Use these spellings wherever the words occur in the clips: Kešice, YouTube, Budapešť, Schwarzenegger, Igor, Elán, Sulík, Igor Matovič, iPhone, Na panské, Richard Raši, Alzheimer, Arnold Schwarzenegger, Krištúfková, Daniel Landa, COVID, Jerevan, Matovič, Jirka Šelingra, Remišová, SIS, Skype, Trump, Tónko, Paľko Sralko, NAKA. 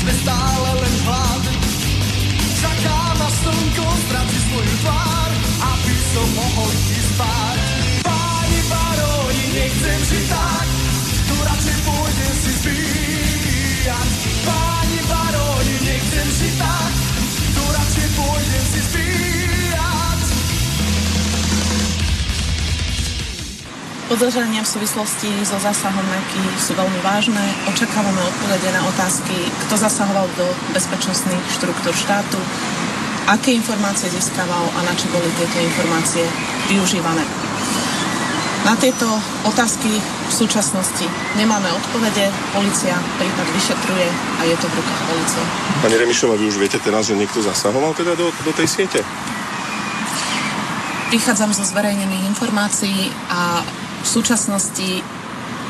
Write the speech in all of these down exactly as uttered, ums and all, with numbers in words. sme stále len hlad. Čaká na slnko, zdraci svoju tvár, aby som mohol ísť spáť. Páni baróni, nechcem žiť tak, tu radšej pôjdem si zbíjať. Páni baróni, nechcem žiť tak, tu radšej pôjdem si zbíjať. Podozrenia v súvislosti so zásahom NAKY sú veľmi vážne. Očakávame odpovede na otázky, kto zasahoval do bezpečnostných štruktúr štátu, aké informácie získaval a na čo boli tieto informácie využívané. Na tieto otázky v súčasnosti nemáme odpovede, polícia prípad vyšetruje a je to v rukách polície. Pani Remišová, vy už viete teraz, že niekto zasahoval teda do, do tej siete? Prichádzam zo zverejnených informácií a v súčasnosti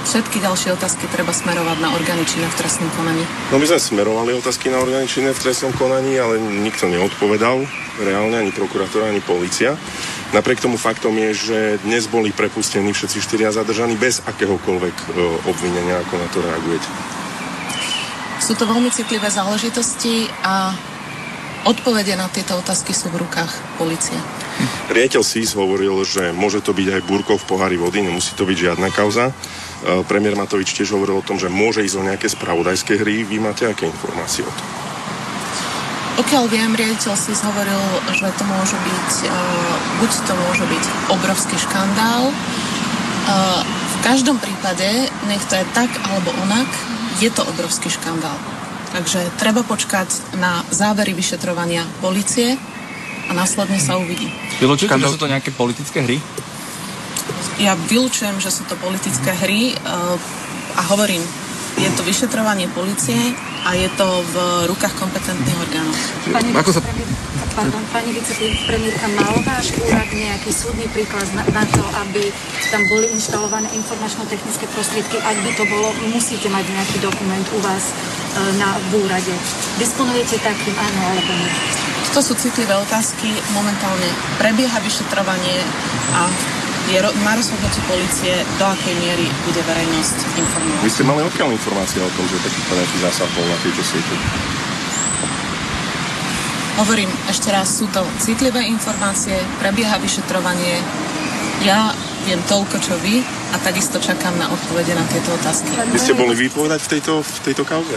všetky ďalšie otázky treba smerovať na orgány činné v trestnom konaní. No my sme smerovali otázky na orgány činné v trestnom konaní, ale nikto neodpovedal, reálne ani prokuratúra, ani polícia. Napriek tomu faktom je, že dnes boli prepustení všetci štyria zadržaní bez akéhokoľvek obvinenia, ako na to reagujete. Sú to veľmi citlivé záležitosti a odpovede na tieto otázky sú v rukách polície. Riaditeľ es í es hovoril, že môže to byť aj búrko v pohári vody, nemusí to byť žiadna kauza. Premiér Matovič tiež hovoril o tom, že môže ísť o nejaké spravodajské hry. Vy máte aké informácie o tom? Pokiaľ viem, riaditeľ es í es hovoril, že to môže byť, buď to môže byť obrovský škandál. V každom prípade, nech to je tak alebo onak, je to obrovský škandál. Takže treba počkať na závery vyšetrovania polície a následne sa uvidí. Vylúčujem, že sú to nejaké politické hry? Ja vylúčujem, že sú to politické hry uh, a hovorím, je to vyšetrovanie polície a je to v rukách kompetentných orgánov. Pani, sa... pani vicepremiérka, mal váš úrad nejaký súdny príklad na, na to, aby tam boli inštalované informačno-technické prostriedky? Ak by to bolo, musíte mať nejaký dokument u vás uh, na úrade. Disponujete takým, áno alebo nie? To sú citlivé otázky. Momentálne prebieha vyšetrovanie a je ro- na rozhodnutí polície, do akej miery bude verejnosť informovať. Vy ste mali odkiaľ informácie o tom, že taký nejaký zásah bol na tejto siete? Hovorím ešte raz, sú to citlivé informácie, prebieha vyšetrovanie. Ja viem toľko, čo vy a takisto čakám na odpovede na tieto otázky. Vy ste boli vypovedať v tejto, v tejto kauze?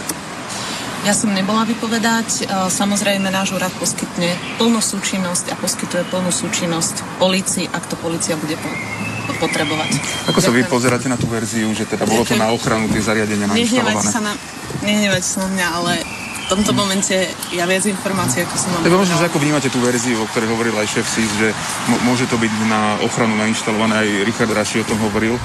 Ja som nebola vypovedať, samozrejme náš úrad poskytne plnú súčinnosť a poskytuje plnú súčinnosť polícii, ak to polícia bude potrebovať. Ako sa vy pozeráte na tú verziu, že teda bolo to na ochranu tých zariadenia nainštalované? Nehnevajte sa na mňa, ale v tomto momente ja viac informácií, ako som mám. Možno, že ako vnímate tú verziu, o ktorej hovoril aj šéf es í es, že môže to byť na ochranu nainštalované, aj Richard Raši o tom hovoril?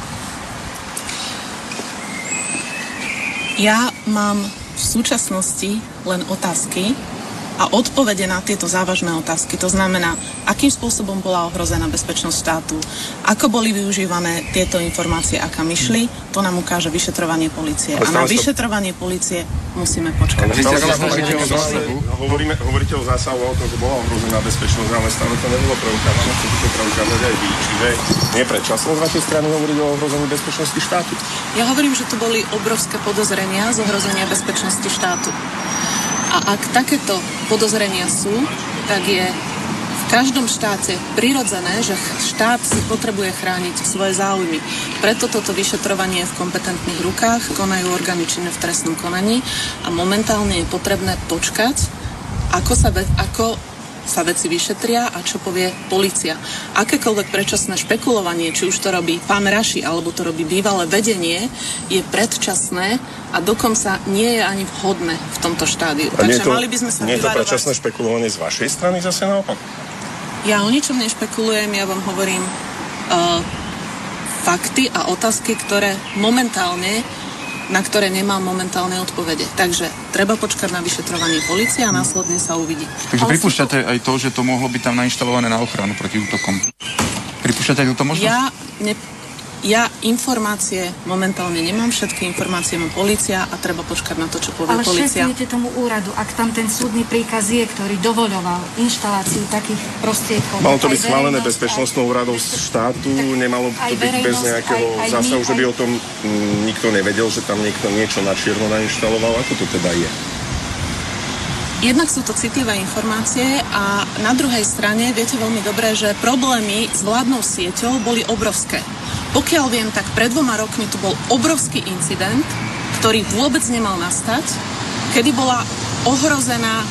Ja mám v súčasnosti len otázky a odpovede na tieto závažné otázky. To znamená, akým spôsobom bola ohrozená bezpečnosť štátu, ako boli využívané tieto informácie, aká myšli, to nám ukáže vyšetrovanie polície. A na vyšetrovanie polície musíme počkať. Hovoríte o zásahu, o tom, že bola ohrozená bezpečnosť, ale stále to nebolo preukázané, čo by to preukázať aj vy. Čiže nie predčasno z vašej strany hovoriť o ohrození bezpečnosti štátu? Ja hovorím, že to boli obrovské podozrenia z ohrozenia bezpečnosti štátu. A ak takéto podozrenia sú, tak je v každom štáte prirodzené, že štát si potrebuje chrániť svoje záujmy. Preto toto vyšetrovanie je v kompetentných rukách, konajú orgány činné v trestnom konaní a momentálne je potrebné počkať, ako sa, ve- ako sa veci vyšetria a čo povie polícia. Akékoľvek predčasné špekulovanie, či už to robí pán Raši, alebo to robí bývalé vedenie, je predčasné a dokonca nie je ani vhodné v tomto štádiu. Takže to, mali by sme sa vyvarovať. Nie je to predčasné špekulovanie z vašej strany zase naopak? Ja o ničom nešpekulujem, ja vám hovorím uh, fakty a otázky, ktoré momentálne na ktoré nemám momentálne odpovede. Takže treba počkať na vyšetrovanie polície a následne sa uvidí. Takže pripúšťate aj to, že to mohlo byť tam nainštalované na ochranu proti útokom? Pripúšťate aj túto možnosť? Ja, ne, ja informácie momentálne nemám, všetky informácie má polícia a treba počkať na to, čo povie ale polícia. Ale šestnete tomu úradu, ak tam ten súdny príkaz je, ktorý dovoľoval inštaláciu takých prostriedkov. Malo to byť schválené bezpečnostnou úradou štátu, nemalo to byť bez nejakého aj, aj zásahu, my, že by aj... o tom nikto nevedel, že tam niekto niečo na čierno nainštaloval. Ako to teda je? Jednak sú to citlivé informácie a na druhej strane viete veľmi dobre, že problémy s vládnou sieťou boli obrovské. Pokiaľ viem, tak pred dvoma rokmi tu bol obrovský incident, ktorý vôbec nemal nastať, kedy bola ohrozená,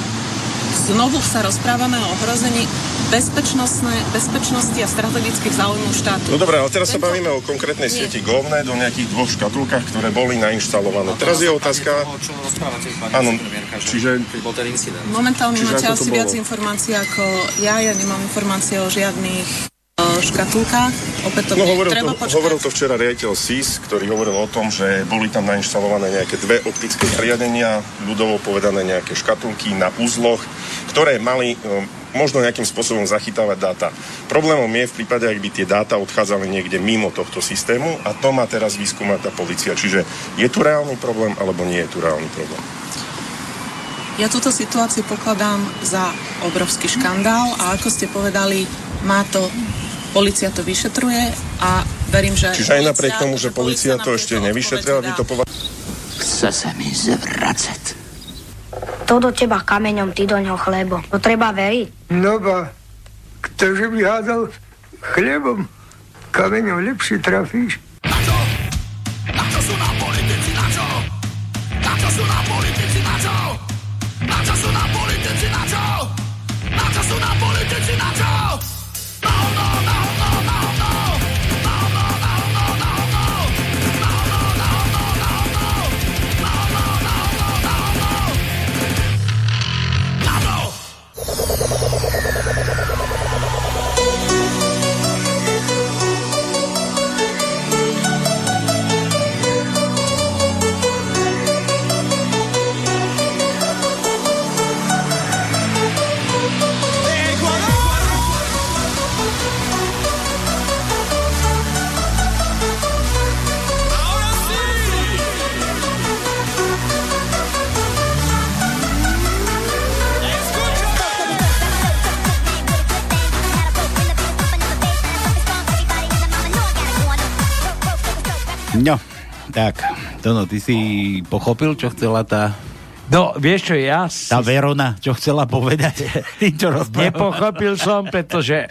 znovu sa rozprávame o ohrození bezpečnostné, bezpečnosti a strategických záujmov štátu. No dobré, ale teraz Tento... sa bavíme o konkrétnej sieti govné do nejakých dvoch škatulkách, ktoré boli nainštalované. No, teraz je otázka... Toho, čo rozprávate, áno, čiže... Bol ten incident. Momentálne čiže máte asi viac informácií ako ja, ja nemám informácie o žiadnych... škatulkách. Opätovne, no, hovoril, treba to, hovoril to včera riaditeľ es í es, ktorý hovoril o tom, že boli tam nainštalované nejaké dve optické zariadenia, ľudovo povedané nejaké škatulky na uzloch, ktoré mali um, možno nejakým spôsobom zachytávať dáta. Problémom je v prípade, ak by tie dáta odchádzali niekde mimo tohto systému a to má teraz vyskúmať tá polícia. Čiže je tu reálny problém, alebo nie je tu reálny problém? Ja túto situáciu pokladám za obrovský škandál a ako ste povedali, má to polícia to vyšetruje a verím, že... Čiže aj napriek tomu, že polícia to ešte nevyšetrila, vy to považujete... Chce sa mi zvracať. To do teba kameňom, ty do ňoho chlebo. To treba veriť. No ba, ktože by hádal chlebom, kameňom lepšie trafíš. Na čo? Na čo sú nám politici, na čo? Na čo sú nám politici, na čo? Na čo sú nám politici, na čo? Na čo sú nám politici, na čo? No, tak, Tono, ty si pochopil, čo chcela tá... No, vieš čo, ja... Tá Verona, čo chcela povedať? Ty, čo rozprávala? Nepochopil som, pretože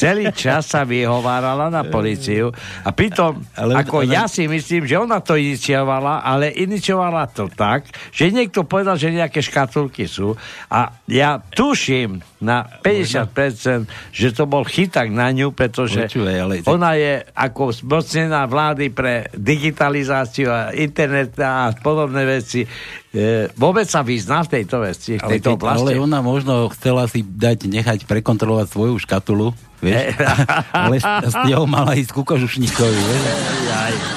celý čas sa vyhovárala na políciu a pritom, ale, ako ale... ja si myslím, že ona to iniciovala, ale iniciovala to tak, že niekto povedal, že nejaké škatulky sú a ja tuším na päťdesiat percent, že to bol chyták na ňu, pretože Počuva, ona je ako zmocnená vlády pre digitalizáciu a internet a podobné veci. E, vôbec sa vyzná v tejto veci, v tejto oblasti. Ale ona možno chcela si dať, nechať prekontrolovať svoju škatulu, vieš? Ale s ňou mala ísť ku kožušníkovi, vieš?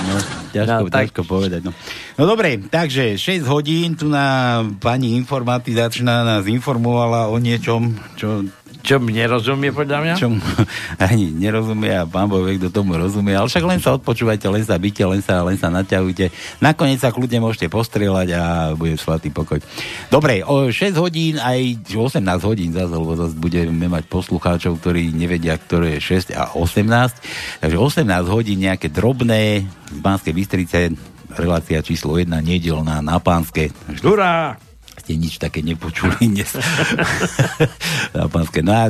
No, ťažko, no, ťažko povedať, no. No dobre, takže šesť hodín tu na pani informatizačná nás informovala o niečom, čo... Čo nerozumie, podľa mňa? Čo ani nerozumie a pán Boh vie, kto tomu rozumie. Ale však len sa odpočúvajte, len sa byte, len sa, len sa naťahujte. Nakoniec sa kľudne môžete postrieľať a bude svatý pokoj. Dobre, o šesť hodín, aj osemnásť hodín zase, lebo zase budeme mať poslucháčov, ktorí nevedia, ktoré je šesť a osemnásť. Takže osemnásť hodín nejaké drobné z Banskej Bystrice, relácia číslo jedna, nedelná na Panské. Hurá! Ste nič také nepočuli dnes. Na Panské. No a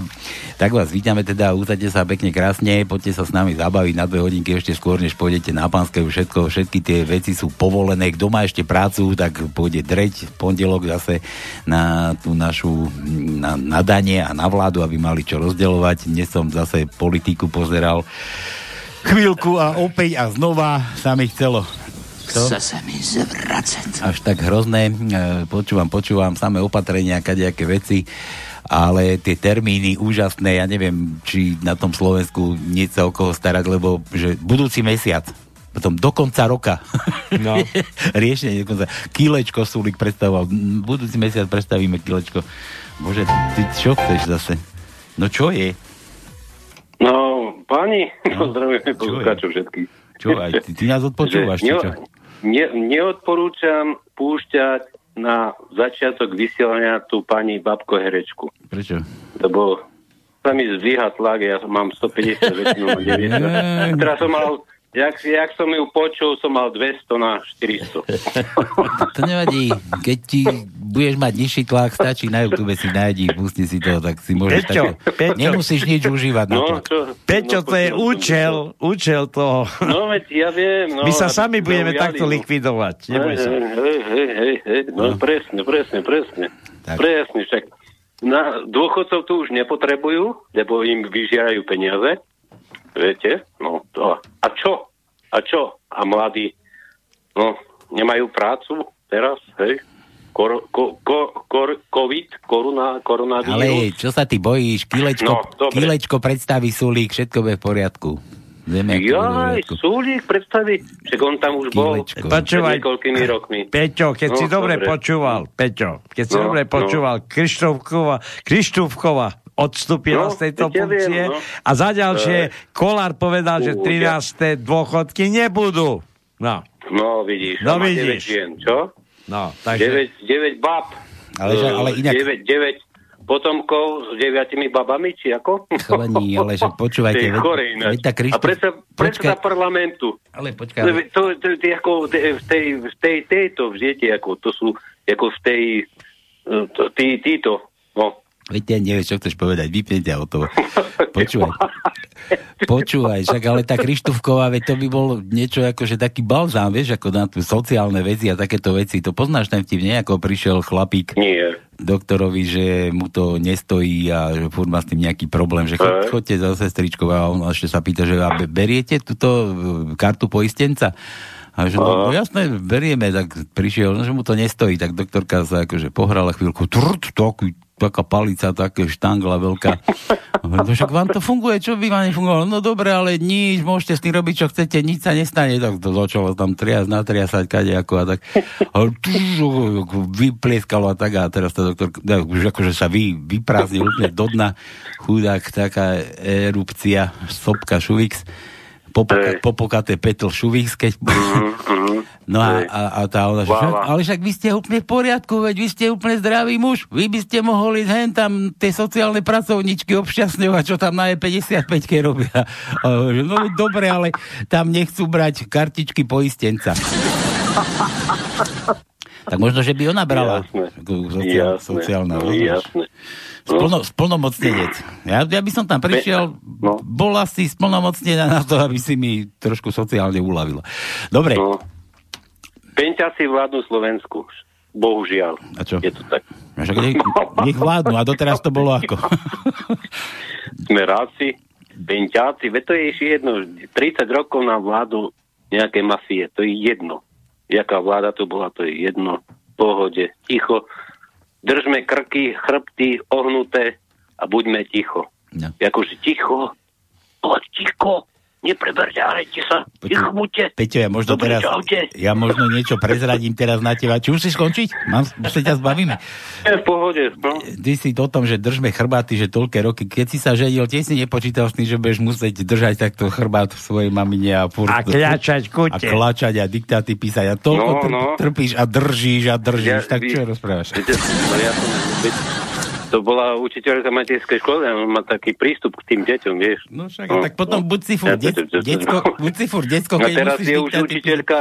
tak vás vítame teda, ústate sa pekne krásne, poďte sa s nami zabaviť na dve hodinky ešte skôr, než pôjdete na Panské. Všetko, všetky tie veci sú povolené. Kto má ešte prácu, tak pôjde dreť v pondelok zase na tú našu na, na dane a na vládu, aby mali čo rozdeľovať. Dnes som zase politiku pozeral chvíľku a opäť a znova sa mi chcelo. Chce sa mi zvracať. Až tak hrozné. Počúvam, počúvam samé opatrenia, kadejaké veci, ale tie termíny úžasné, ja neviem, či na tom Slovensku nie sa o koho starať, lebo že budúci mesiac, potom do konca roka. No. Riešenie do konca. Kilečko Sulík predstavoval. Budúci mesiac predstavíme kilečko. Bože, ty čo chceš zase? No čo je? No, páni, no, pozdravujeme poslucháčov všetkých. Čo aj? Ty, ty nás odpočúvaš, či čo? Ne, neodporúčam púšťať na začiatok vysielania tú pani babko herečku. Prečo? Lebo sa mi zvíha tlak, ja mám stopäťdesiat väčšinou deväťdesiat. Teraz som mal, jak, jak som ju počul, som mal dvesto na štyristo. To nevadí. Keď ti budeš mať nižší tlak, stačí na YouTube si nájdi, pusti si to, tak si môžeš Peťo, takto... Peťo. Nemusíš nič užívať no, na tlak. To, Peťo, no, to je účel, účel toho. No, veď ja viem. No, my sa sami budeme ujali, takto no. likvidovať. Neboj sa. Hej, hej, hej, hej. No, no. Presne, presne, presne. Tak. Presne, však. Na dôchodcov tu už nepotrebujú, lebo im vyžierajú peniaze. Viete? No, to. A čo? A čo? A mladí? No, nemajú prácu teraz, hej? Kor, ko, ko, kor, COVID, korona, koronavírus. Ale čo sa ty bojíš? Kilečko, no, kilečko predstaví Sulík, všetko bude v poriadku. Jaj, Sulík predstaví, že on tam už kilečko. Bol pred niekoľkými rokmi. Peťo, keď no, si dobre, dobre počúval, Peťo, keď si no, dobre počúval, no. Krištúfkova, Krištúfkova odstúpila no, z tejto funkcie no. a za ďalšie Kolár povedal, že trináste dôchodky nebudú. No, no vidíš. No vidíš. deväť žien, čo? No, takže... deväť bab. Ale, ale inak... deväť potomkov s deviatimi babami, či ako? Chlení, ale že počúvajte. Ve... Ve Krištof... A predsa, predsa parlamentu. Ale počkaj. Ale... To, to, to, to, ako, to, v tej, v tej, tejto, viete, ako, to sú, ako v tej, to, tí, títo, no. Veď ja neviem, čo chceš povedať, vypne ťa o toho. Počúvaj. Počúvaj, však ale tá Krištúfková, veď to by bol niečo ako, že taký balzám, vieš, ako na sociálne veci a takéto veci. To poznáš tam vtipne, ako prišiel chlapík Nie. doktorovi, že mu to nestojí a že furt má s tým nejaký problém, že chod, chodte za sestričkou a on ešte sa pýta, že beriete túto kartu poistenca? A že no, no jasné, berieme, tak prišiel, že mu to nestojí, tak doktorka sa akože pohrala chvíľku, trrt, taký taká palica, také štangla veľká. No však vám to funguje, čo by vám nefungovalo? No dobre, ale nič, môžete s tým robiť, čo chcete, nič sa nestane. Tak to začalo tam triasť, natriasať, kadejako a tak. Ale vyplieskalo a tak a teraz tá doktorka, už akože sa vy, vyprázdne úplne do dna. Chudák, taká erupcia, sopka, šuvix. Popoka, popokaté petl šuvix, keď... No a, a, a tá ona, však, ale však vy ste úplne v poriadku, veď vy ste úplne zdravý muž, vy by ste mohli hen tam tie sociálne pracovničky obšťastňovať, čo tam na E päťdesiatpäťke robia. No dobre, ale tam nechcú brať kartičky poistenca. Tak možno, že by ona brala sociál, sociálna. No, jasné. Splno, splnomocnenec. Ja, ja by som tam prišiel, no. bola si splnomocnená na to, aby si mi trošku sociálne uľavila. Dobre. No. Penťaci vládnu Slovensku. Bohužiaľ. A čo? Je to tak. Však nech, nech vládnu. A doteraz to bolo ako? Smeráci, penťaci. Veď to je ešte jedno. tridsať rokov nám vládnu nejaké mafie. To je jedno. Jaká vláda to bola, to je jedno. V pohode. Ticho. Držme krky, chrbty, ohnuté a buďme ticho. No. Jakože ticho. Poď ticho. Nepreberte, arejte sa. Peťo, Peťo, ja možno Dobre, teraz... Čaute. Ja možno niečo prezradím teraz na teba. Či už si skončiť? Mám, už sa ťa zbavíme. Je v pohode. No. Ty si o tom, že držme chrbáty, že toľké roky. Keď si sa ženil, tiež si nepočítal s tým, že budeš musieť držať takto chrbát v svojej mamine a... Furt, a kľačať kute. A kľačať a diktáty písať. A toľko no, trp, no. trpíš a držíš a držíš. Ja, tak vy, čo rozprávaš? Viete, ja som... Viete. To bola učiteľka materskej školy a má taký prístup k tým deťom, vieš. No však, no, tak potom no, buď si furt detsko, keď teraz musíš... Teraz je už učiteľka,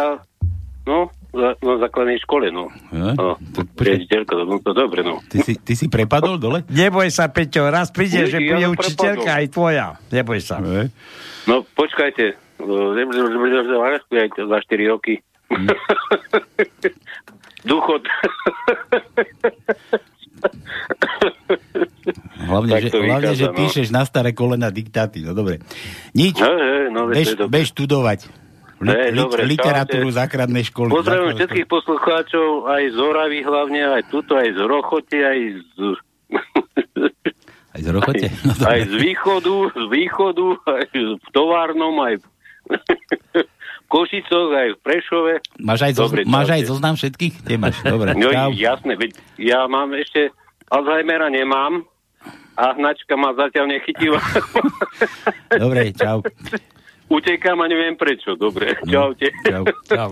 no, na no, základnej škole, no. Ja? no to, učiteľka, no to dobre, no. Ty si, ty si prepadol dole? Neboj sa, Peťo, raz príde, Uži, že bude ja učiteľka prepadol. Aj tvoja. Neboj sa. No, no počkajte, za štyri roky. Hm. Dôchod. Hlavne, že, hlavne že píšeš na staré kolena diktáty, no dobre. Nič, no, no, bež, bež študovať Lit, no, dobre, literatúru čaute. Základnej školy. Pozdravujem všetkých poslucháčov, aj z Oravy hlavne, aj tuto, aj z Rochote, aj z... Aj z Rochote? No, aj z východu, z východu, aj v Továrnom, aj v Košicoch, aj v Prešove. Máš aj, dobre, zo, máš aj zoznam všetkých? Nemáš, dobre. No, jasné, veď ja mám ešte... Alzheimera nemám a hnačka ma zatiaľ nechytila. Dobre, čau. Utekám a neviem prečo. Dobre, no, čaute. Čau, čau.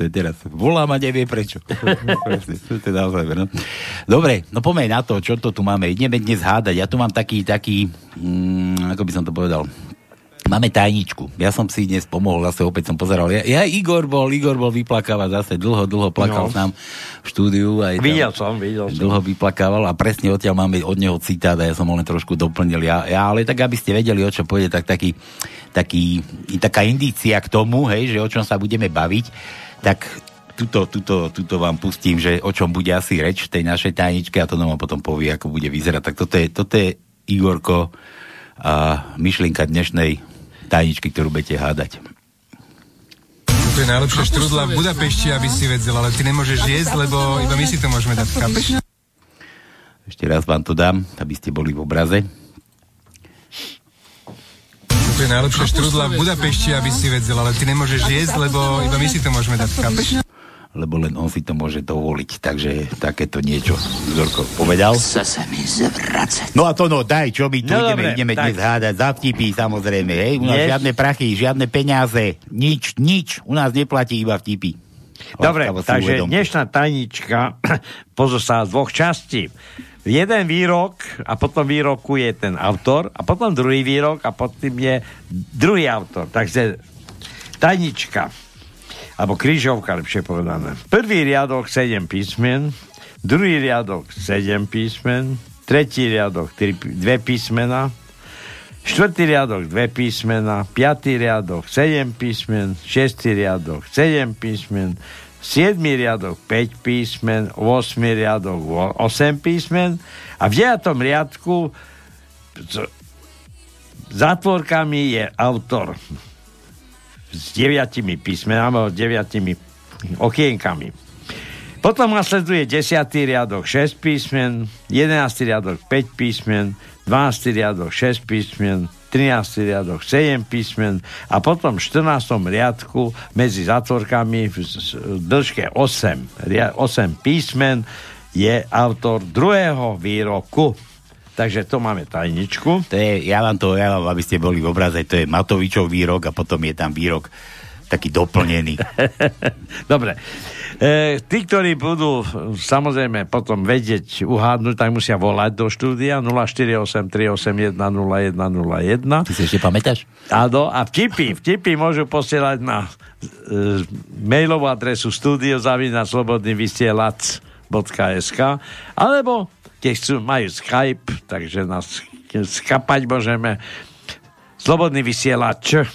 To je teraz. Volám a neviem prečo. To je Alzheimer, no. Dobre, no poďme na to, čo to tu máme. Ideme dnes hádať. Ja tu mám taký, taký, mm, ako by som to povedal, Máme tajničku. Ja som si dnes pomohol, zase opäť som pozeral. Ja, ja Igor bol, Igor bol vyplakávať zase dlho, dlho plakal no. Nám v štúdiu. Aj videl som, videl som. Dlho vyplakával a presne odtiaľ máme od neho citát a ja som ho len trošku doplnil. Ja, ja, ale tak, aby ste vedeli, o čo pôjde, tak taký, taký, taká indícia k tomu, hej, že o čom sa budeme baviť, tak tuto, tuto, tuto vám pustím, že o čom bude asi reč v tej našej tajničke a to nám potom povie, ako bude vyzerať. Tak toto je, toto je Igorko a myšlienka dnešnej tajničky, ktorú budete hádať. To je najlepšia štrúdla v Budapešti, aby si vedel, ale ty nemôžeš jesť, lebo iba my si to môžeme dať, chápeš? Ešte raz vám to dám, aby ste boli v obraze. To je najlepšia štrúdla v Budapešti, aby si vedel, ale ty nemôžeš jesť, lebo iba my si to môžeme dať, chápeš? Lebo len on si to môže dovoliť, takže takéto niečo Zorko povedal. Chce sa mi zvracať. No a to no, daj, čo my tu no ideme, dobre, ideme dnes hádať, za vtipy samozrejme, hej, u nás Jež. Žiadne prachy, žiadne peniaze, nič, nič, u nás neplatí iba vtipy. Dobre, takže uvedom. Dnešná tajnička pozostáva z dvoch častí. Jeden výrok a potom výroku je ten autor a potom druhý výrok a potom je druhý autor. Takže tajnička alebo krížovka, lepšie povedané. Prvý riadok sedem písmen, druhý riadok sedem písmen, tretí riadok tri, dve písmena, štvrtý riadok dve písmena, piatý riadok sedem písmen, šestý riadok sedem písmen, siedmy riadok päť písmen, osmy riadok osem písmen a v deviatom riadku s zátvorkami je autor s deviatimi písmenami, s deviatimi okienkami. Potom nasleduje desiaty riadok šesť písmen, jedenásty riadok päť písmen, dvanásty riadok šesť písmen, trinásty riadok sedem písmen a potom v štrnástom riadku medzi zatvorkami v dĺžke osem, osem písmen je autor druhého výroku. Takže to máme tajničku. To je, ja vám to, ja vám, aby ste boli v obraze, to je Matovičov výrok a potom je tam výrok taký doplnený. Dobre. E, tí, ktorí budú samozrejme potom vedieť, uhádnuť, tak musia volať do štúdia nula štyri osem tri osem jeden nula jeden nula jeden. Ty si ešte pamätáš? Áno, a vtipy, vtipy môžu posielať na e, mailovú adresu studio zavináč slobodný vysielač bodka es ká alebo keď chcú, majú Skype, takže nás skapať môžeme. Slobodný vysielač.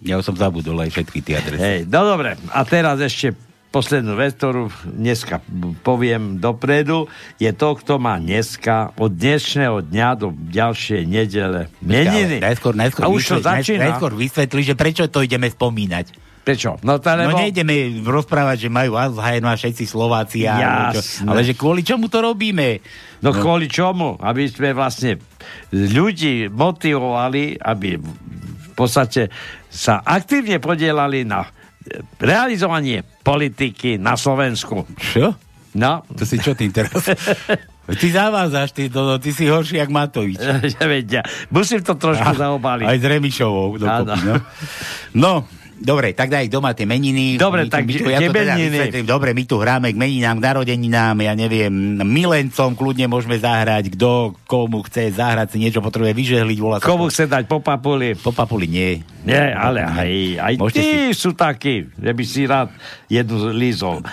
Ja som zabudol aj všetky tie adresy. Hej, no dobre, a teraz ešte poslednú vec, ktorú dneska poviem dopredu, je to, kto má dneska od dnešného dňa do ďalšej nedele meniny. Najskôr, najskôr, vysvetli, najskôr, najskôr vysvetli, že prečo to ideme spomínať. Prečo? No, tá, lebo... no nejdeme rozprávať, že majú Alzheimer všetci Slováci, ale že kvôli čomu to robíme? No, no kvôli čomu? Aby sme vlastne ľudí motivovali, aby v podstate sa aktívne podielali na realizovanie politiky na Slovensku. Čo? No. To si čo tým teraz... Ty zavádzaš, ty, no, ty si horší jak Matovič. Ja vedia. Musím to trošku a, zaobaliť. Aj s Remišovou. Dokopy, no. no. Dobre, tak daj, kto má tie meniny. Dobre, my tak tu, ja meniny. Teda dobre, my tu hráme k meninám, k narodeninám, ja neviem, milencom kľudne môžeme zahrať, kto komu chce zahrať, si niečo potrebuje vyžehliť. Volá komu to... chce dať po papuli? Po papuli nie. Nie, ale aj, aj tí si... sú takí, že by si rád jednu lízol.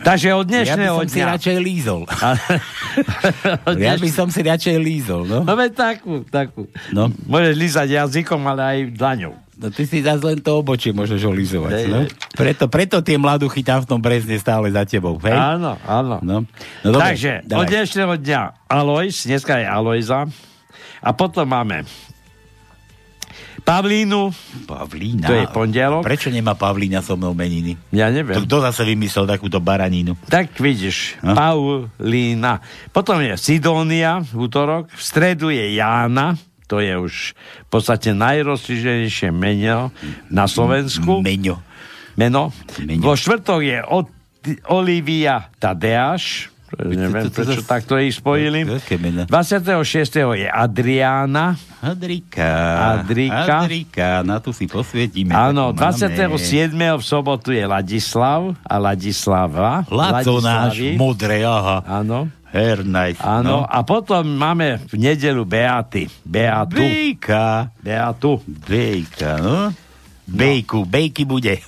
Takže od dnešného dňa... Ja by som dňa... si radšej lízol. ja by som si radšej lízol, no. No veď takú, takú. No. Môžeš lízať jazykom, ale aj dlaňou. No ty si zase len to obočie môžeš olizovať, no? Preto, preto tie mladuchy tam v tom Brezne stále za tebou, hej? Áno, áno. No. No, dobre, takže, dávaj. Od dnešného dňa Alojz, dneska je Alojza, a potom máme Pavlínu. Pavlína? To je pondelok. Prečo nemá Pavlína so mnou meniny? Ja neviem. To, kto zase vymyslel takúto baraninu? Tak vidíš, no? Pavlína. Potom je Sidónia, útorok, v stredu je Jána. To je už v podstate najrozšírenejšie meno na Slovensku. Meno. Meno. Vo štvrtok je o- Olivia Tadeáš. Neviem, prečo takto ich spojili. dvadsiateho šiesteho je Adriána. Adrika. Adrika. Adrika, na tu si posvietime. Áno, dvadsiateho siedmeho v sobotu je Ladislav a Ladislava. Laco náš modré, aha. Áno. Her night. Áno, no. A potom máme v nedeľu Beaty. Beatu. Bejka. Beatu. Bejka, no. Bejku, no. Bejky bude.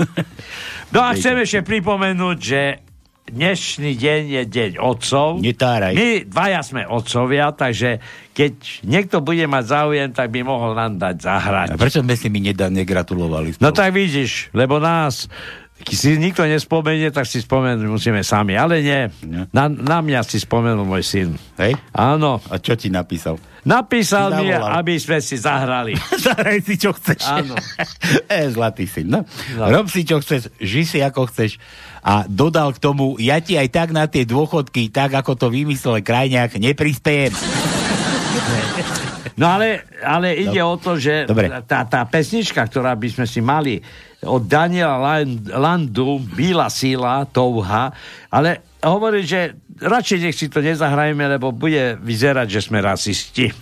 No a chcem ešte pripomenúť, že dnešný deň je deň otcov. Netáraj. My dvaja sme otcovia, takže keď niekto bude mať záujem, tak by mohol nám dať zahrať. A prečo sme si mi nedá negratulovali? No tak vidíš, lebo nás keď si nikto nespomenie, tak si spomenúť musíme sami. Ale nie. Na, na mňa si spomenul môj syn. Hej? Áno. A čo ti napísal? Napísal mi, aby sme si zahrali. Zahraj si, čo chceš. Áno. e, zlatý syn. No. No. Rob si, čo chceš. Žij si, ako chceš. A dodal k tomu, ja ti aj tak na tie dôchodky, tak ako to vymyslel Krajňák, neprispiejem. No ale, ale ide dobre o to, že tá, tá pesnička, ktorá by sme si mali od Daniela Landu, Bíla síla, touha, ale hovorí, že radšej nech si to nezahrajme, lebo bude vyzerať, že sme rasisti.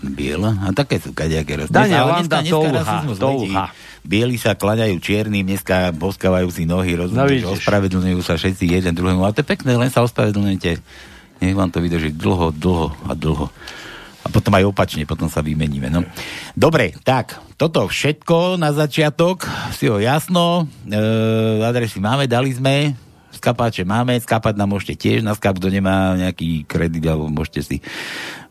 Biela? A také sú kadejaké rasisty. Daniel Landa, touha, touha. Bieli sa klaňajú čiernym, dneska boskávajú si nohy, rozumieš, no, ospravedlňujú sa všetci jeden druhému. A to je pekné, len sa ospravedlňujete. Nech vám to vydrží dlho, dlho a dlho. A potom aj opačne, potom sa vymeníme. No. Dobre, tak, toto všetko na začiatok, si ho jasno, e, adresy máme, dali sme, skapáče máme, skapať nám môžete tiež, na skap, kto nemá nejaký kredit, alebo môžete si,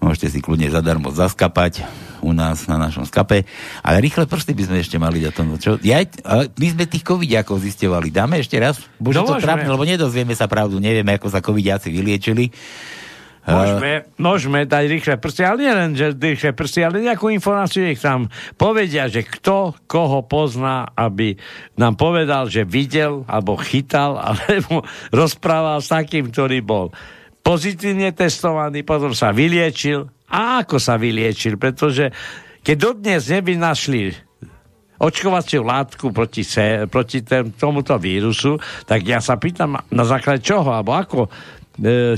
môžete si kľudne zadarmo zaskapať u nás na našom skape. Ale rýchle prsty by sme ešte mali dať tomu. Čo? Ja, my sme tých covidiakov zistevali. Dáme ešte raz? Bože, to trápne, lebo nedozvieme sa pravdu, nevieme, ako sa covidiaci vyliečili. Môžeme, môžeme dať rýchle prsty, ale nie len, že rýchle prsty, ale nejakú informáciu ich tam povedia, že kto koho pozná, aby nám povedal, že videl, alebo chytal, alebo rozprával s takým, ktorý bol pozitívne testovaný, potom sa vyliečil. A ako sa vyliečil? Pretože keď dodnes nevynašli očkovaciu látku proti, se, proti tomuto vírusu, tak ja sa pýtam, na základe čoho, alebo ako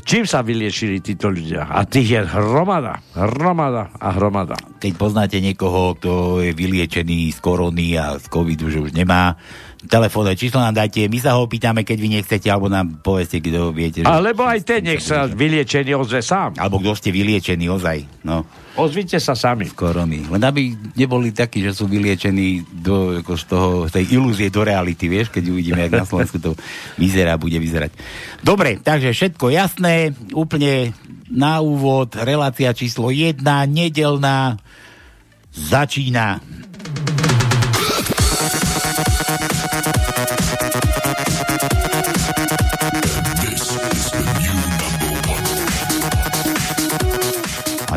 čím sa vyliečili títo ľudia. A tých je hromada, hromada a hromada. Keď poznáte niekoho, kto je vyliečený z korony a z covidu, že už nemá, telefónne číslo nám dajte, my sa ho opýtame, keď vy nechcete, alebo nám povedzte, kto viete. Alebo aj ten nech sa vyliečený ozve sám. Alebo kto ste vyliečený ozaj, no. Ozvite sa sami. Z korony. Len aby neboli takí, že sú vyliečení do, ako z toho, tej ilúzie do reality, vieš, keď uvidíme, jak na Slovensku to vyzerá, bude vyzerať. Dobre, takže všetko jasné, úplne na úvod, relácia číslo jedna, nedeľná, začína.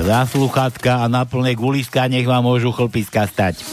Za sluchátka a na plné guliška nech vám môžu chlpiska stať.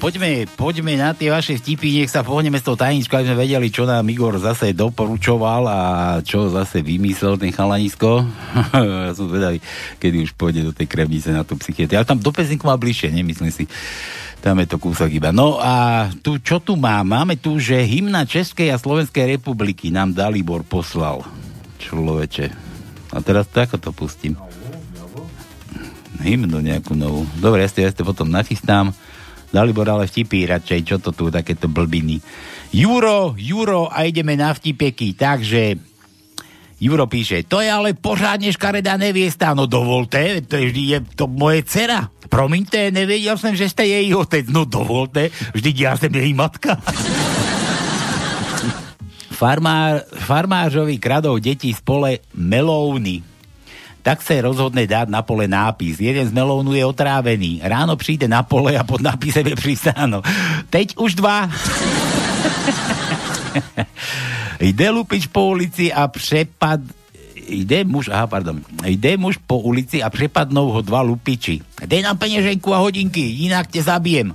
Poďme, poďme na tie vaše vtipy, nech sa pohneme s tou tajničkou, aby sme vedeli, čo nám Igor zase doporučoval a čo zase vymyslel ten chalanisko. Ja som zvedavý, kedy už pôjde do tej kremnice na tú psychiatrii. Ale tam do Pezinku má bližšie, nemyslím si. Tam je to kúsok iba. No a tu, čo tu má? Máme tu, že hymna Českej a Slovenskej republiky nám Dalibor poslal. Človeče. A teraz to ako to pustím? Hymnu nejakú novú. Dobre, ja ste, ja ste potom nachystám. Dalibor, ale vtipí radšej. Čo to tu, takéto blbiny. Juro, Juro, a ideme na vtipeky. Takže Juro píše, to je ale pořádne škaredá neviesta. No dovolte, to je, je to moje dcera. Promiňte, nevedel som, že ste jej otec. No dovolte, vždyť ja som jej matka. Farmár, farmážovi kradov deti z pole melóny. Tak sa rozhodne dať na pole nápis. Jeden z melónu je otrávený. Ráno príde na pole a pod nápisem je pristáno. Teď už dva. Ide lupič po ulici a prepad... Ide muž, aha, pardon. Ide muž po ulici a prepadnú ho dva lupiči. Dej nám penieženku a hodinky, inak te zabijem.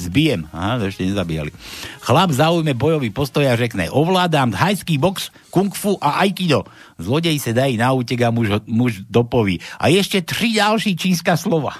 Zbijem. Aha, to ešte nezabíjali. Chlap zaujme bojový postoj a řekne, ovládam thajský box, kung fu a aikido. Zlodej sa dají na útek a muž, muž dopoví. A ešte tri ďalší čínska slova.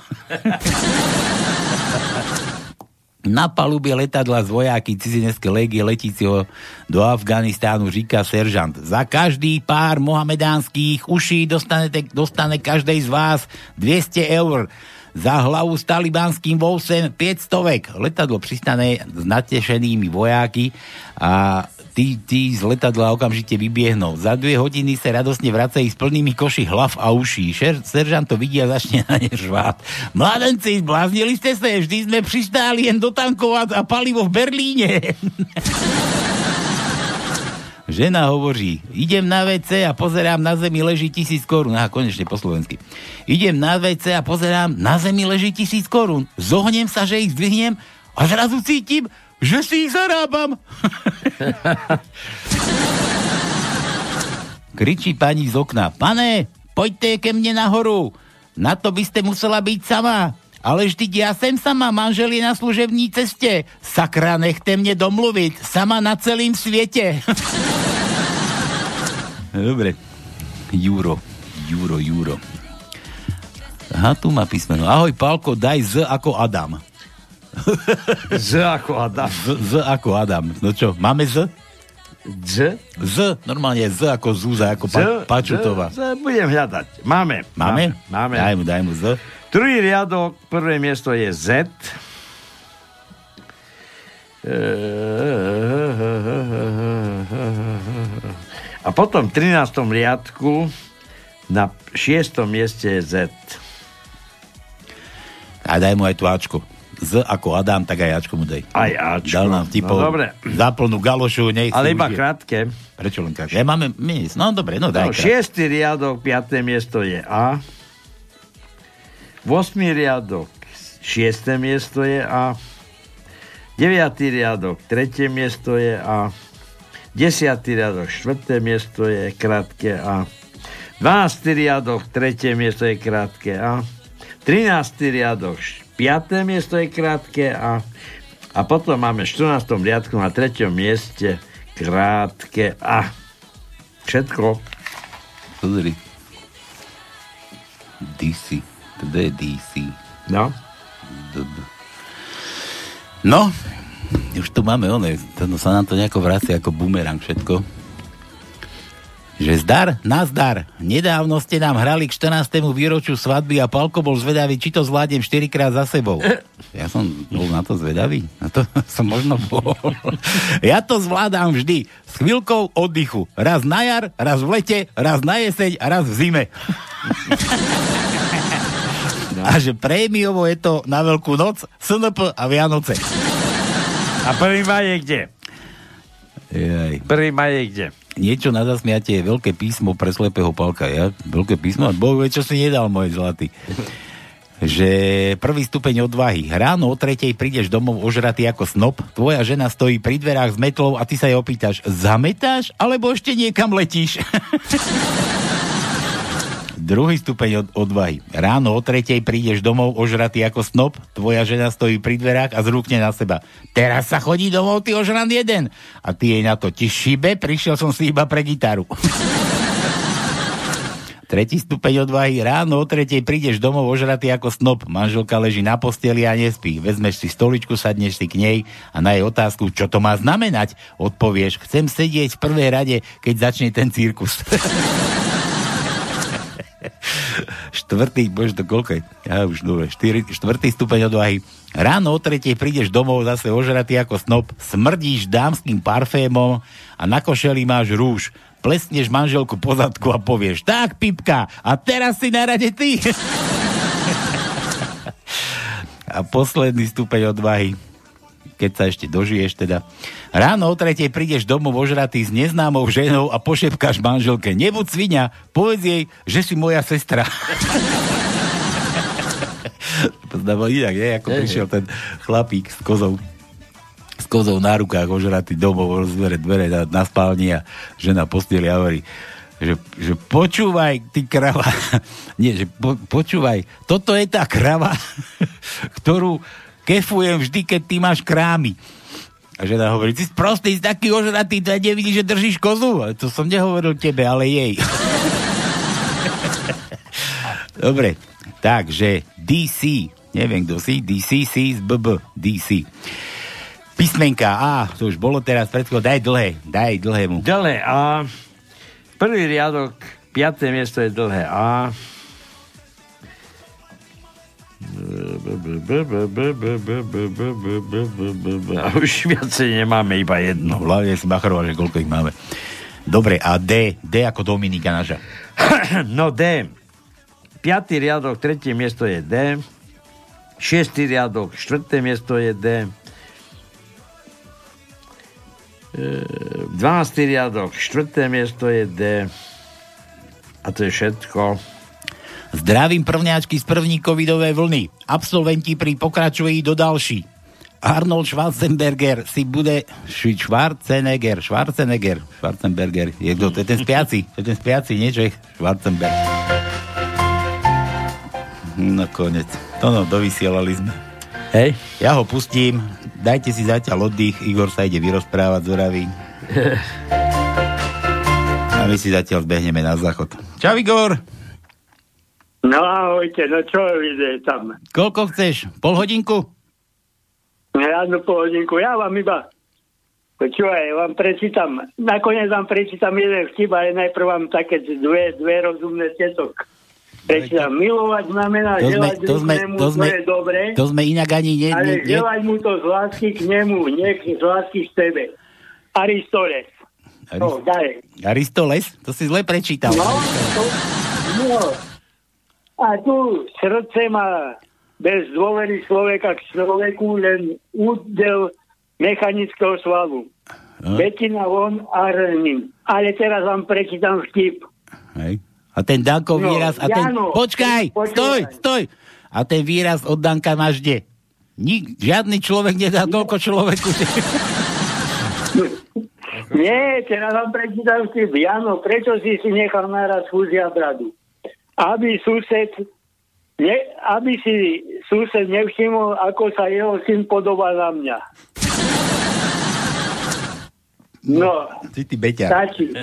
Na palube letadla z vojáky cizinecké legie letícieho do Afganistánu říká seržant. Za každý pár mohamedánskych uší dostanete, dostane každej z vás dvesto eur. Za hlavu s talibánským vousem päťsto. Letadlo pristane s natešenými vojáky a tí, tí z letadla okamžite vybiehnú. Za dve hodiny sa radosne vracajú s plnými koši hlav a uší. Šer, seržant to vidí a začne na ne žvát. Mladenci, zbláznili ste sa, vždy sme pristáli jen dotankovať a palivo v Berlíne. Žena hovorí, idem na vé cé a pozerám, na zemi leží tisíc korún. Aha, konečne po slovensky. Idem na vé cé a pozerám, na zemi leží tisíc korún. Zohnem sa, že ich zdvihnem a zrazu cítim, že si ich zarábam. Kričí pani z okna, pane, poďte ke mne nahoru. Na to by ste musela byť sama. Ale vždyť ja sem sama, manžel je na služební ceste. Sakra, nechte mne domluviť. Sama na celým svete. Dobre. Juro. Juro, Juro. Aha, tu má písmeno. Ahoj, Palko, daj Z ako Adam. Z ako Adam. Z, z ako Adam. No čo, máme Z? Z? Z, normálne Z ako Zúza, ako Z, pa, Pačutová. Z, Z budem hľadať. Máme. Máme? Máme. Daj mu, daj mu Z. Druhý riadok, prvé miesto je Z. A potom v trinástom riadku na šiestom mieste je Z. A daj mu aj tú Ačku. Z ako Adam, tak aj Ačku mu daj. Aj Ačku. Dal nám vtipov. No, dobre. Zaplnú galošu. Ale iba užie. Krátke. Prečo len krátke? Ja máme miest. No dobre, no daj no, krátke. Šiestý riadok, piaté miesto je A. Osmý riadok, šiesté miesto je A. Deviatý riadok, tretie miesto je A. Desiatý riadok, štvrté miesto je krátke A. Dvanásty riadok, tretie miesto je krátke A. Trinásty riadok, piaté miesto je krátke A. A potom máme v štrnástom riadku na treťom mieste krátke A. Všetko. Pozri. dé cé. To je dé cé. No. No. Už tu máme one. No, sa nám to nejako vracia ako bumerang všetko. Že zdar, nazdar. Nedávno ste nám hrali k štrnástemu výročiu svadby a Palko bol zvedavý, či to zvládnem štyrikrát za sebou. Ja som bol na to zvedavý. Na to som možno bol. Ja to zvládam vždy. S chvíľkou oddychu. Raz na jar, raz v lete, raz na jeseň, raz v zime. A že prémiovo je to na Veľkú noc, es en pé a Vianoce. A prvý maj je kde? Jej. Prvý maj je kde? Niečo na zasmiatie je veľké písmo pre slepého Palka. Ja? Veľké písmo? Bohu vie, čo si nedal, môj zlatý. Že prvý stupeň odvahy. Ráno o tretej prídeš domov ožratý ako snop, tvoja žena stojí pri dverách s metlou a ty sa jej opýtaš, zametáš alebo ešte niekam letíš? Druhý stupeň od, odvahy. Ráno o tretej prídeš domov ožratý ako snop, tvoja žena stojí pri dverách a zrúkne na seba. Teraz sa chodí domov, ty ožran jeden. A ty jej na to, ti šibe, prišiel som si iba pre gitaru. Tretí stupeň odvahy. Ráno o tretej prídeš domov ožratý ako snop. Manželka leží na posteli a nespí. Vezmeš si stoličku, sadneš si k nej a na jej otázku, čo to má znamenať, odpovieš, chcem sedieť v prvej rade, keď začne ten cirkus. Štvrtý, bože, to koľko je? Ja už dobre, štyri, štvrtý stupeň odvahy. Ráno o tretej prídeš domov zase ožratý ako snop, smrdíš dámským parfémom a na košeli máš rúž. Plesneš manželku po zadku a povieš, tak, pipka, a teraz si na rade ty. A posledný stupeň odvahy, keď sa ešte dožiješ teda. Ráno o tretej prídeš domov ožratý s neznámou ženou a pošepkáš manželke, nebuď svinia, povedz jej, že si moja sestra. Poznával inak, nie? Ako je, prišiel je. Ten chlapík s kozou s kozou na rukách ožratý domov, rozvere dvere na, na spálni a žena posteli a hovorí, že, že počúvaj, ty krava. Nie, že po, počúvaj, toto je tá krava, ktorú kefujem vždy, keď ty máš krámy. A žena hovorí, si prostý, si taký ožratý, to ja nevidíš, že držíš kozu. Ale to som nehovoril tebe, ale jej. Dobre, takže dé cé, neviem, kto si, dé cé, sí, bé bé, dé cé. Písmenka A, to už bolo teraz predko, daj dlhé, daj dlhému. Dlhé A, prvý riadok, piaté miesto je dlhé A. A už viacej nemáme, iba jedno. Hlavne si bachroval, že koľko ich máme. Dobre, a D, D ako Dominika naša. No D, piatý riadok, tretie miesto je D, šiestý riadok, štvrté miesto je D, dvanásty riadok, štvrté miesto je D. A to je všetko. Zdravím prvňáčky z první covidovej vlny. Absolventi pri pokračují do další. Arnold Schwarzenberger si bude... Schwarzenegger, Schwarzenegger, Schwarzenberger. Je to, to je ten spiaci, to je ten spiaci, niečo je Schwarzenberg. No konec. To no, dovysielali sme. Hej. Ja ho pustím. Dajte si zatiaľ oddych. Igor sa ide vyrozprávať z Oravy. A my si zatiaľ zbehneme na záchod. Čau, Igor! No ahojte, no čo vidíte tam? Koľko chceš? Pol hodinku? Ráno pol hodinku. Ja vám iba... Počúvaj, vám prečítam. Nakoniec vám prečítam jeden vtip, ale najprv vám také dve, dve rozumné tietok. Prečítam, milovať znamená to želať sme, to sme, nemu, to sme, to je dobre, to sme inak ani nie, ale nie, želať mu to z lásky k nemu, nie z lásky k tebe. Aristoteles. Arist- no, Aristoteles? To si zle prečítal. No, to, no. A tu srdce má bez dôvery človeka k človeku len údel mechanického svalu. No. Betina von a hrním. Ale teraz vám prečítam vtip. Hej. A ten Dankov no, výraz... A ten, Jano, počkaj, počúvaj. Stoj, stoj! A ten výraz od Danka máš kde? Nik, žiadny človek nedá toľko človeku. Nie, teraz vám prečítam vtip. Jano, prečo si si nechal naraz fúzia bradu? Aby sused... Ne, aby si sused nevšimol, ako sa jeho syn podobá na mňa. No, ty ty beťa. Stačí.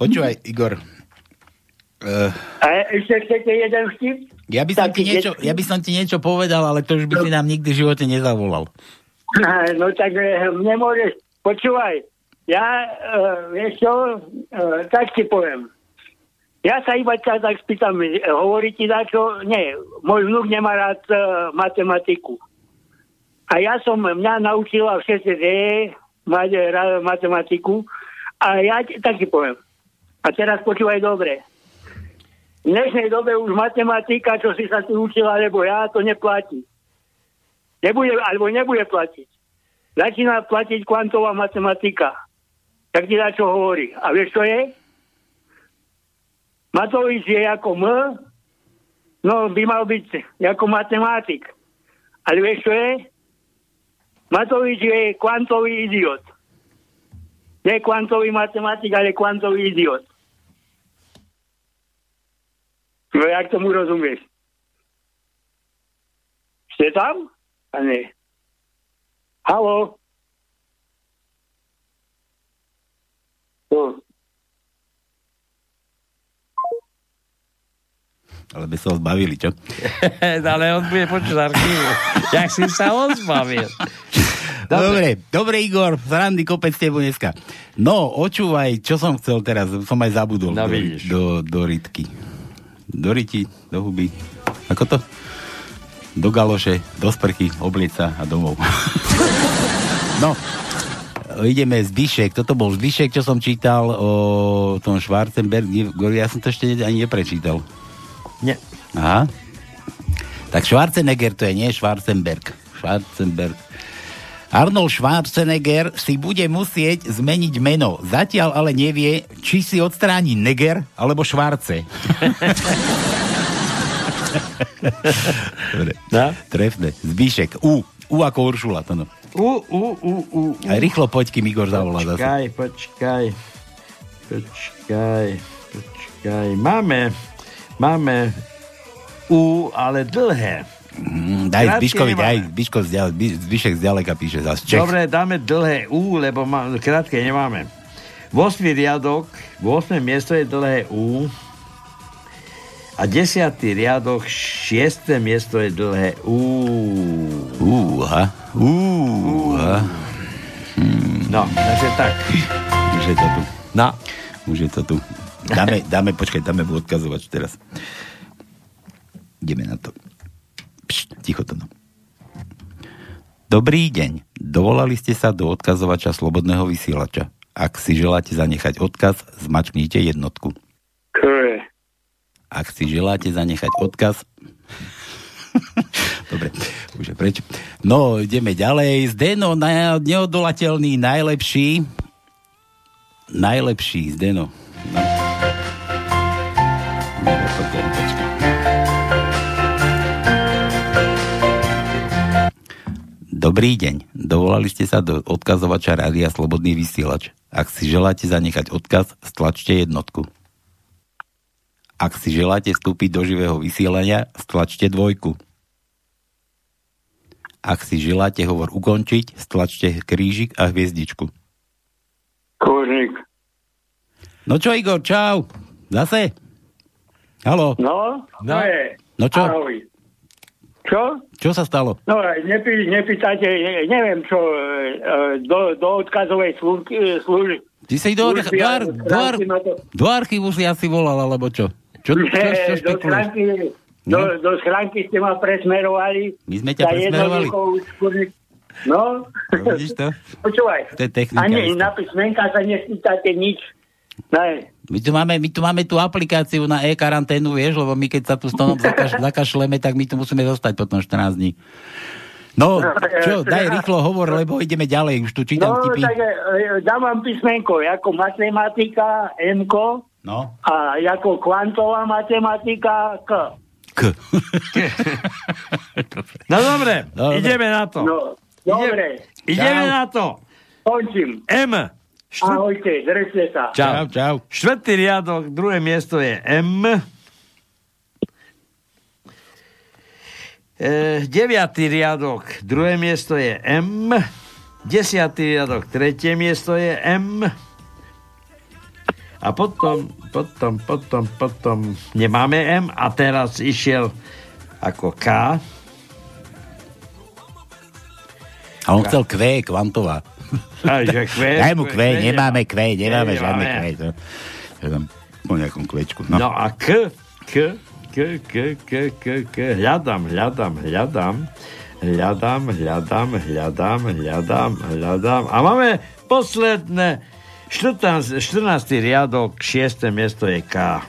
Počúvaj, Igor... Uh, a ešte chcete jeden vtip? Ja by, som ti niečo, ja by som ti niečo povedal, ale to už by si nám nikdy v živote nezavolal. No tak nemôžeš. Počúvaj, ja uh, vieš čo, uh, tak ti poviem. Ja sa iba ťa tak spýtam, hovorí ti dačo? Nie, môj vnúk nemá rád uh, matematiku. A ja som, mňa naučila všetci mať rád matematiku. A ja tak ti poviem. A teraz počúvaj dobre. V dnešnej dobe už matematika, čo si sa tu učila, alebo ja, to neplatí. Nebude, alebo nebude platiť. Začína platiť kvantová matematika. Tak ti na čo hovorí. A vieš, čo je? Matovič je ako M, no by mal byť ako matematik. Ale vieš, čo je? Matovič je kvantový idiot. Nie kvantový matematik, ale kvantový idiot. No, jak tomu rozumieš? Ste tam? A nie. Haló? No. Ale by sa ho zbavili, čo? Ale on bude počuť archívu. Jak si sa on zbavil? Dobre. Dobre, dobre, Igor, srandy kopec s tebou dneska. No, očúvaj, čo som chcel teraz, som aj zabudol. No, do, do, do rytky. Do ryti, do huby. Ako to? Do galoše, do sprchy, oblieca a domov. No, ideme z Bišek. Toto bol z Bišek, čo som čítal o tom Schwarzenberg. Ja som to ešte ani neprečítal. Nie. Aha. Tak Schwarzenegger to je, nie Schwarzenberg. Schwarzenberg. Arnold Schwarzenegger si bude musieť zmeniť meno. Zatiaľ ale nevie, či si odstráni Neger alebo Schwarze. Dobre. No? Trefné. Zbíšek. U. U ako Uršula. To no. U, u, u, u. Aj rýchlo poď, kým Igor zavolá zase. Počkaj, počkaj. Počkaj, počkaj. Máme... Máme U, ale dlhé. Mm, daj Zbiškovi, daj Zbiško zďaleka, Zbišek zďaleka píše zás Čech. Dobre, dáme dlhé U, lebo má, krátke nemáme. Vosmý riadok, v ôsmom miesto je dlhé U a desiaty riadok, šieste miesto je dlhé U. Úha. Úha. Hmm. No, takže tak. Už je to tu. No. Už je to tu. Dáme, dáme, počkaj, dáme odkazovač teraz. Ideme na to. Pšt, ticho to. No. Dobrý deň. Dovolali ste sa do odkazovača slobodného vysielača. Ak si želáte zanechať odkaz, zmačknite jednotku. Kre. Ak si želáte zanechať odkaz... Dobre, už je preč. No, ideme ďalej. Zdeno, neodolateľný, najlepší. Najlepší, Zdeno. No. Dobrý deň. Dovolali ste sa do odkazovača Rádia Slobodný vysielač. Ak si želáte zanechať odkaz, stlačte jednotku. Ak si želáte vstúpiť do živého vysielania, stlačte dvojku. Ak si želáte hovor ukončiť, stlačte krížik a hviezdičku. Krížik. No čo, Igor, čau. Zase? Haló. No? No, no čo? Ahoj. Čo? Čo sa stalo? No, nepý, nepýtate, ne, neviem čo, do, do odkazovej služby. Služ, Ty si do, služby, dvar, dvar, to... do archívu si asi volal, alebo čo? Čo, čo, čo, čo do, schránky, do, do schránky ste ma presmerovali. My sme ťa presmerovali. No, počúvaj. To je technika. Ani na písmenka sa nespýtate nič. Ne. My tu máme, my tu máme tú aplikáciu na e-karanténu, vieš, lebo my keď sa tu s Tónom zakaš, zakašleme, tak my tu musíme zostať potom štrnásť dní. No, čo, daj rýchlo hovor, lebo ideme ďalej, už tu čítam no, tipy. No, tak dám vám písmenko, ako matematika, M-ko, no. A ako kvantová matematika, K. K. No dobre, dobre, ideme na to. No, dobre. Ideme čau. Na to. Končím. M. Štvrt... Ahojte, držte sa. Čau, čau. Štvrtý riadok, druhé miesto je M. E, deviatý riadok, druhé miesto je M. Desiatý riadok, tretie miesto je M. A potom, potom, potom, potom nemáme M a teraz išiel ako K. A on chcel Q, kvantová. Aj, kve, daj mu kve, kve, nemáme kve, nemáme žiadne kve. Po nejakom kvečku. No. No a k, k, k, k, k, k, k, hľadám, hľadám, hľadám, hľadám, hľadám, hľadám, hľadám, hľadám. A máme posledné, štrnásty riadok, šieste miesto je K.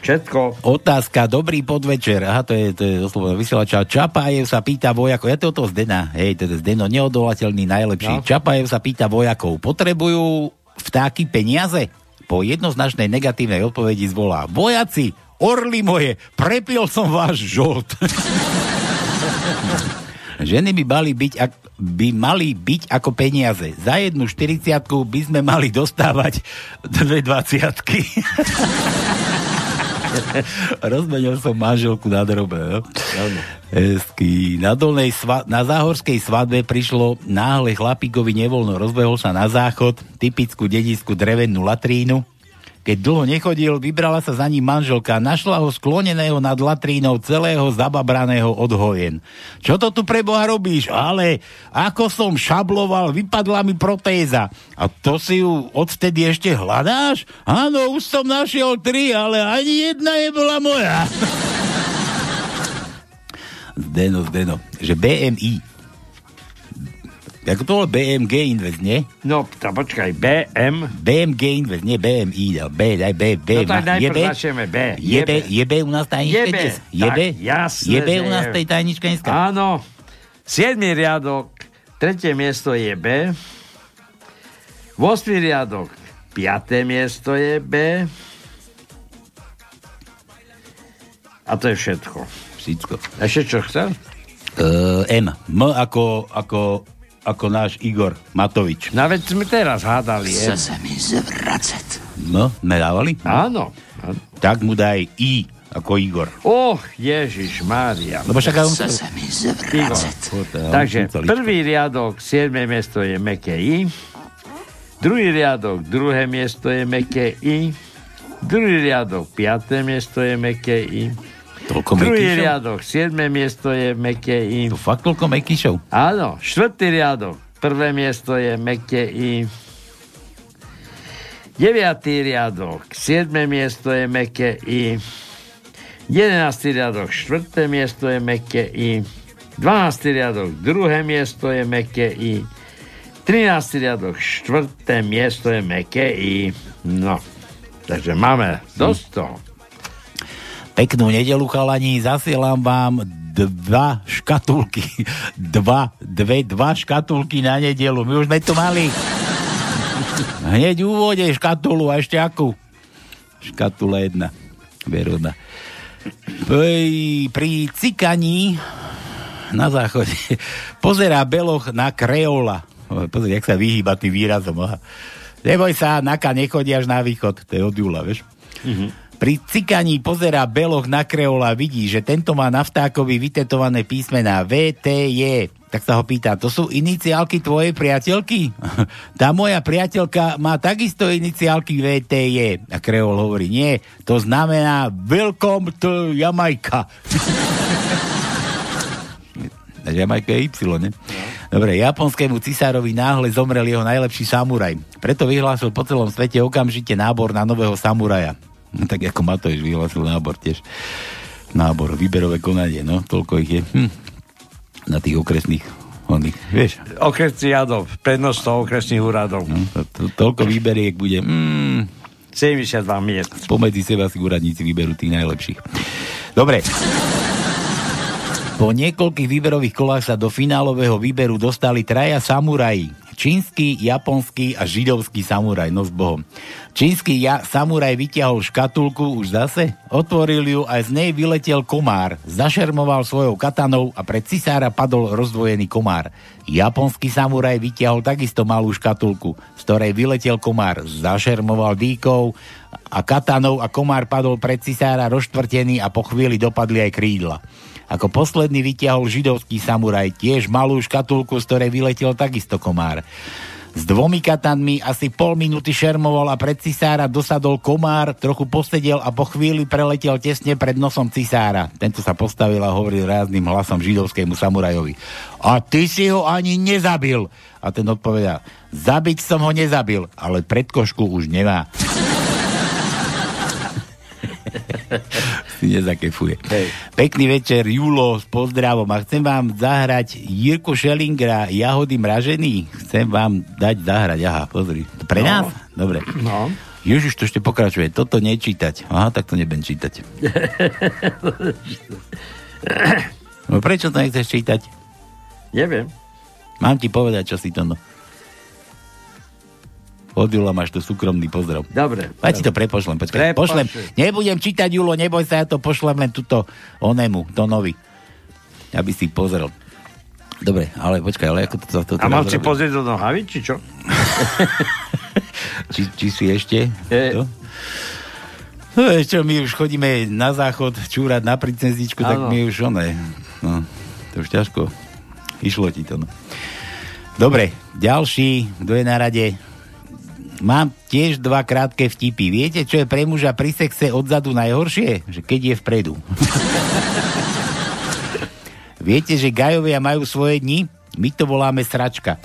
Všetko. Otázka, dobrý podvečer. Aha, to je, to je doslova vysielača. Čapájev sa pýta vojakov. Ja to je toho Zdena. Hej, to je Zdeno, neodolateľný, najlepší. No. Čapájev sa pýta vojakov. Potrebujú vtáky peniaze? Po jednoznačnej negatívnej odpovedi zvolá. Vojaci, orly moje, prepil som váš žolt. Ženy by mali byť, ak, by mali byť ako peniaze. Za jednu štyridsiatku by sme mali dostávať dve dvaciatky. Rozmenil som manželku na drobné. No? Na, dolnej sva- na záhorskej svadbe prišlo náhle chlapíkovi nevoľno, rozbehol sa na záchod, typickú dedinskú drevenú latrínu, Keď dlho nechodil, vybrala sa za ním manželka. Našla ho skloneného nad latrínou, celého zababraného od hojen. Čo to tu pre Boha robíš? Ale ako som šabloval, vypadla mi protéza. A to si ju odtedy ešte hľadáš? Áno, už som našiel tri, ale ani jedna nebola moja. Zdeno, Zdeno. Že bé em í. Ako to bolo bé em gé Invest, nie? No, tá, počkaj, bé em... bé em gé Invest, nie bé em í, B, daj B, B. No tak najprv začneme B. Je B, je B u nás tajnička dnes? Je B, je B u nás tej tajnička dneska? Áno. Siedmy riadok, tretie miesto je B. Vosmý riadok, piaté miesto je B. A to je všetko. Všetko. Ešte čo chcel? Uh, M. M ako... ako... ako náš Igor Matovič. No veď sme teraz hádali. Chce sa mi zvracať. No, nedávali? Áno. áno. Tak mu daj I ako Igor. Och, Ježiš Mária. Chce sa mi zvracať. Takže prvý riadok, siedme miesto je meké I. Druhý riadok, druhé miesto je meké I. Druhý riadok, piaté miesto je meké I. Druhý riadok, siedme miesto je meké I. To fakt toľko mekýšov? Áno, štvrtý riadok, prvé miesto je meké I. Deviatý riadok, siedme miesto je meké I. Jedenáctý riadok, štvrté miesto je meké I. Dvanáctý riadok, druhé miesto je meké I. Trináctý riadok, štvrté miesto je meké I. No, takže máme dosť toho. Peknú nedelu, chalani, zasielam vám dva škatulky. Dva, dve, dva škatulky na nedelu. My už sme to mali. Hneď v úvode škatulu a ešte akú. Škatula jedna. Verona. Pri, pri cikaní na záchode pozerá beloch na kreola. Pozri, jak sa vyhýba tým výrazom. Aha. Neboj sa, naka nechodí až na východ. To je od Júla, vieš? Mhm. Pri cikaní pozerá beloch na kreola a vidí, že tento má na vtákovi vytetované písmená vé té jé. Tak sa ho pýta, to sú iniciálky tvojej priateľky? Tá moja priateľka má takisto iniciálky vé té jé. A kreol hovorí, nie, to znamená Welcome to Jamaica. Jamaica je Y, ne? Dobre, japonskému cisárovi náhle zomrel jeho najlepší samuraj. Preto vyhlásil po celom svete okamžite nábor na nového samuraja. No, tak ako Matovič vyhlasil nábor tiež. Nábor, výberové konanie, no, toľko ich je. Hm. Na tých okresných, oných, vieš. Okresných jadov, prednožstvo okresných úradov. No, to, to, toľko výberiek bude. Mm, sedemdesiatdva miest. Pomedzi seba si úradníci vyberú tých najlepších. Dobre. Po niekoľkých výberových kolách sa do finálového výberu dostali traja samuraji. Čínsky, japonský a židovský samuraj, no s Bohom. Čínsky ja, samuraj vyťahol škatulku, už zase, otvoril ju a z nej vyletel komár. Zašermoval svojou katanou a pred cisára padol rozdvojený komár. Japonský samuraj vyťahol takisto malú škatulku, z ktorej vyletel komár. Zašermoval dýkou a katanou a komár padol pred cisára rozštvrtený a po chvíli dopadli aj krídla. Ako posledný vytiahol židovský samuraj tiež malú škatulku, z ktorej vyletel takisto komár. S dvomi katanmi asi pol minúty šermoval a pred cisára dosadol komár, trochu posedel a po chvíli preletel tesne pred nosom cisára. Tento sa postavil a hovoril rázným hlasom židovskému samurajovi. A ty si ho ani nezabil. A ten odpovedal, zabiť som ho nezabil, ale predkošku už nemá. Nezakefuje. Hej. Pekný večer, Julo, s pozdravom. A chcem vám zahrať Jirku Šelingra, Jahody mražený. Chcem vám dať zahrať. Aha, pozri. Pre no. nás? Dobre. No. Ježiš, to ešte pokračuje. Toto nečítať. Aha, tak to nebudem čítať. No prečo to nechceš čítať? Neviem. Mám ti povedať, čo si to no. Od Jula máš tu súkromný pozdrav. Dobre. Ja ti to prepošlem. Počkaj. Prepošlem. Nebudem čítať, Julo, neboj sa, ja to pošlem len tuto onemu, Tonovi. Aby si pozrel. Dobre, ale počkaj, ale ako to... to, to a mám si pozrieť do nohavic, či čo? či, či si ešte? E... To? No, čo, my už chodíme na záchod čúrať na princezničku, tak my už oné. No, to už ťažko. Išlo ti to, no. Dobre, ďalší, kto je na rade... Mám tiež dva krátke vtipy. Viete, čo je pre muža pri sexe odzadu najhoršie? Že keď je vpredu. Viete, že gajovia majú svoje dni? My to voláme sračka.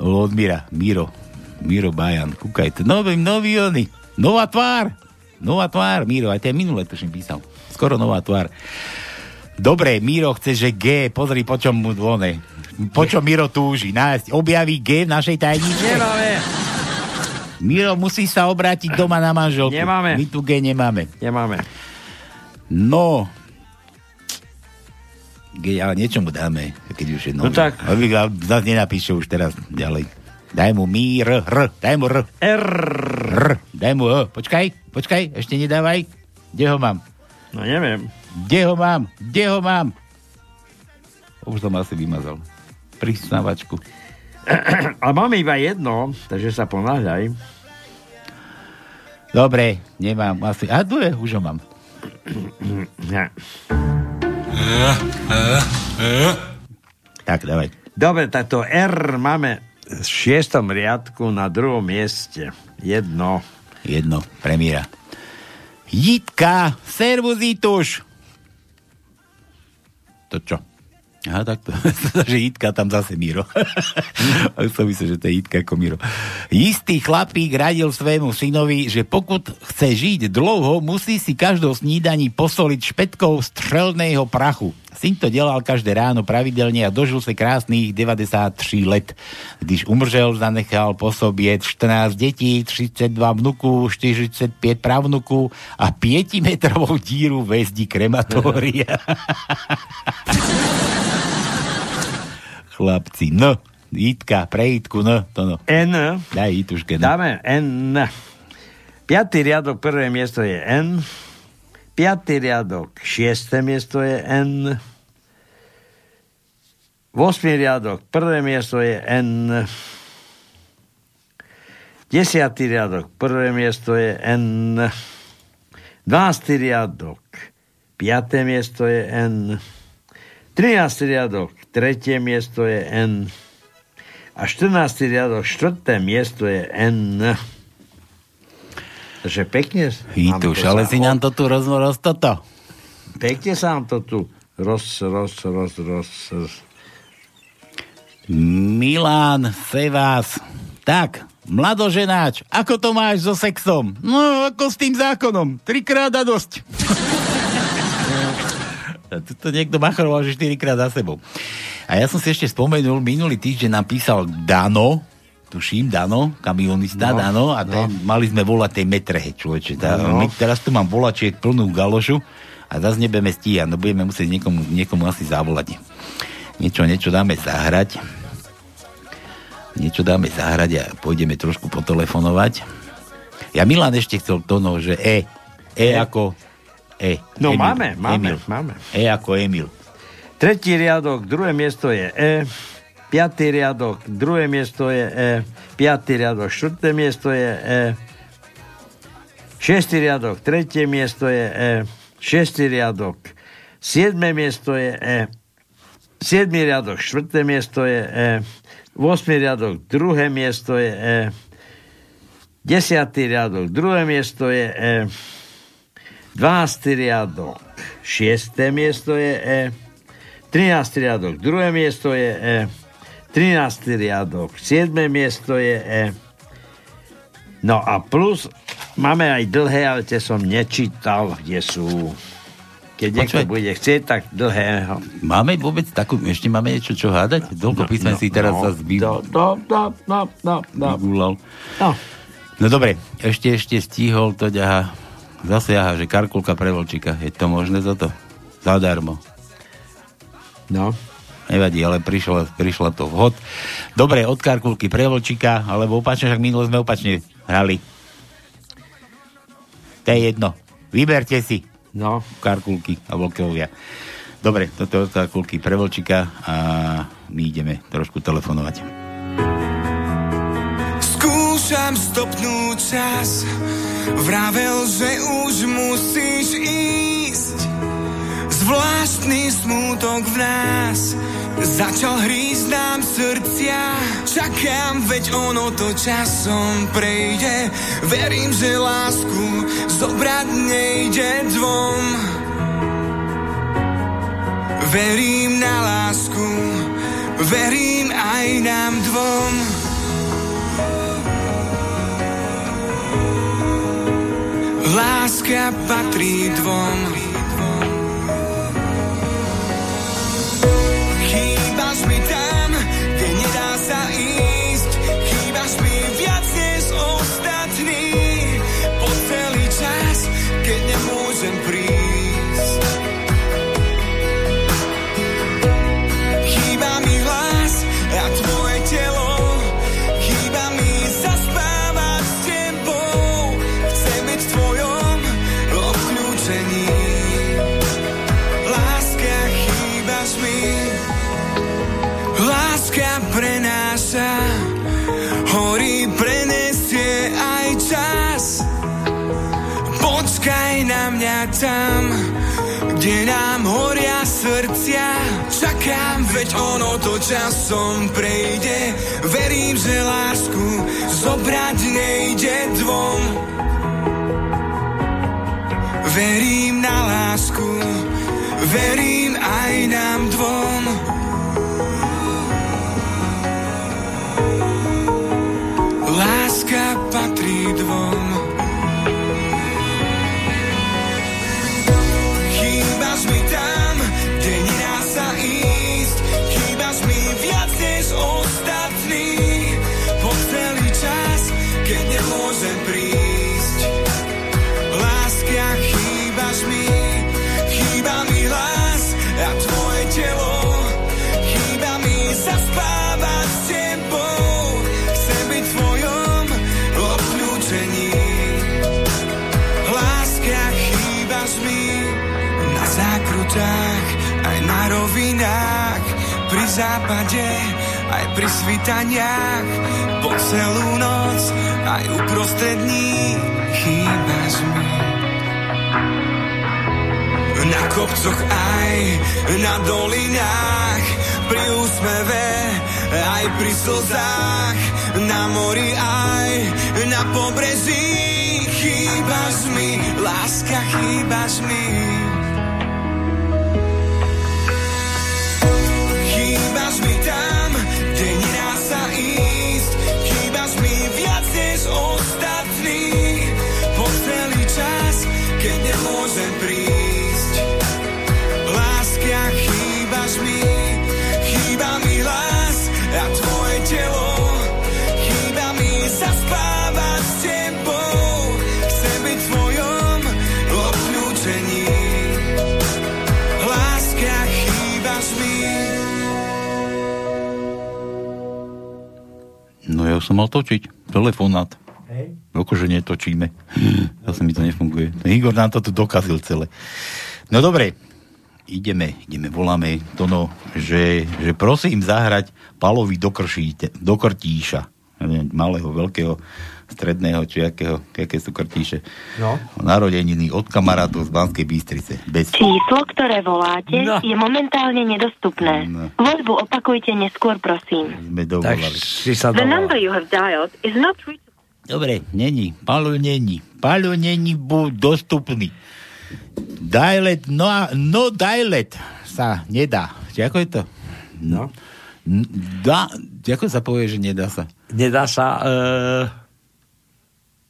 Lodmira, Miro. Miro Bajan, kúkajte. Nový, nový ony. Nová tvár. Nová tvár, Miro. Aj ten minulé to som písal. Skoro nová tvár. Dobre, Miro chce, že G. Pozri, po čom mu dvone. Po čom Miro túži. Nájsť. Objaví G v našej tajničke. Nemáme. Miro, musí sa obrátiť doma na manželku. Nemáme. My tu G nemáme. Nemáme. No... Keď, ale niečo mu dáme, keď už je nový. No tak. Aby nás nenapíše už teraz ďalej. Daj mu mi, r, r, daj mu r. R. R. Daj mu o. Počkaj, počkaj, ešte nedávaj. Kde ho mám? No neviem. Kde ho mám? Kde ho mám? Už som asi vymazal. Prisnávačku. Ale máme iba jedno, takže sa ponáhľaj. Dobre, nemám asi. A tu je, už ho mám. Ja. Tak, dávaj. Dobre, tak to R máme v šiestom riadku na druhom mieste. Jedno. Jedno, premiéra. Jitka, servus Jituš. To čo? Aha, takto. Že Jitka, tam zase Miro. Ale som myslel, že to je Jitka ako Miro. Istý chlapík radil svému synovi, že pokud chce žiť dlho, musí si každou snídaní posoliť špetkou strelného prachu. Syn to delal každé ráno pravidelne a dožil sa krásnych deväťdesiattri let. Když umržel, zanechal po sobie štrnásť detí, tridsaťdva vnukov, štyridsaťpäť pravnukov a päťmetrovú díru ve zdi krematória. Chlapci, no. Jitka, pre Jitku, no. To no. N. Daj Jituške, no. Dáme N. Piatý riadok, prvé miesto je N. Piatý riadok, šiesté miesto je N. Vosmý riadok, prvé miesto je N. Desiatý riadok, prvé miesto je N. Dvásty riadok, piaté miesto je N. Trinásty riadok, tretie miesto je N. A štrnásty riadok, štvrté miesto je N. Takže pekne... Hituš, ale si nám to tu roz, roz toto. Pekne sa nám to tu roz, roz, roz, roz, roz. Milan, se vás. Tak, mladoženáč, ako to máš so sexom? No, ako s tým zákonom. Trikrát a dosť. Tuto niekto machroval, že štyrikrát za sebou. A ja som si ešte spomenul, minulý týždeň nám písal Dano, tuším, Dano, kamionista, no, Dano, a ten, no. Mali sme volať tej metrehe, človeče. Tá, no. My teraz tu mám volačiek plnú galošu a zase nebudeme stíhať, no budeme musieť niekomu, niekomu asi zavolať. Niečo, niečo dáme zahrať. Niečo dáme zahrať a pôjdeme trošku potelefonovať. Ja Milan ešte chcel to, no, že E, E ako... E. No Emil. máme, máme, Emil. máme. E ako Emil. Tretí riadok, druhé miesto je E. Piatý riadok, druhé miesto je E. Piatý riadok, štvrté miesto je E. Šiestý riadok, tretie miesto je E. Šiestý riadok, siedme miesto je E. Siedmy riadok, štvrté miesto je E. Osmý riadok, druhé miesto je E. Desiatý riadok, druhé miesto je E. dvanásty riadok, šieste miesto je E. trinásty riadok, druhé miesto je E. trinásty riadok, siedme miesto je E. No a plus, máme aj dlhé, ale tie som nečítal, kde sú. Keď niekto bude chcieť, tak dlhé. Máme vôbec takú, ešte máme niečo, čo hádať? Doľko písmen no, si teraz no, zazbýv... No, no, no, no, no. Vygulal. No. No dobre, ešte, ešte stihol to ďaha. Zase jaha, že Karkulka pre Volčíka. Je to možné za to? Zadarmo. No. Nevadí, ale prišla, prišla to vhod. Dobre, od Karkulky pre Volčíka, alebo opačne, však minule sme opačne hrali. To je jedno. Vyberte si. No. Karkulky a Volkovia. Dobre, toto od Karkulky pre Volčíka a my ideme trošku telefonovať. Skúšam stopnúť čas. Vravel, že už musíš ísť. Zvláštny smútok v nás Začal hrísť nám srdcia, čakám, veď ono to časom prejde. Verím, že lásku zobrať nejde dvom. Verím na lásku, verím aj nám dvom. Láska patrí dvom. Chýbaš mi tam, kde nedá sa ísť. Chýbaš mi viac než ostatní. Po celý čas, keď nemôžem prísť. Chýba mi hlas a tvoje telo. Chýba mi zaspávať s tebou. Chcem byť v tvojom obklúčení. Láska, chýbaš mi. Láska prenáša, hory prenesie aj čas. Počkaj na mňa tam, kde nám horia srdcia. Čakám, veď ono to časom prejde. Verím, že lásku zobrať nejde dvom. Verím na lásku, verím aj nám dvom. Láska patrí dvom. Chýbaš mi tam, kde nedá sa ísť. Chýbaš mi viac než ostatní. Po celý čas, keď nemôžem prísť. Láska, chýbaš mi. Chýba mi hlas a tvoje telo. Chýba mi zaspávať s tebou. Chcem byť tvoj. Láska, chýbaš mi na zákrutách, aj na rovinách, pri západe, aj pri svitaniach, po celú noc, aj uprostred dní, chýbaš mi. Na kopcoch aj na dolinách, pri úsmeve aj pri slzách, na mori aj na pobreží. Chýbaš mi, láska, chýbaš mi. Chýbaš mi tam, kde nedá sa ísť. Chýbaš mi viac než ostatní. Po celý čas, keď nemôžem prísť. Láska, chýbaš mi. Chýba mi hlas a tvoje telo. Chýba mi zaspávať s tebou. Chcem byť v tvojom obklúčení. Láska, chýbaš mi. No ja som mal točiť telefonát. Hej. Akože netočíme. Ja som mi to nefunguje. Igor nám to tu dokazil celé. No dobre. Ideme, ideme, voláme Tono, že, že prosím zahrať Palovi do, kršíte, do krtíša. Malého, veľkého, stredného, či jakého, jaké sú krtíše. No. Narodeniny od kamarátov z Banskej Bystrice. Bez... Číslo, ktoré voláte, no. je momentálne nedostupné. No. Voľbu opakujte neskôr, prosím. Sme dovolali. The number you have dialed is not... Dobre, není. Palo není. Palo není dostupný. Dialet, no, no dialet sa nedá. Či ako je to? No. Da, ako sa povie, že nedá sa? Nedá sa... Uh...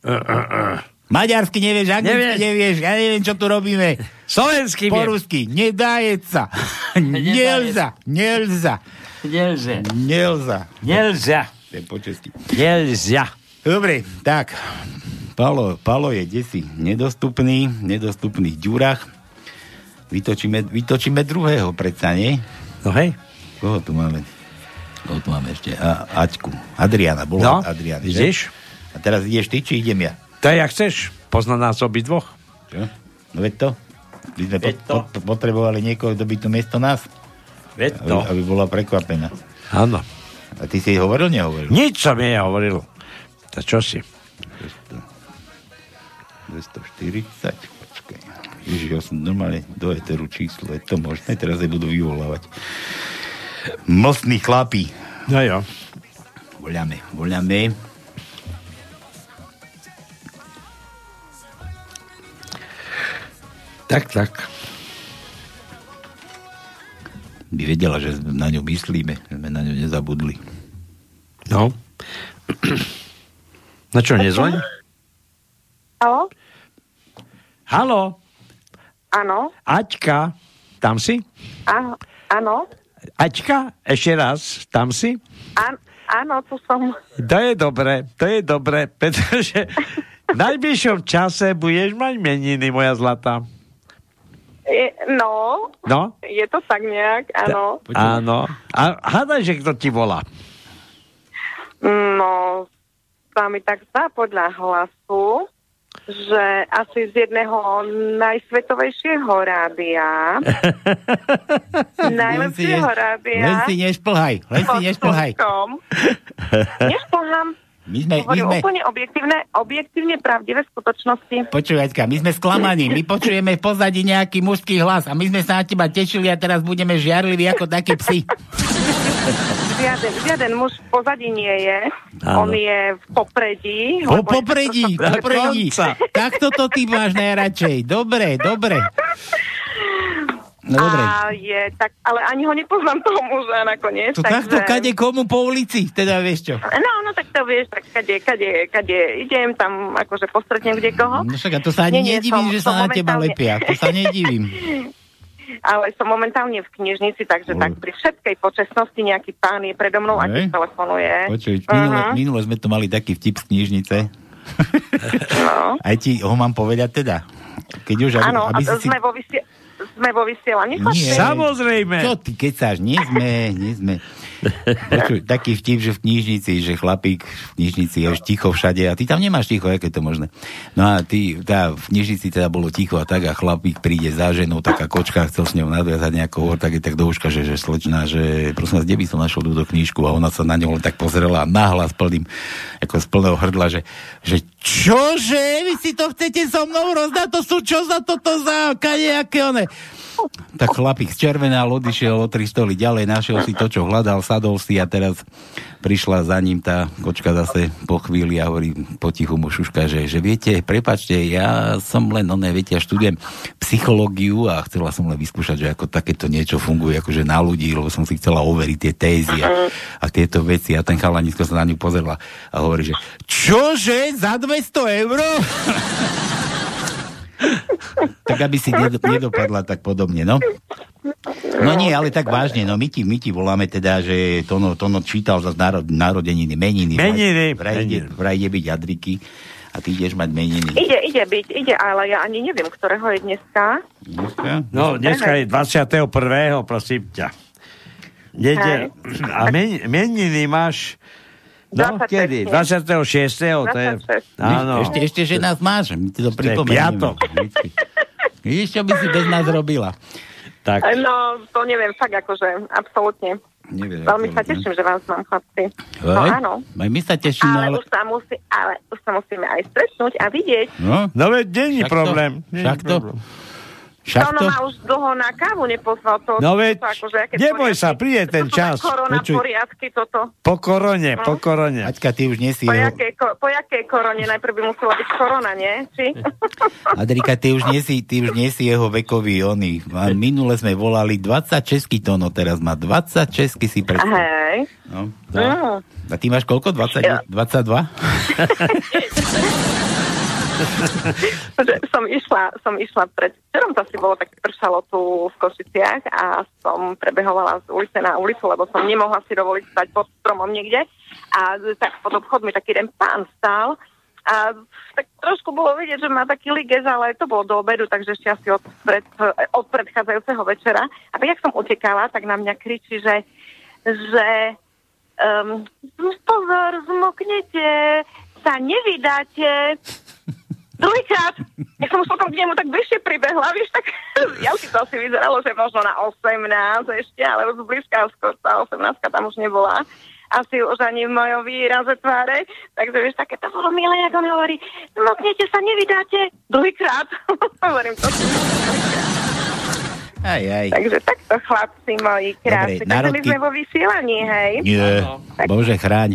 Uh, uh, uh. Maďarsky nevieš, anglicky nevieš. nevieš, ja neviem, čo tu robíme. Slovenský po rusky, nedáje sa. Nelza, nelza. Nelza. Nelza. Nelza. Po česky. Nelza. Dobre, tak... Palo, Palo je desi nedostupný, nedostupných ďurách. Vytočíme, vytočíme druhého, predsa, nie? No hej. Koho tu máme? Koho tu máme ešte? A, Aťku. Adriana, bolo no, Adriana. Ideš? A teraz ideš ty, či idem ja? To je, jak chceš. Pozná nás obi dvoch. Čo? No veď to. My sme veď po, to. Po, potrebovali niekoho, kto by tu miesto nás. Veď aby, to. Aby bola prekvapená. Áno. A ty si hovoril, nehovoril? Nič som jej hovoril. A čo si? dvestoštyridsať, počkaj. Ježiš, ja som normálne do eteru číslo, je to možné, teraz aj budú vyvolávať. Mostní chlapi. No jo. Voľame, voľame. Tak, tak. By vedela, že na ňu myslíme, že sme na ňu nezabudli. No. Na čo, nezvoň? Haló? Haló? Áno. Aťka, tam si? Áno. Aťka, ešte raz, tam si? Áno, áno, tu som. To je dobre, to je dobre, pretože v najbližšom čase budeš mať meniny, moja zlatá. Je, no, no, je to tak nejak, áno. Áno. A hádaj, že kto ti volá? No, sa mi tak zdá podľa hlasu, že asi z jedného najsvetovejšieho rádia. Najlepšieho rádia. Len si nešplhaj, len si nešplhaj. Nešplhám. My sme, my sme... úplne objektívne, objektívne pravdivé skutočnosti. Počúvačka, my sme sklamaní, my počujeme v pozadí nejaký mužský hlas a my sme sa na teba tešili a teraz budeme žiarliví ako takí psi. Žiaden, žiaden muž v pozadí nie je. Áno. On je v popredí. O popredí, to, to, to, popredí. Tak toto ty máš najradšej. Dobre, dobre. No, a je, tak, ale ani ho nepoznám toho muža nakoniec. To takže... takto kade komu po ulici, teda vieš čo? No, no tak to vieš, tak kade, kade, kade idem tam, akože postretnem kde koho. No však, a to sa ani nie, nedivím, som, že som sa momentálne... na teba lepia, to sa nedivím. Ale som momentálne v knižnici, takže Ol. tak pri všetkej počestnosti nejaký pán je predo mnou, okay, a telefonuje. Počuj, minule, uh-huh. minule sme to mali taký vtip z knižnice. No. Aj ti ho mám povedať teda. Keď už, aby, ano, aby a si... sme vo vysielaní. Sme vo vysielaní? Nie, samozrejme. Čo ty kecáš? Nie sme, nie sme. Počuj, taký vtip, že v knižnici, že chlapík v knižnici je už ticho všade a ty tam nemáš ticho, jak je to možné. No a ty, tá, v knižnici teda bolo ticho a tak a chlapík príde za ženou, taká kočka, chcel s ňou nadviazať nejaký hovor, tak je tak do uška, že, že slečná, že prosím vás, kde by som našiel túto knižku, a ona sa na ňou len tak pozrela a nahlas plným, ako z plného hrdla, že, že čože, vy si to chcete so mnou rozdať, to sú čo za toto za kadejaké one. Tak chlapík zčervenal, odišiel o tri stoly ďalej, našiel si to, čo hľadal, sadol si a teraz prišla za ním tá kočka zase po chvíli a hovorí potichu mu šuška, že, že viete, prepáčte, ja som len, no ne, viete, ja študujem psychológiu a chcela som len vyskúšať, že ako takéto niečo funguje, akože na ľudí, lebo som si chcela overiť tie tézy a, a tieto veci a ten chalanisko sa na ňu pozerla a hovorí, že čože, za dvesto eur? Tak aby si nedopadla tak podobne, no? No nie, ale tak vážne, no my ti, my ti voláme teda, že Tono, Tono čítal za národ, národeniny, meniny. Meniny. Vraj, meniny. Vraj ide byť Jadriky a ty ideš mať meniny. Ide, ide byť, ide, ale ja ani neviem, ktorého je dneska. Dneska? No, dneska je dvadsiateho prvého prosím ťa. Dede, a men, meniny máš... No, dvadsiateho kedy? dvadsiateho šiesteho To je... Áno. Ešte, ešte, že nás máš. My ti to pripomeniem. To je piatok. Vidíš, čo by si bez nás robila? Tak. No, to neviem, fakt akože, absolútne. Neviem, veľmi absolútne. Sa teším, že vás mám, chlapci. No áno. Aj my sa tešíme, ale... Ale už sa, musí, ale už sa musíme aj stretnúť a vidieť. No, no veď, není problém. Však to... Však to... Ono ma už dlho na kávu nepozval. To, no veď, akože, neboj poriadky, sa, príde ten čas. Korona, poriadky, toto. Po korone, no? Po korone. Aťka, ty už nesi... Po jakej, po jakej korone? Najprv by musela byť korona, nie? Či? Adrika, ty už nesi, ty už nesi jeho vekový oný. Minule sme volali dvadsaťšesť, Tono teraz má dvadsaťšesť si predstav. Hej. No, no. A ty máš koľko? dvadsať, ja. dvadsaťdva? som išla, som išla pred včerom, to asi bolo také pršalo tu v Košiciach a som prebehovala z ulice na ulicu, lebo som nemohla si dovoliť stať pod stromom niekde a tak pod obchodmi taký jeden pán stál a tak trošku bolo vidieť, že má taký ligez, ale to bolo do obedu, takže ešte asi od, pred, od predchádzajúceho večera a tak jak som utekala, tak na mňa kričí, že že um, pozor, zmoknete, sa nevydáte. Druhýkrát, ja som už potom k nemu tak bližšie pribehla, vieš, tak ja už to asi vyzeralo, že možno na osemnásť ešte, ale už blízka skôr tá osemnásť tam už nebola. Asi už ani v mojom výraze tváre, takže vieš, také to bolo milé, ako on hovorí, moknete sa, nevydáte, druhýkrát. Hovorím to. Aj, aj. Takže takto, chlapci moji krásne. Dobre, národky... Takže my sme vo vysielaní, hej? Nie, tak... Bože, chráň.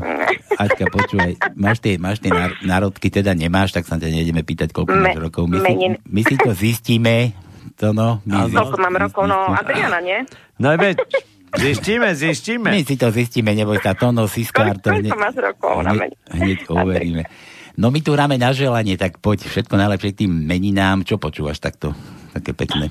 Aťka, počúvaj, máš tie, máš tie národky, teda nemáš, tak sa ťa nejdeme pýtať, koľko Me, máš rokov. My si, my si to zistíme, to no. My no koľko mám rokov, no Adriana, nie? No veď, zistíme, zistíme. My si to zistíme, neboj sa, to no, Siskár. Koľko hne... máš rokov na mene? Hneď to uveríme. No my tu ráme na želanie, tak poď všetko najlepšie k tým meninám. Čo počúvaš takto? Také pekné.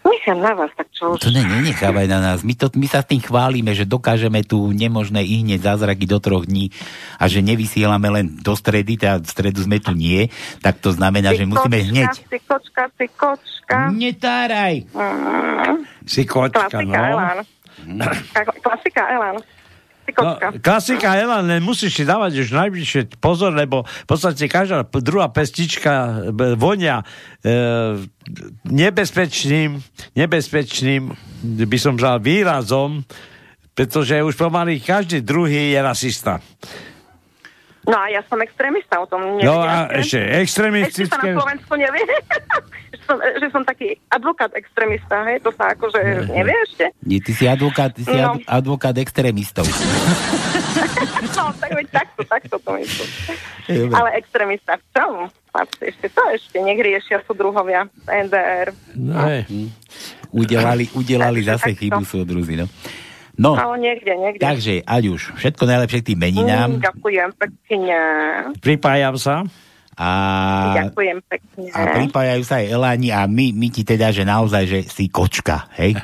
Nechám na vás, tak čo? To ne, nenechávaj na nás. My, to, my sa s tým chválime, že dokážeme tu nemožné ihneť zázraky do troch dní a že nevysielame len do stredy, teda v stredu sme tu nie, tak to znamená, ty že kočka, musíme hneď... Ty kočka, ty kočka. Netáraj. Mm. Si kočka, klasika, no. Elán. Mm. Klasika, Elán. No, klasika Elán, musíš si dávať už najbližšie pozor, lebo v podstate každá druhá pestička vonia e, nebezpečným, nebezpečným, by som vzal výrazom, pretože už pomaly každý druhý je rasista. No a ja som extrémista, o tom neviem. No a ešte extrémistické... Ešte sa na Slovensku nevie, že, som, že som taký advokát extrémista, hej? To sa akože nevie ešte. Nie, ty si advokát, ty si no. advokát extrémistov. No, tak veď takto, takto to myslím. Ale extrémista v čom? Ešte to ešte, nech riešia sú druhovia, en dé er. No, no. Hm. Udelali, udelali zase takto. Chybu sú druzi, no. No, no niekde, niekde. Takže, Aďuš, všetko najlepšie k tým meninám. Mm, ďakujem pekne. Pripájam sa. A, ďakujem pekne. A pripájajú sa aj Eláni a my, my ti teda, že naozaj, že si kočka, hej?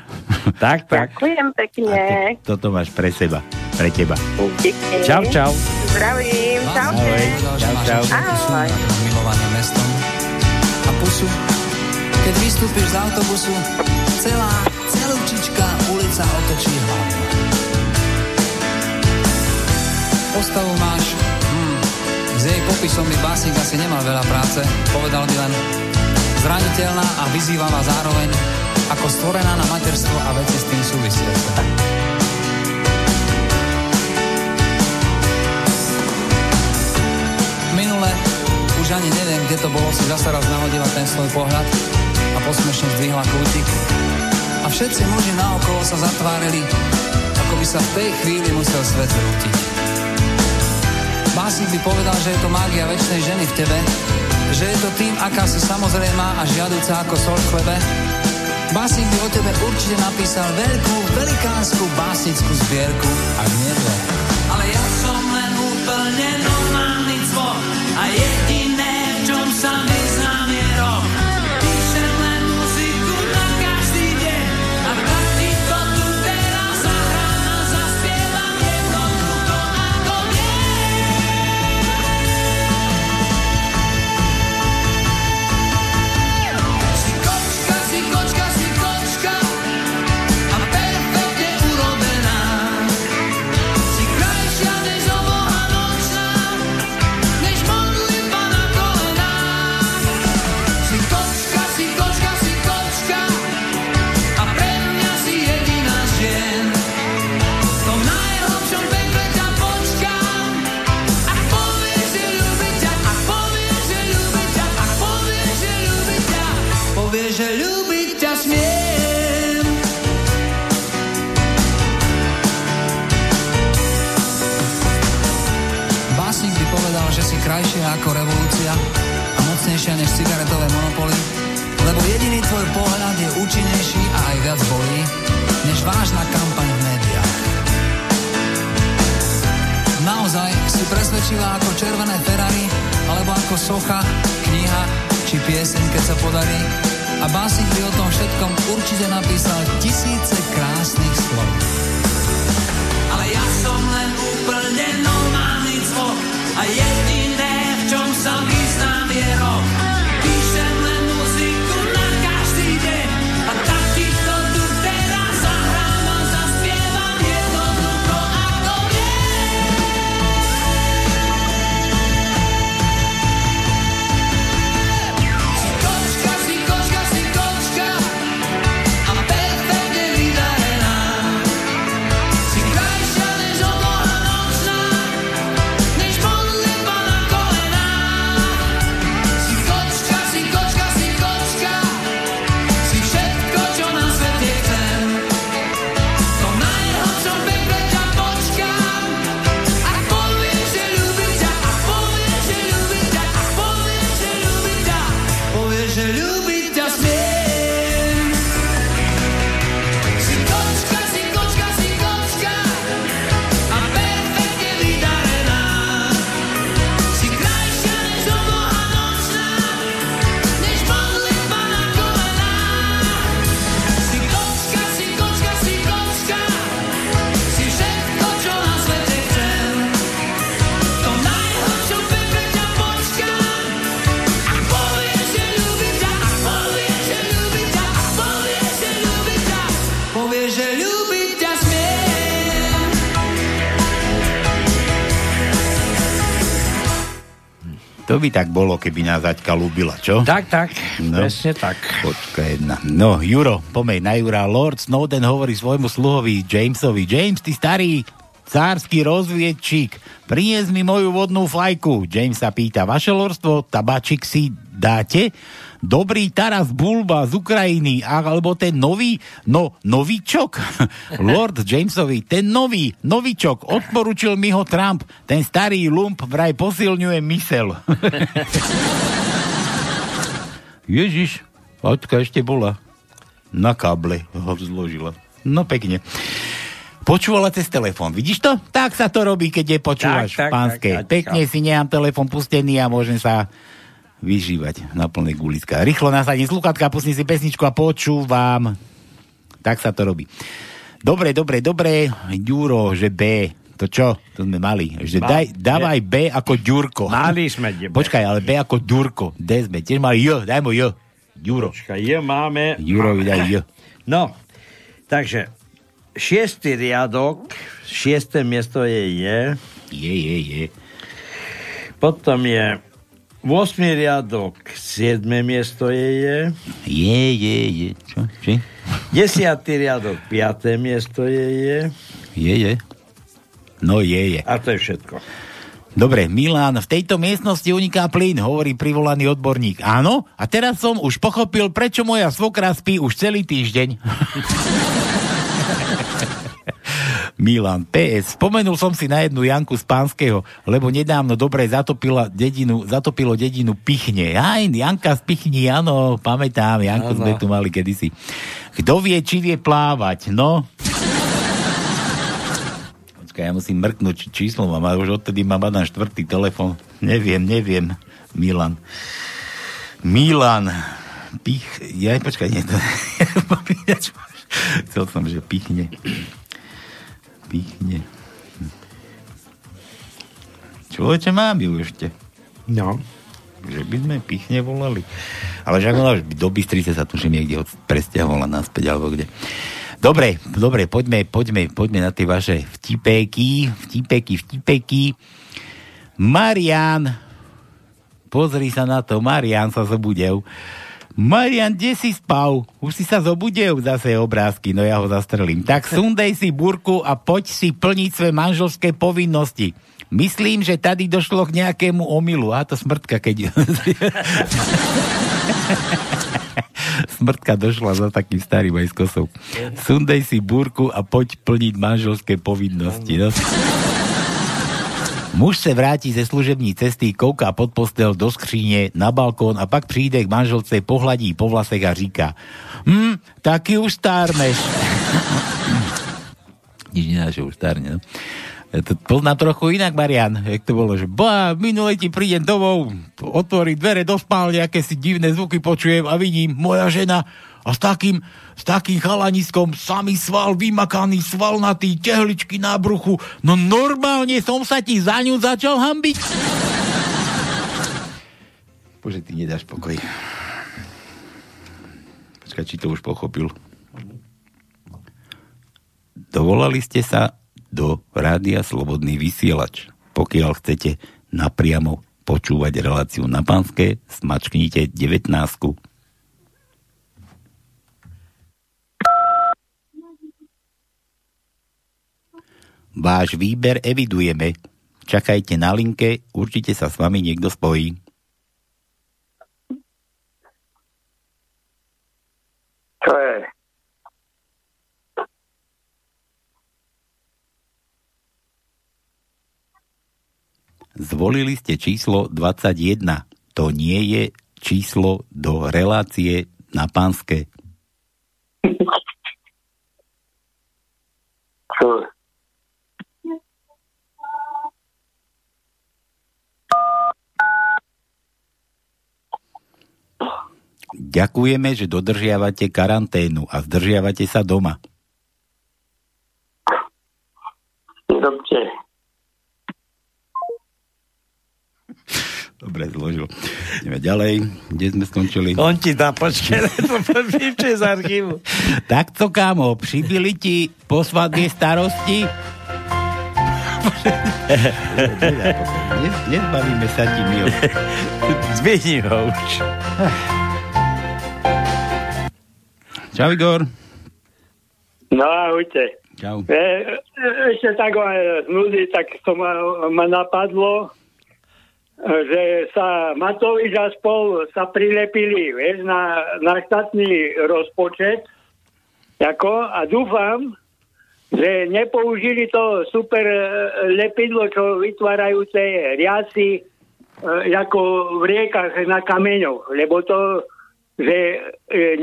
tak, tak. Ďakujem pekne. Te, toto máš pre seba, pre teba. Díky. Čau, čau. Zdravím, čau. Ahoj. Čau, čau. Ahoj. A pusu, keď vystúpiš z autobusu, celá, celúčička ulica otočí hlavu. Postavu máš, hmm, s jej popisom by básnik asi nemal veľa práce, povedal by len zraniteľná a vyzývavá zároveň, ako stvorená na materstvo a veci s tým súvisiace. Minule, už ani neviem, kde to bolo, si zase raz nahodila ten svoj pohľad a posmešne zdvihla kútik. A všetci muži naokolo sa zatvárili, ako by sa v tej chvíli musel svet zrútiť. Básnik by povedal, že je to mágia večnej ženy v tebe, že je to tým, aká si samozrejmá a žiaduca ako sol v chlebe. Básnik by o tebe určite napísal veľkú, velikánsku básnickú zbierku a niedle. Ale ja som len úplne normálny cvok a jediné, v čom sa vyznám, je rok. Krajšia ako revolúcia a mocnejšia než cigaretové monopoly, lebo jediný tvoj pohľad je účinnejší a aj viac bolí, než vážna kampaň v médiách. Naozaj si presvedčila ako červené Ferrari, alebo ako socha, kniha či pieseň, keď sa podarí. A básnik by o tom všetkom určite napísal tisíce krásnych slov. Ale ja som len úplne normálny zvok a jediné, v čom sa vyznám, je rok. Píšem len muziku na každý deň a takýto tu teraz zahrám a zaspievam jednoducho ako je. Si kočka, si kočka, si kočka a perfektne vydarená. Si krajšia než obloha nočná. To by tak bolo, keby nás Aťka ľúbila, čo? Tak, tak, no. Presne tak. Počka jedna. No, Juro, pomej na Jura. Lord Snowden hovorí svojmu sluhovi Jamesovi. James, ty starý cársky rozviedčík, prinies mi moju vodnú flajku. James sa pýta, vaše lordstvo, tabačik si dáte? Dobrý Taras Bulba z Ukrajiny, alebo ten nový, no, novičok. Lord Jamesovi, ten nový, novičok, odporučil mi ho Trump. Ten starý lump vraj posilňuje mysel. Ježiš, Aťka ešte bola. Na káble ho zložila. No pekne. Počúvala cez telefón, vidíš to? Tak sa to robí, keď je počúvaš tak, tak, pánske. Tak, tak, pekne tak. Si nemám telefón pustený a môžem sa vyžívať na plné guliska. Rýchlo nasadím sluchatka, pustím si pesničku a počúvam. Tak sa to robí. Dobre, dobre, dobre. Ďuro, že B. To čo? To sme mali. Že Ma, daj, dávaj B ako Ďurko. Mali sme D. Počkaj, ale B ako Ďurko. D sme. Tiež mali J. Daj mu J. Ďuro. Počkaj, J máme. Ďurovi daj J. No, takže šiestý riadok, šiesté miesto je je. Je, je, je. Potom je Vosmý riadok, siedme miesto je je. Je, je, je. Čo? Či? Desiatý riadok, piaté miesto je je. Je, je. No je, je. A to je všetko. Dobre, Milan, v tejto miestnosti uniká plyn, hovorí privolaný odborník. Áno, a teraz som už pochopil, prečo moja svokra spí už celý týždeň. Milan, pé es. Spomenul som si na jednu Janku z Pánskeho, lebo nedávno dobre zatopila dedinu, zatopilo dedinu Pichne. Aj, Janka z Pichni, áno, pamätám, Janku ano. Sme tu mali kedysi. Kto vie, či vie plávať, no? Počkaj, ja musím mrknúť číslo, mám, už odtedy mám na štvrtý telefon. Neviem, neviem, Milan. Milan, Pich... Ja, počkaj, nie, to... Chcel som, že Pichne... Pichne. Človeče mám ju ešte. No. Že by sme Pichne volali. Ale že ako do Bystrice sa tuším niekde presťahovala naspäť, alebo kde. Dobre, dobre, poďme, poďme, poďme na tie vaše vtipéky, vtipéky, vtipéky. Marian, pozri sa na to, Marian sa zobudil. Marian, kde si spal? Už si sa zobudil zase obrázky, no ja ho zastrelím. Tak sundej si burku a poď si plniť svoje manželské povinnosti. Myslím, že tady došlo k nejakému omylu. A to smrtka, keď... smrtka došla za takým starým aj s kosou. Sundej si burku a poď plniť manželské povinnosti. No. Muž se vrátí ze služební cesty, kouká pod postel do skříně, na balkón a pak přijde k manželce, pohladí po vlasech a říká hm, taky už stárneš. Nič nenášel, už stárne, no. Ja to poznám trochu inak, Marian, jak to bolo, že bá, minule ti prídem domov, otvorím dvere do spálne, aké si divné zvuky počujem a vidím, moja žena a s takým, s takým chalaniskom samý sval, vymakaný, svalnatý, tehličky na bruchu. No normálne som sa ti za ňu začal hanbiť. Bože, ty nedáš pokoj. Počkaj, či to už pochopil. Dovolali ste sa do Rádia Slobodný vysielač. Pokiaľ chcete napriamo počúvať reláciu Na panské, smačknite devätnástku. Váš výber evidujeme. Čakajte na linke, určite sa s vami niekto spojí. Čo je? Zvolili ste číslo dvadsaťjeden. To nie je číslo do relácie Na panské. Čo je? Ďakujeme, že dodržiavate karanténu a zdržiavate sa doma. Dobre. Dobre, zložil. Ideme ďalej. Kde sme skončili? On ti dá, počkej, to podpíšte z archívu. Takto, kámo, přibili ti posvadné starosti? Nezbavíme sa tým jo. Zmieni ho už. Čau, Igor. No, ahojte. Čau. E, ešte tak z núzy, tak to ma, ma napadlo, že sa Matovič a spol sa prilepili, vieš, na, na štátny rozpočet. Jako, a dúfam, že nepoužili to super lepidlo, čo vytvárajú tie riasy, ako v riekach na kameňoch, lebo to že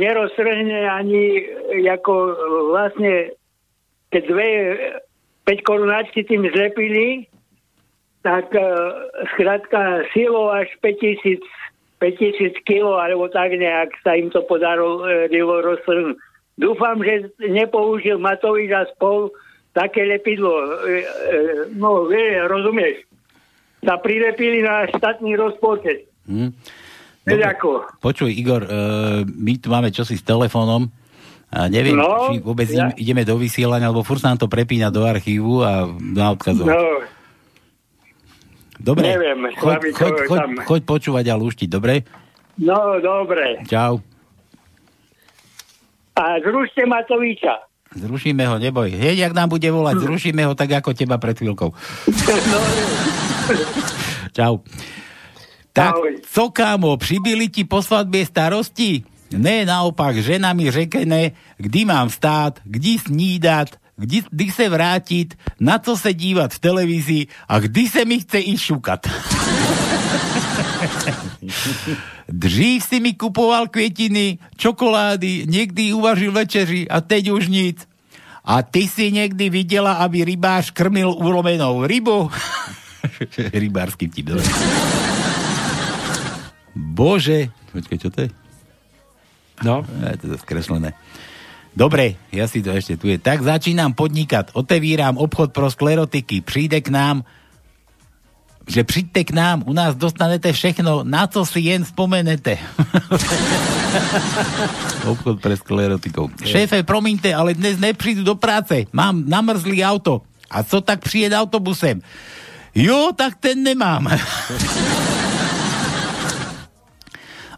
neroztrhne ani ako vlastne keď dve päťkorunáčky tým zlepili, tak skrátka silou až päťtisíc kilo alebo tak nejak sa im to podarilo roztrhnúť. Dúfam, že nepoužil Matovič a spol také lepidlo. No, rozumieš. Sa prilepili na štátny rozpočet. Hmm. Dobre, počuj, Igor, uh, my tu máme čosi s telefónom a neviem, no, či vôbec ja. ideme do vysielania, lebo furt nám to prepína do archívu a na odkazov. No. Dobre, neviem, choď, choď, choď, choď počúvať a lúštiť, dobre? No, dobre. Čau. A zrušte Matoviča. Zrušíme ho, neboj. Hej, ak nám bude volať, zrušíme ho tak, ako teba pred chvíľkou. No. Čau. Tak, co kámo, přibili ti po svatbě starosti? Ne, naopak, žena mi řekne, kdy mám vstát, kdy snídat, kdy, kdy se vrátit, na co se dívat v televizi a kdy se mi chce i šukat. Dřív si mi kupoval květiny, čokolády, někdy uvařil večeři a teď už nic. A ty si někdy viděla, aby rybář krmil ulomenou rybu? Rybářský vtip. Bože, počkaj, čo to je? No. Ja, to je skreslené. Dobre, ja si to ešte tu je. Tak začínam podnikať, otevíram obchod pro sklerotiky, príde k nám, že príďte k nám, u nás dostanete všechno, na co si jen spomenete. Obchod pre sklerotikov. Šéfe, promiňte, ale dnes neprídu do práce, mám namrzlý auto. A co tak přijed autobusem? Jo, tak ten nemám.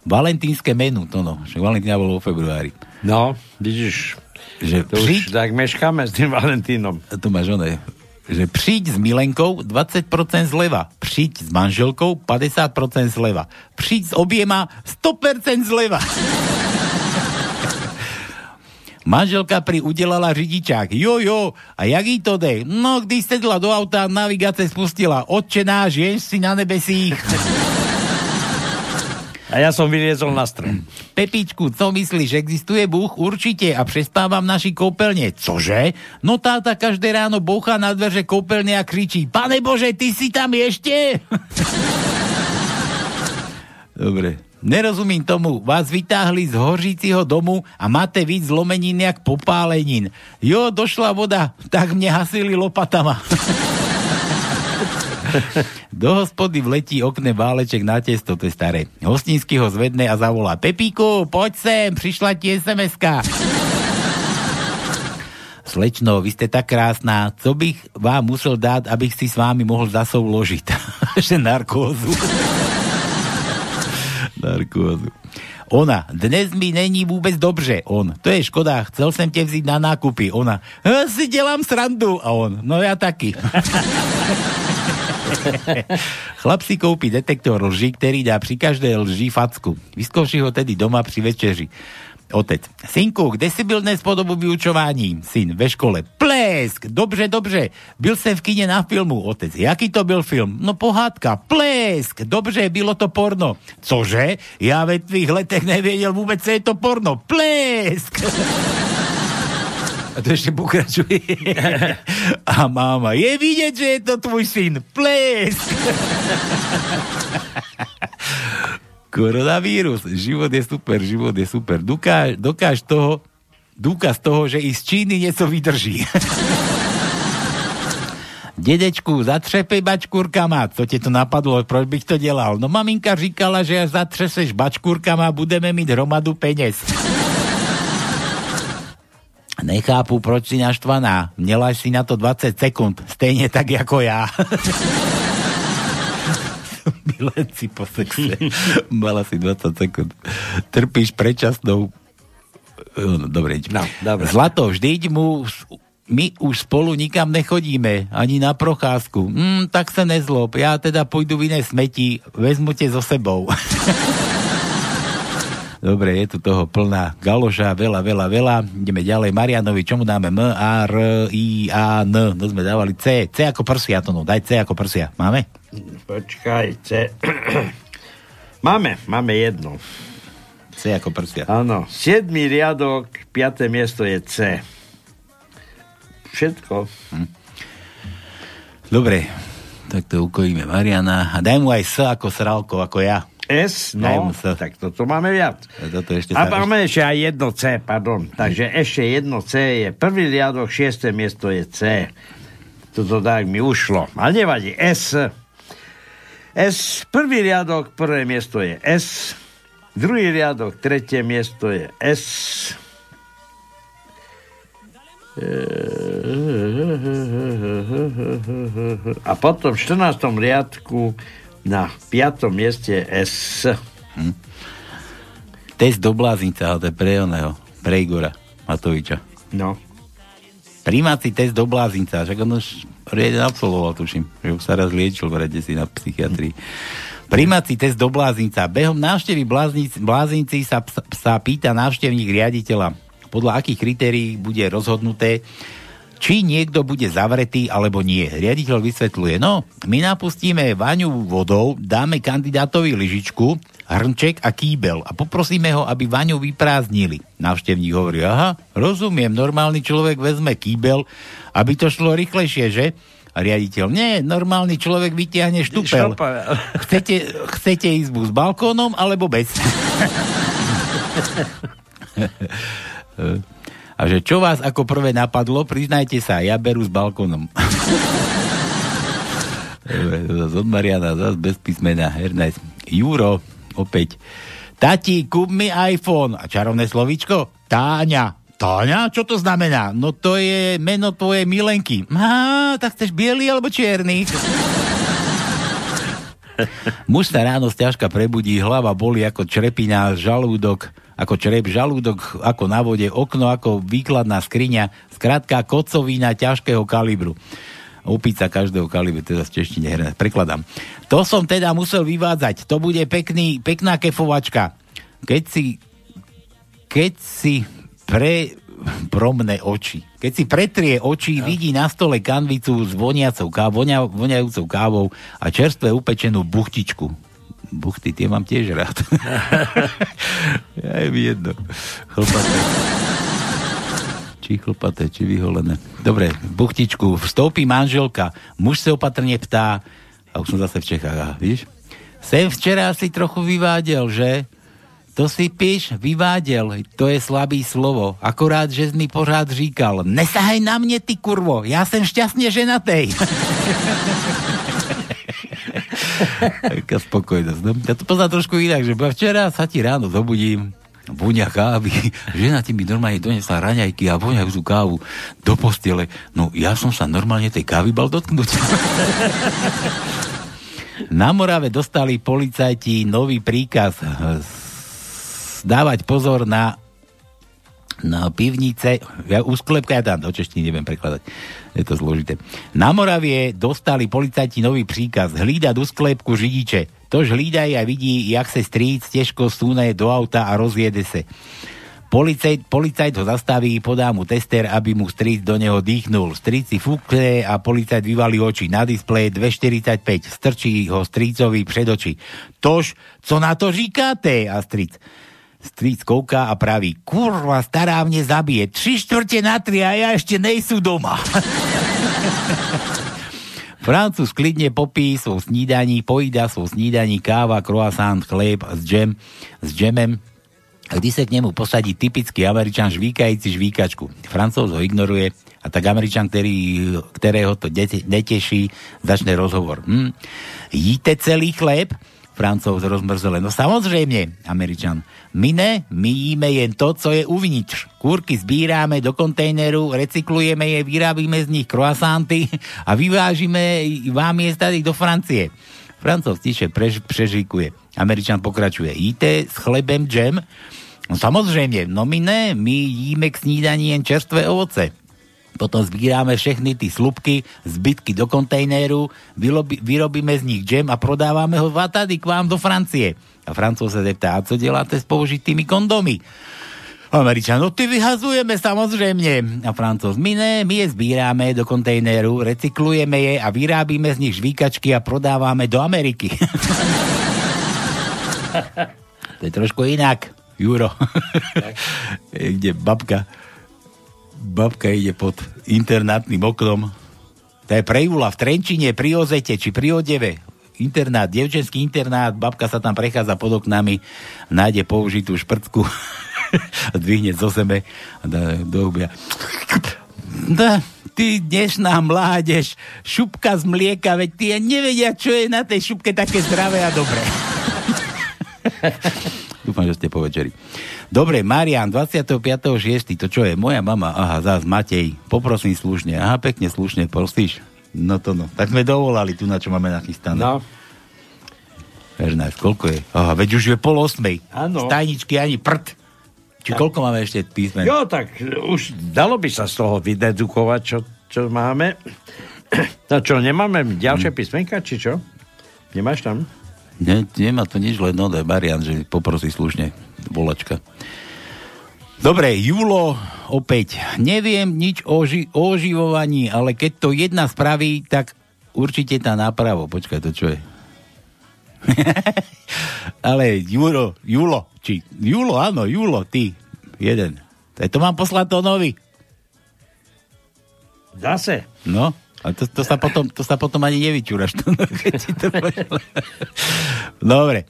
Valentínske menu, to no. Však Valentína bolo vo februári. No, vidíš, že to príď, už tak meškáme s tým Valentínom. To máš oné. Že príď s Milenkou dvadsať percent zleva. Príď s manželkou päťdesiat percent zleva. Príď s objema sto percent zleva. Manželka pri udelala řidičák. Jo, jo. A jak jí to dej? No, když sedla do auta, navigáce spustila. Otče náš, jež si na nebesích. A ja som vyliezol na strom. Pepičku, co myslíš, existuje Búh? Určite a prespávam naši koupelne. Cože? No táta každé ráno bouchá na dverže koupelne a kričí Pane Bože, ty si tam ešte? Dobre. Nerozumím tomu. Vás vytáhli z hořícího domu a máte víc zlomenín jak popálenín. Jo, došla voda, tak mne hasili lopatama. Do hospody vletí okne váleček na testo, to je staré. Hostinský ho zvedne a zavolá Pepíku, poď sem, prišla ti es em eska. Slečno, vy ste tak krásna, co bych vám musel dať, abych si s vámi mohol zasouložiť? Že narkózu. Narkózu. Ona, dnes mi není vôbec dobře. On, to je škoda, chcel som te vzít na nákupy. Ona, si delám srandu. A on, no ja taky. Chlap si koupí detektor lži, ktorý dá pri každej lži facku. Vyskúši ho tedy doma pri večeri. Otec. Synku, kde si byl dnes po dobu vyučování? Syn, ve škole. Plesk. Dobře, dobře. Byl jsem v kine na filmu. Otec. Jaký to byl film? No pohádka. Plesk. Dobře, bylo to porno. Cože? Já ve tvých letech nevěděl vůbec, co je to porno. Plesk. A to ešte pokračuje. A máma, je vidieť, že je to tvoj syn. Plesk. Koronavírus. Život je super, život je super. Dokáž, dokáž toho, dôkaz toho, že i z Číny nieco vydrží. Dedečku, zatřepej bačkúrkama. Co ti to napadlo? Proč bych to delal? No maminka říkala, že až zatřeseš bačkúrkama, budeme mít hromadu peniaz. Nechápu, proč si naštvaná. Mela si na to dvadsať sekúnd. Stejne tak, ako ja. Milenci po sexe. Mala si dvadsať sekúnd. Trpíš predčasnou... Dobre, no, dobre. Zlato, vždyť mu... My už spolu nikam nechodíme, ani na procházku. Mm, tak sa nezlob, ja teda pôjdu v iné smeti, vezmu te so sebou. Dobre, je tu toho plná galoža, veľa, veľa, veľa. Ideme ďalej, Marianovi, čomu dáme? M, A, R, I, A, N. No sme dávali C, C ako prsia, to no, daj C ako prsia. Máme? Počkaj, C. máme, máme jedno. C ako prsia. Áno, siedmy riadok, piaté miesto je C. Všetko. Hm. Dobre, tak to ukojíme Mariana. A daj mu aj S ako Sralko, ako ja. S, no, S. Tak toto máme viac. A, toto ešte a máme ešte aj jedno C, pardon. Takže ešte jedno C je prvý riadok, šieste miesto je C. Toto tak mi ušlo. Ale nevadí, S. S, prvý riadok, prvé miesto je S. Druhý riadok, tretie miesto je S. A potom v štrnástom riadku na piatom mieste S. Hm. Test do bláznica, ale to je pre oného, pre Igora Matoviča. No. Primáci test do bláznica, však on už jeden absolvoval, tuším, že už sa raz liečil, vrade si na psychiatrii. Primáci test do bláznica. Behom návštevy blázinci sa, sa pýta návštevník riaditeľa, podľa akých kritérií bude rozhodnuté, či niekto bude zavretý, alebo nie. Riaditeľ vysvetľuje, no, my napustíme vaňu vodou, dáme kandidátovi lyžičku, hrnček a kýbel a poprosíme ho, aby vaňu vyprázdnili. Návštevník hovorí, aha, rozumiem, normálny človek vezme kýbel, aby to šlo rýchlejšie, že? A riaditeľ, nie, normálny človek vytiahne štupel. Chcete, chcete izbu s balkónom, alebo bez? A že čo vás ako prvé napadlo, priznajte sa, ja beru s balkónom. Od Mariana, zase bez písmena. Hernajs. Juro, opäť. Tati, kúp mi iPhone. A čarovné slovíčko? Táňa. Táňa? Čo to znamená? No to je meno tvojej milenky. Á, tak chceš bielý alebo čierny? Muž sa ráno sťažka prebudí, hlava bolí ako črepina, žalúdok ako črep, žalúdok ako na vode, okno ako výkladná skriňa, skrátka kocovina ťažkého kalibru. Opica každého kalibru, teda z češtine herné. Prekladám. To som teda musel vyvádzať. To bude pekný, pekná kefovačka. Keď si keď si pre promne oči. Keď si pretrie oči, no. Vidí na stole kanvicu s voniacou kávou, vonia, voniajúcou kávou a čerstve upečenú buchtičku. Buchty, tie mám tiež rád. Ja je mi jedno. Chlpaté. Či chlpaté, či vyholené. Dobre, buchtičku. Vstoupí manželka. Muž sa opatrne ptá. A už som zase v Čechách, aha, víš? Sem včera si trochu vyvádel, že? To si píš, vyvádel. To je slabý slovo. Akorát, že si mi pořád říkal. Nesahaj na mne, ty kurvo. Ja som šťastne ženatej. Taká spokojnosť. No, ja to poznám trošku inak, že včera sa ti ráno zobudím, vonia kávy, žena ti mi normálne donesla raňajky a voniajúcu kávu do postele. No ja som sa normálne tej kávy bal dotknúť. Na Morave dostali policajti nový príkaz dávať pozor na na pivnice, ja už sklepka, ja tam do češtiny neviem prekladať, je to zložité. Na Moravie dostali policajti nový príkaz, hlídať u sklepku židiče. Tož hlídaj a vidí, jak sa strýc težko súne do auta a rozjede sa. Policajt, policajt ho zastaví, podá mu tester, aby mu strýc do neho dýchnul. Strýc si fúkne a policajt vyvalí oči. Na displeje dve štyridsaťpäť, strčí ho strýcovi pred oči. Tož, co na to říkáte? A strýc Stríc kouká a praví, kurva, stará mne zabije, tri štvrte na tri a ja ešte nejsú doma. Francúz klidne popí svoj snídaní, pojída svoj snídaní, káva, croissant, chléb s, džem, s džemem. Kdy sa k nemu posadí typický Američan žvíkajíci žvíkačku. Francúz ho ignoruje a tak Američan, ktorý, ktorého to neteší, začne rozhovor. Hm. Jíte celý chléb? Francúz rozmrzle. No samozrejme, Američan. My ne, my jíme jen to, co je uvnitř. Kúrky zbírame do kontejneru, recyklujeme je, vyrábime z nich croissanty a vyvážime vám je tady do Francie. Francúz tiše prež, prežikuje. Američan pokračuje. Jíte s chlebem džem? No samozrejme, no my ne, my jíme k snídaní jen čerstvé ovoce. Potom zbírame všechny ty slupky, zbytky do kontejneru, vyrobíme z nich džem a prodávame ho tady k vám do Francie. A Francúz sa deptá, a co deláte s použitými kondomy? Američan, no ty vyhazujeme samozrejme. A Francúz, my ne, my je zbírame do kontejneru, recyklujeme je a vyrábíme z nich žvíkačky a prodávame do Ameriky. To je trošku inak, Juro. Kde babka? Babka ide pod internátnym oknom. To je pre Júla v Trenčine, pri Ozete či pri Odeve. Internát, dievčenský internát, babka sa tam prechádza pod oknami, nájde použitú šprtku a zdvihne zo seme a dá do obia. Ty dnešná mládež, šupka z mlieka, veď ty nevedia, čo je na tej šupke také zdravé a dobré. Dúfam, že ste po večeri. Dobre, Marian, dvadsiateho piateho šiesteho To čo je? Moja mama. Aha, zás Matej. Poprosím slušne. Aha, pekne slušne. Prosíš? No to no. Tak sme dovolali tu, na čo máme nachystané. No. Vežnáš, koľko je? Aha, veď už je pol osmej. Áno. Stajničky ani prd. Či tak. Koľko máme ešte písmen? Jo, tak už dalo by sa z toho vydedukovať, čo, čo máme. No čo, nemáme ďalšie hmm. písmenka, či čo? Nemáš tam? Ne, nemá to nič, len no, Marian, že poprosí slušne. Volačka. Dobre, Julo, opäť. Neviem nič o, ži- o oživovaní, ale keď to jedna spraví, tak určite tá napravo. Počkaj, to čo je? Ale Juro, Julo, či Julo, áno, Julo, ty. Jeden. To mám poslať to nový. Zase. No, a to, to, sa, potom, to sa potom ani nevyčúraš. Dobre.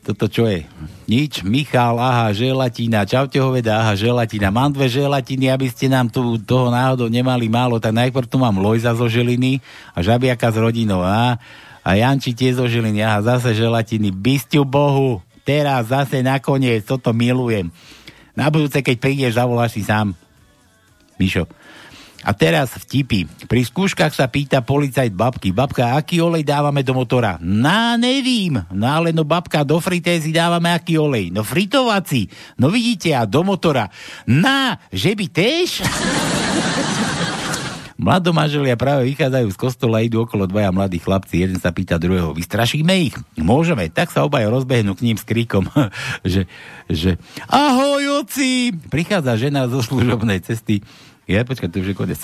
Toto čo je? Nič. Michal, aha, želatina. Čaute hoveda, aha, želatina. Mám dve želatiny, aby ste nám tu toho náhodou nemali málo, tak najprv tu mám Lojza zo Žiliny a Žabiaka z rodinou, aha. A Janči tie zo Žiliny, aha, zase želatiny. Bystiu Bohu, teraz zase nakoniec, toto milujem. Na budúce, keď prídeš, zavoláš si sám. Mišo. A teraz vtipy. Pri skúškach sa pýta policajt babky. Babka, aký olej dávame do motora? Na, nevím. No ale no babka, do fritézy dávame aký olej? No fritovací. No vidíte, a do motora. Na, že by tež? Mladomanželia práve vychádzajú z kostola, idú okolo dvaja mladých chlapci. Jeden sa pýta druhého, vystrašíme ich? Môžeme. Tak sa obaja rozbehnú k ním s kríkom, že, že ahoj, oci! Prichádza žena zo služobnej cesty. Ja, počkaj, to už je konec.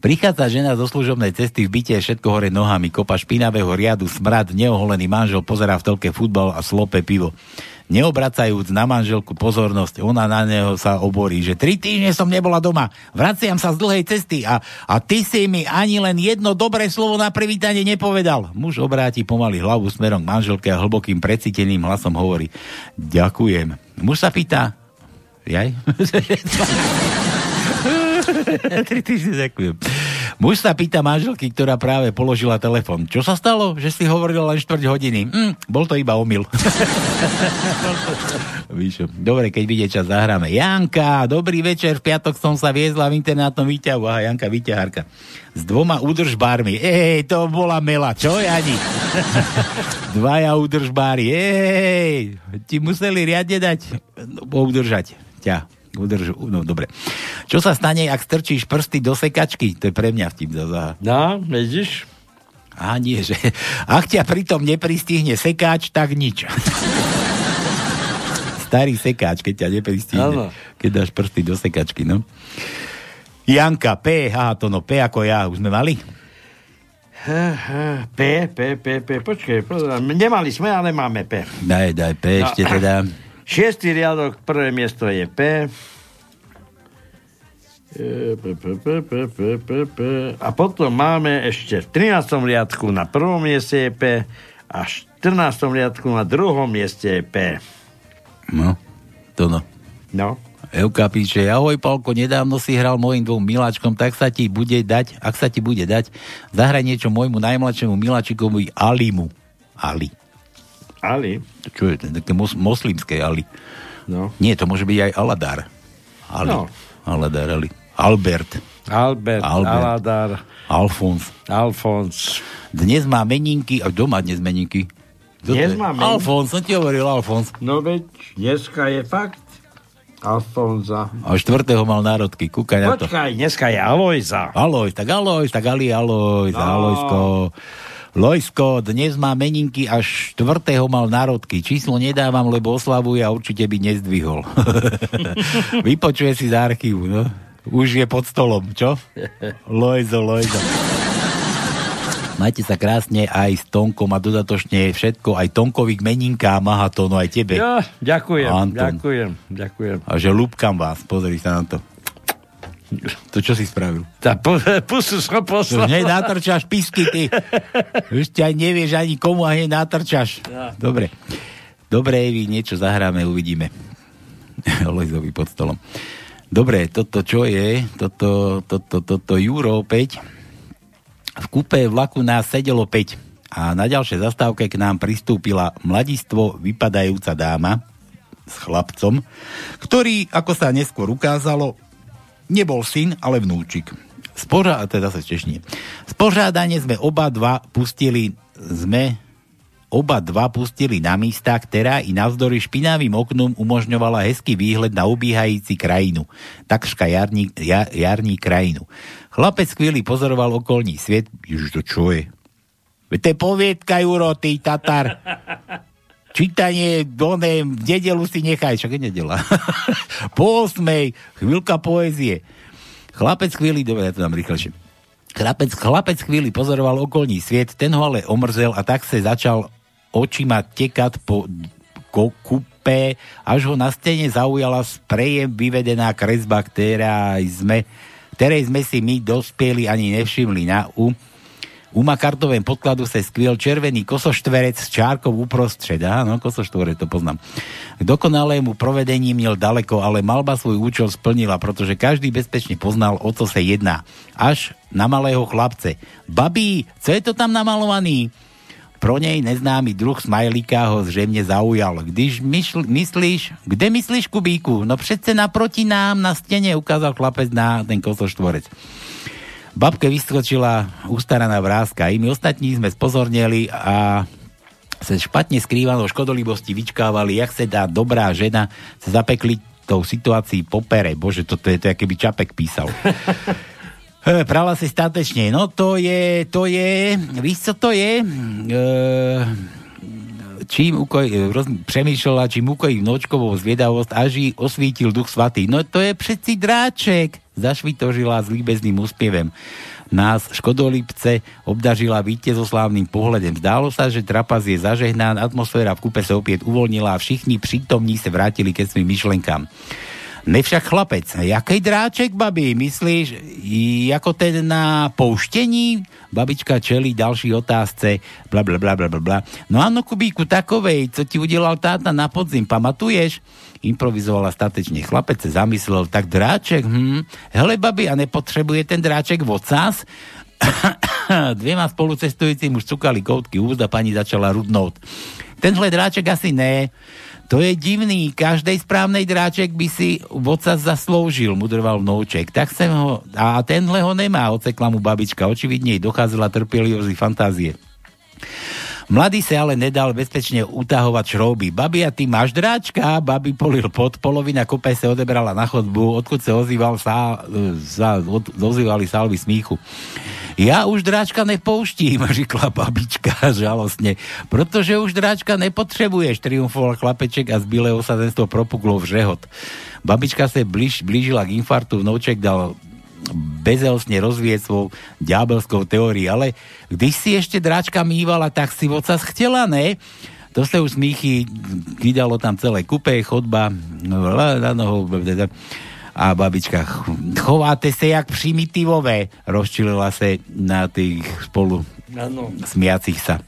Prichádza žena zo služobnej cesty, v byte je všetko hore nohami, kopa špinavého riadu, smrad, neoholený manžel pozerá v telke futbal a slope pivo. Neobracajúc na manželku pozornosť, ona na neho sa oborí, že tri týždne som nebola doma, vraciam sa z dlhej cesty a, a ty si mi ani len jedno dobré slovo na privítanie nepovedal. Muž obráti pomaly hlavu smerom k manželke a hlbokým precíteným hlasom hovorí: ďakujem. Muž sa pýta: jaj? Tri týždne ďakujem. Muž sa pýta manželky, ktorá práve položila telefon: čo sa stalo, že si hovorila len štvrť hodiny? Mm, bol to iba omyl. Dobre, keď vyjde čas, zahráme. Janka, dobrý večer, v piatok som sa viezla v internátnom výťahu. Aha, Janka výťahárka. S dvoma údržbármi. Ej, to bola mela, čo Jani? Dvaja údržbári. Ej, ti museli riadne dať, udržať ťa. Udržu, no dobre. Čo sa stane, ak strčíš prsty do sekačky? To je pre mňa vtip. No, vidíš? Á, nie, že... Ak ťa pritom nepristihne sekáč, tak nič. Starý sekáč, keď ťa nepristihne. Ano. Keď dáš prsty do sekačky, no. Janka, P, aha, to no, P ako ja. Už sme mali? P, P, P, P, počkej, pozor. Nemali sme, ale máme P. Daj, daj, P, no. Ešte teda... Šiestý riadok, prvé miesto je P. A potom máme ešte v trinástom riadku na prvom mieste je P a v štrnástom riadku na druhom mieste je P. No, to no. No. Euka píše, ahoj Paľko, nedávno si hral mojim dvom miláčkom, tak sa ti bude dať, ak sa ti bude dať, zahraj niečo môjmu najmladšiemu miláčikovi Alimu. Ali. Ali? Čo je to? Také mos- moslimské Ali. No. Nie, to môže byť aj Aladar. Ali. No. Aladar, Ali. Albert. Albert. Albert. Aladar. Alfons. Alfons. Dnes má meninky, a kto má dnes meninky? Dnes má meninky. Alfons, som ti hovoril, Alfons. No veď, dneska je fakt. Alfonza. A štvrtého mal národky, kúkaj na to. Počkaj, dneska je Alojza. Alojz, tak Alojz, tak Ali Alojz, no. Alojzko. Lojzko, dnes má meninky, až štvrtého mal národky. Číslo nedávam, lebo oslavuje a určite by nezdvihol. Vypočuje si z archívu, no. Už je pod stolom, čo? Lojzo, Lojzo. Majte sa krásne aj s Tónkom a dodatočne všetko, aj Tónkovi k meninkám, aha to, no aj tebe. Ja, ďakujem, ďakujem, ďakujem. A že ľúbkam vás, pozri sa na to. To čo si spravil? Tá po, pusu som poslal. Hneď natrčaš písky, ty. Už ťa nevieš ani komu a hneď natrčaš. Ja. Dobre. Dobre, Evi, niečo zahráme, uvidíme. Lojzovi pod stolom. Dobre, toto čo je? Toto, toto, toto, Juro opäť. V kúpe vlaku nás sedelo päť a na ďalšej zastávke k nám pristúpila mladistvo vypadajúca dáma s chlapcom, ktorý, ako sa neskôr ukázalo, nebol syn, ale vnúčik. Spoža- a teda sa češnie. Spožádanie sme oba dva pustili sme oba dva pustili na místa, ktorá i navzdory špinavým oknom umožňovala hezký výhled na obíhajíci krajinu. Takška jarní, ja, jarní krajinu. Chlapec chvíli pozoroval okolní svet. Ježiš, to čo je? Veď to je poviedka, Juro, ty Tatar. Čítanie, doné, v nedelu si nechaj, však je nedela. Po osmej, chvíľka poézie. Chlapec chvíli, dobre, ja to dám rýchlejšie. Chlapec, chlapec chvíli pozoroval okolní svet, ten ho ale omrzel a tak sa začal očima tekať po kupe, až ho na stene zaujala sprejem vyvedená kresba, ktorá sme, ktorej sme si my dospieli ani nevšimli na u. U makartovém podkladu sa skviel červený kosoštverec s čárkou uprostred. Áno, kosoštverec, to poznám. K dokonalému provedení miel daleko, ale malba svoj účel splnila, pretože každý bezpečne poznal, o co sa jedná. Až na malého chlapce. Babí, co je to tam namalovaný? Pro nej neznámy druh smajlíka ho zřejmě zaujal. Když myšl, myslíš, kde myslíš, Kubíku? No přece naproti nám na stene, ukázal chlapec na ten kosoštvorec. Babke vyskočila ústaraná vrázka. I my ostatní sme spozornili a se špatne skrývanou škodolivosti vyčkávali, jak sa dá dobrá žena sa zapekli tou situácií po pere. Bože, toto je to, aké by Čapek písal. Prala si statečne. No to je, to je, víš, co to je? Čím ukoj, roz, přemýšľala, čím ukojí vnočkovou zviedavosť, až ji osvítil Duch Svatý. No to je přeci dráček, zašvitožila s líbezným úspievom. Nás škodolípce obdažila vítezoslávnym pohľadem. Zdálo sa, že trapas je zažehnán, atmosféra v kúpe sa opäť uvoľnila a všichni prítomní sa vrátili ke svým myšlenkám. Nevšak chlapec, jaký dráček, babi, myslíš, ako ten na pouštení? Babička čelí ďalší otázce, bla, bla, bla, bla, bla. No áno, Kubíku, takovej, co ti udelal táta na podzim, pamatuješ? Improvizovala statečne. Chlapec sa zamyslel, tak dráček, hm, hele, babi, a nepotrebuje ten dráček vocás? Dviema spolucestujúcim už cukali koutky úzda, pani začala rudnúť. Tenhle dráček asi ne. To je divný, každej správnej dráček by si vocas zaslúžil, mudroval vnouček. Tak sem ho, a tenhle ho nemá, ocekla mu babička, očividne jej docházela trpelivosť fantázie. Mladý sa ale nedal bezpečne utahovať šrouby. Babi, a ty máš dráčka? Babi polil pod, polovina kope sa odebrala na chodbu, odkud sa ozýval sál, sál, od, ozývali sálvy smíchu. Ja už dráčka nepouštím, řekla babička žalostne, pretože už dráčka nepotrebuješ, triumfoval chlapeček a zbylé osadenstvo propuklo v žehot. Babička sa blíž, blížila k infarktu, vnouček dal bezelsne rozvieť svojou ďábelskou teórií, ale když si ešte dráčka mývala, tak si vocas chtela, ne? To sa už smíchy vydalo tam celé kupé, chodba na nohou, a babička, chováte sa jak primitivové, rozčilila sa na tých spolu smiacich sa.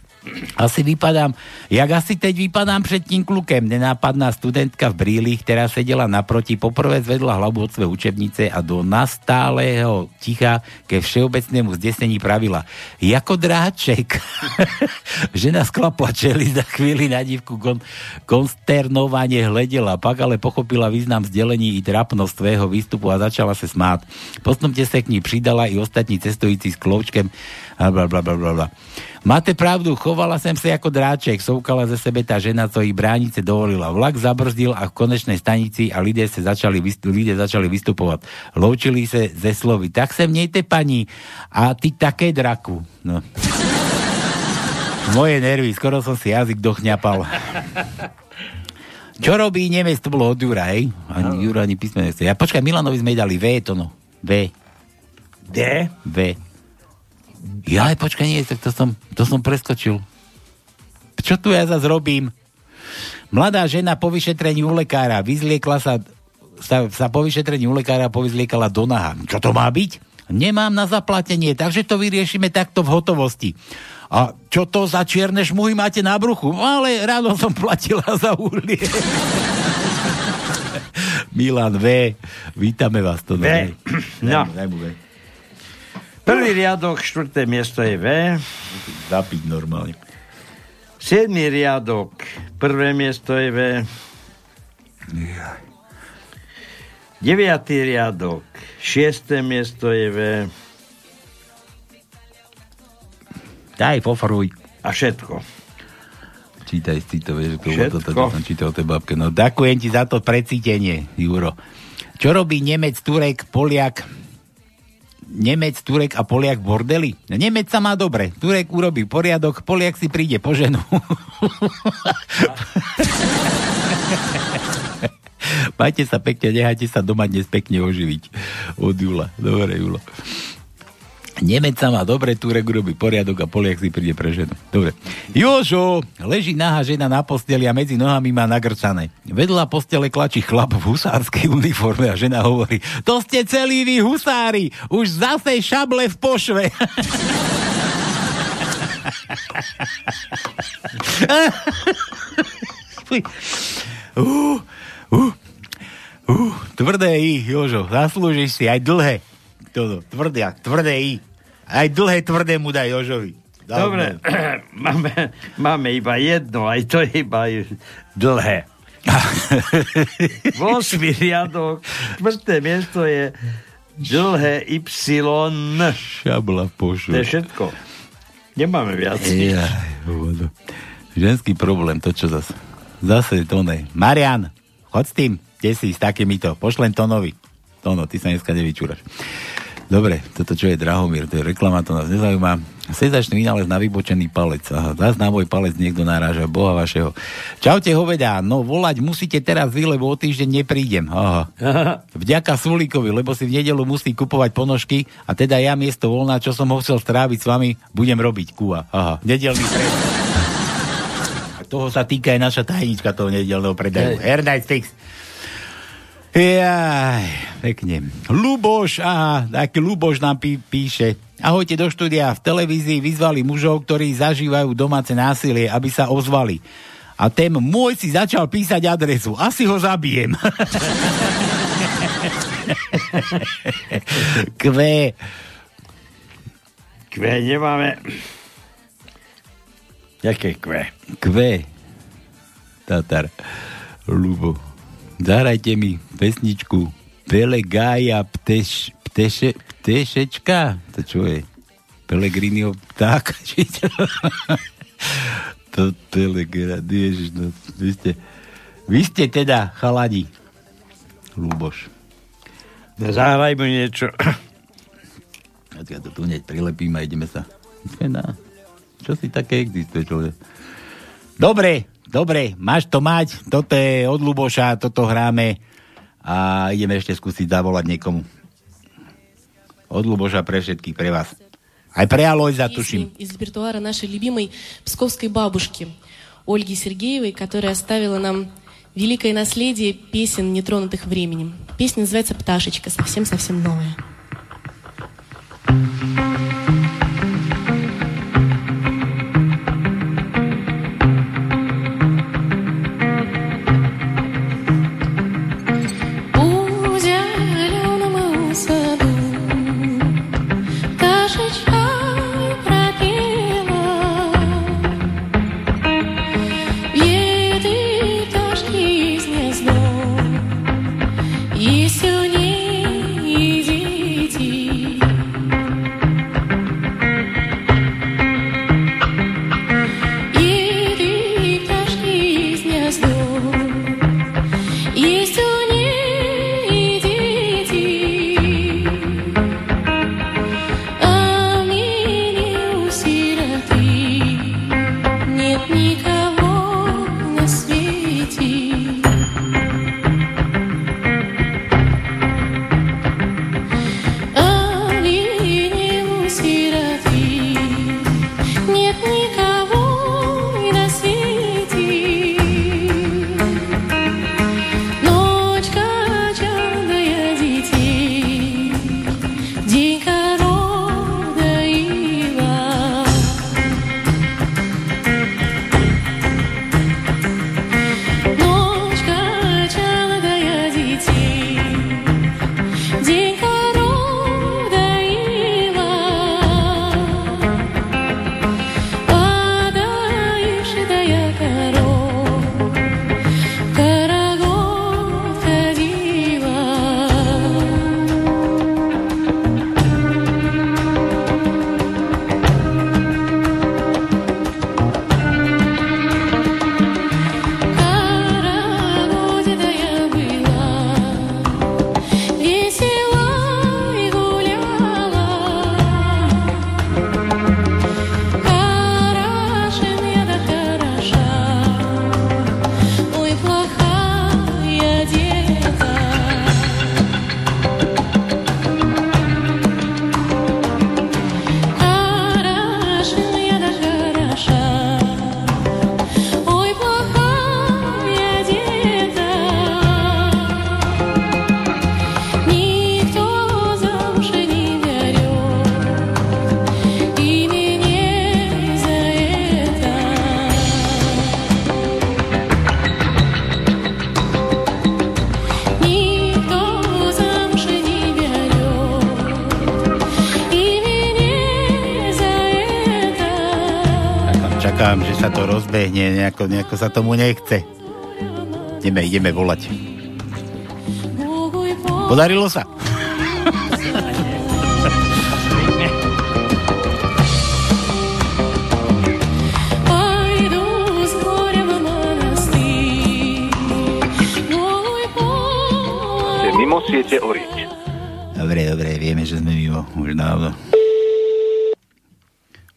Asi vypadám, jak asi teď vypadám před tím klukem. Nenápadná studentka v brýlích, která seděla naproti, poprvé zvedla hlavu od své učebnice a do nastálého ticha ke všeobecnému zděsení pravila: jako dráček. Žena sklapla čeli, za chvíli na dívku kon- konsternovaně hleděla, pak ale pochopila význam sdělení i trapnost svého výstupu a začala se smát. Postupně se k ní přidala i ostatní cestující s kloučkem a blablabla. Máte pravdu, chovala som sa ako dráček, soukala ze sebe tá žena, co jí bránice dovolila. Vlak zabrzdil a v konečnej stanici a lidé sa začali, lidé začali vystupovať. Loučili sa ze slovy: tak sa mnejte, pani, a ty také, draku. No. Moje nervy, skoro som si jazyk dochňapal. Čo robí Nemec? To bolo od Jura, hej? Ani Jura, ani písmene. Ja, počkaj, Milanovi sme dali V, to no. V. D? V. Ja aj počkaj, nie, tak to som, to som preskočil. Čo tu ja zase robím? Mladá žena po vyšetrení u lekára vyzliekla sa, sa, sa po vyšetrení u lekára povyzliekala do naha. Čo to má byť? Nemám na zaplatenie, takže to vyriešime takto v hotovosti. A čo to za čierne šmuhy máte na bruchu? Ale ráno som platila za uhlie. Milan V. Vítame vás. To V. No. Daj mu V. Prvý riadok, štvrté miesto je V. Zapiť normálne. Siedmý riadok, prvé miesto je V. Deviatý riadok, šiesté miesto je V. Daj, pofruj. A všetko. Čítaj si to, vieš, všetko. To som čítal o tej babke. No, ďakujem ti za to precítenie, Juro. Čo robí Nemec, Turek, Poliak... Nemec, Turek a Poliak v bordeli. Nemec sa má dobre. Turek urobí poriadok, Poliak si príde po ženu. Majte sa pekne, nehajte sa doma dnes pekne oživiť. Od Jula. Dobre, Julo. Nemec sa má dobre, Turek urobí poriadok a Poliak si príde pre ženu. Dobre. Jožo, leží nahá žena na posteli a medzi nohami má nagrcané. Vedľa postele klačí chlap v husárskej uniforme a žena hovorí: to ste celí vy husári, už zase šable v pošve. uh, uh, uh, tvrdé I, Jožo, zaslúžiš si aj dlhé. Toto, tvrdé, tvrdé I. Aj dlhé tvrdé mu daj Jožovi. Dá dobre, máme, máme iba jedno, aj to je iba dlhé. Vosmý riadok, štvrté miesto je dlhé Y. Šabla pošu. To je všetko. Nemáme viac. Ja, ženský problém, to čo zase. Zase to ne. Marian, chod s tým, kde si s takýmito. Pošlem Tonovi. Tono, ty sa dneska nevyčúraš. Dobre, toto čo je Drahomír, to je reklama, to nás nezaujíma. Sedačný vynález na vybočený palec. Aha, zás na môj palec niekto naráža, boha vašeho. Čaute, hovedá, no volať musíte teraz vy, lebo o týždeň neprídem. Aha. Vďaka Sulíkovi, lebo si v nedelu musí kupovať ponožky a teda ja miesto voľná, čo som ho chcel stráviť s vami, budem robiť kúva. Aha, nedelný pred. A toho sa týka aj naša tajnička toho nedelného predaju. Hernajc fix. Jaj, pekne. Luboš, aha, taký Luboš nám pí, píše. Ahojte do štúdia, v televízii vyzvali mužov, ktorí zažívajú domáce násilie, aby sa ozvali. A ten môj si začal písať adresu. Asi ho zabijem. Kve. Kve nemáme. Jaké kve? Kve. Tatar. Lubo. Zahrajte mi pesničku Pelegája pteš, pteše, ptešečka. To čo je? Pelegriniho ptáka? To Pelegra, ježiš, no, vy ste, vy ste teda chalani. Luboš. Zahraj mu niečo. Ja to tu hneď prilepím a ideme sa. Čo si také existuje, človek? Dobre. Dobre, máš to mať, toto je od Luboša, toto hráme a ideme ešte skúsiť zavolať niekomu. Od Luboša pre všetkých, pre vás. Aj pre Alojza, tuším. ...из репертуара нашей любимой псковской бабушки Ольги Сергеевой, которая оставила нам великое наследие песен, нетронутых временем. Песня называется «Пташечка», совсем-совсем новая. čakám, že sa to rozbehne, nejako, nejako sa tomu nechce. Ideme, ideme volať. Podarilo sa. Mimo siete Orange. Dobre, dobre, vieme, že sme mimo. Už dávno.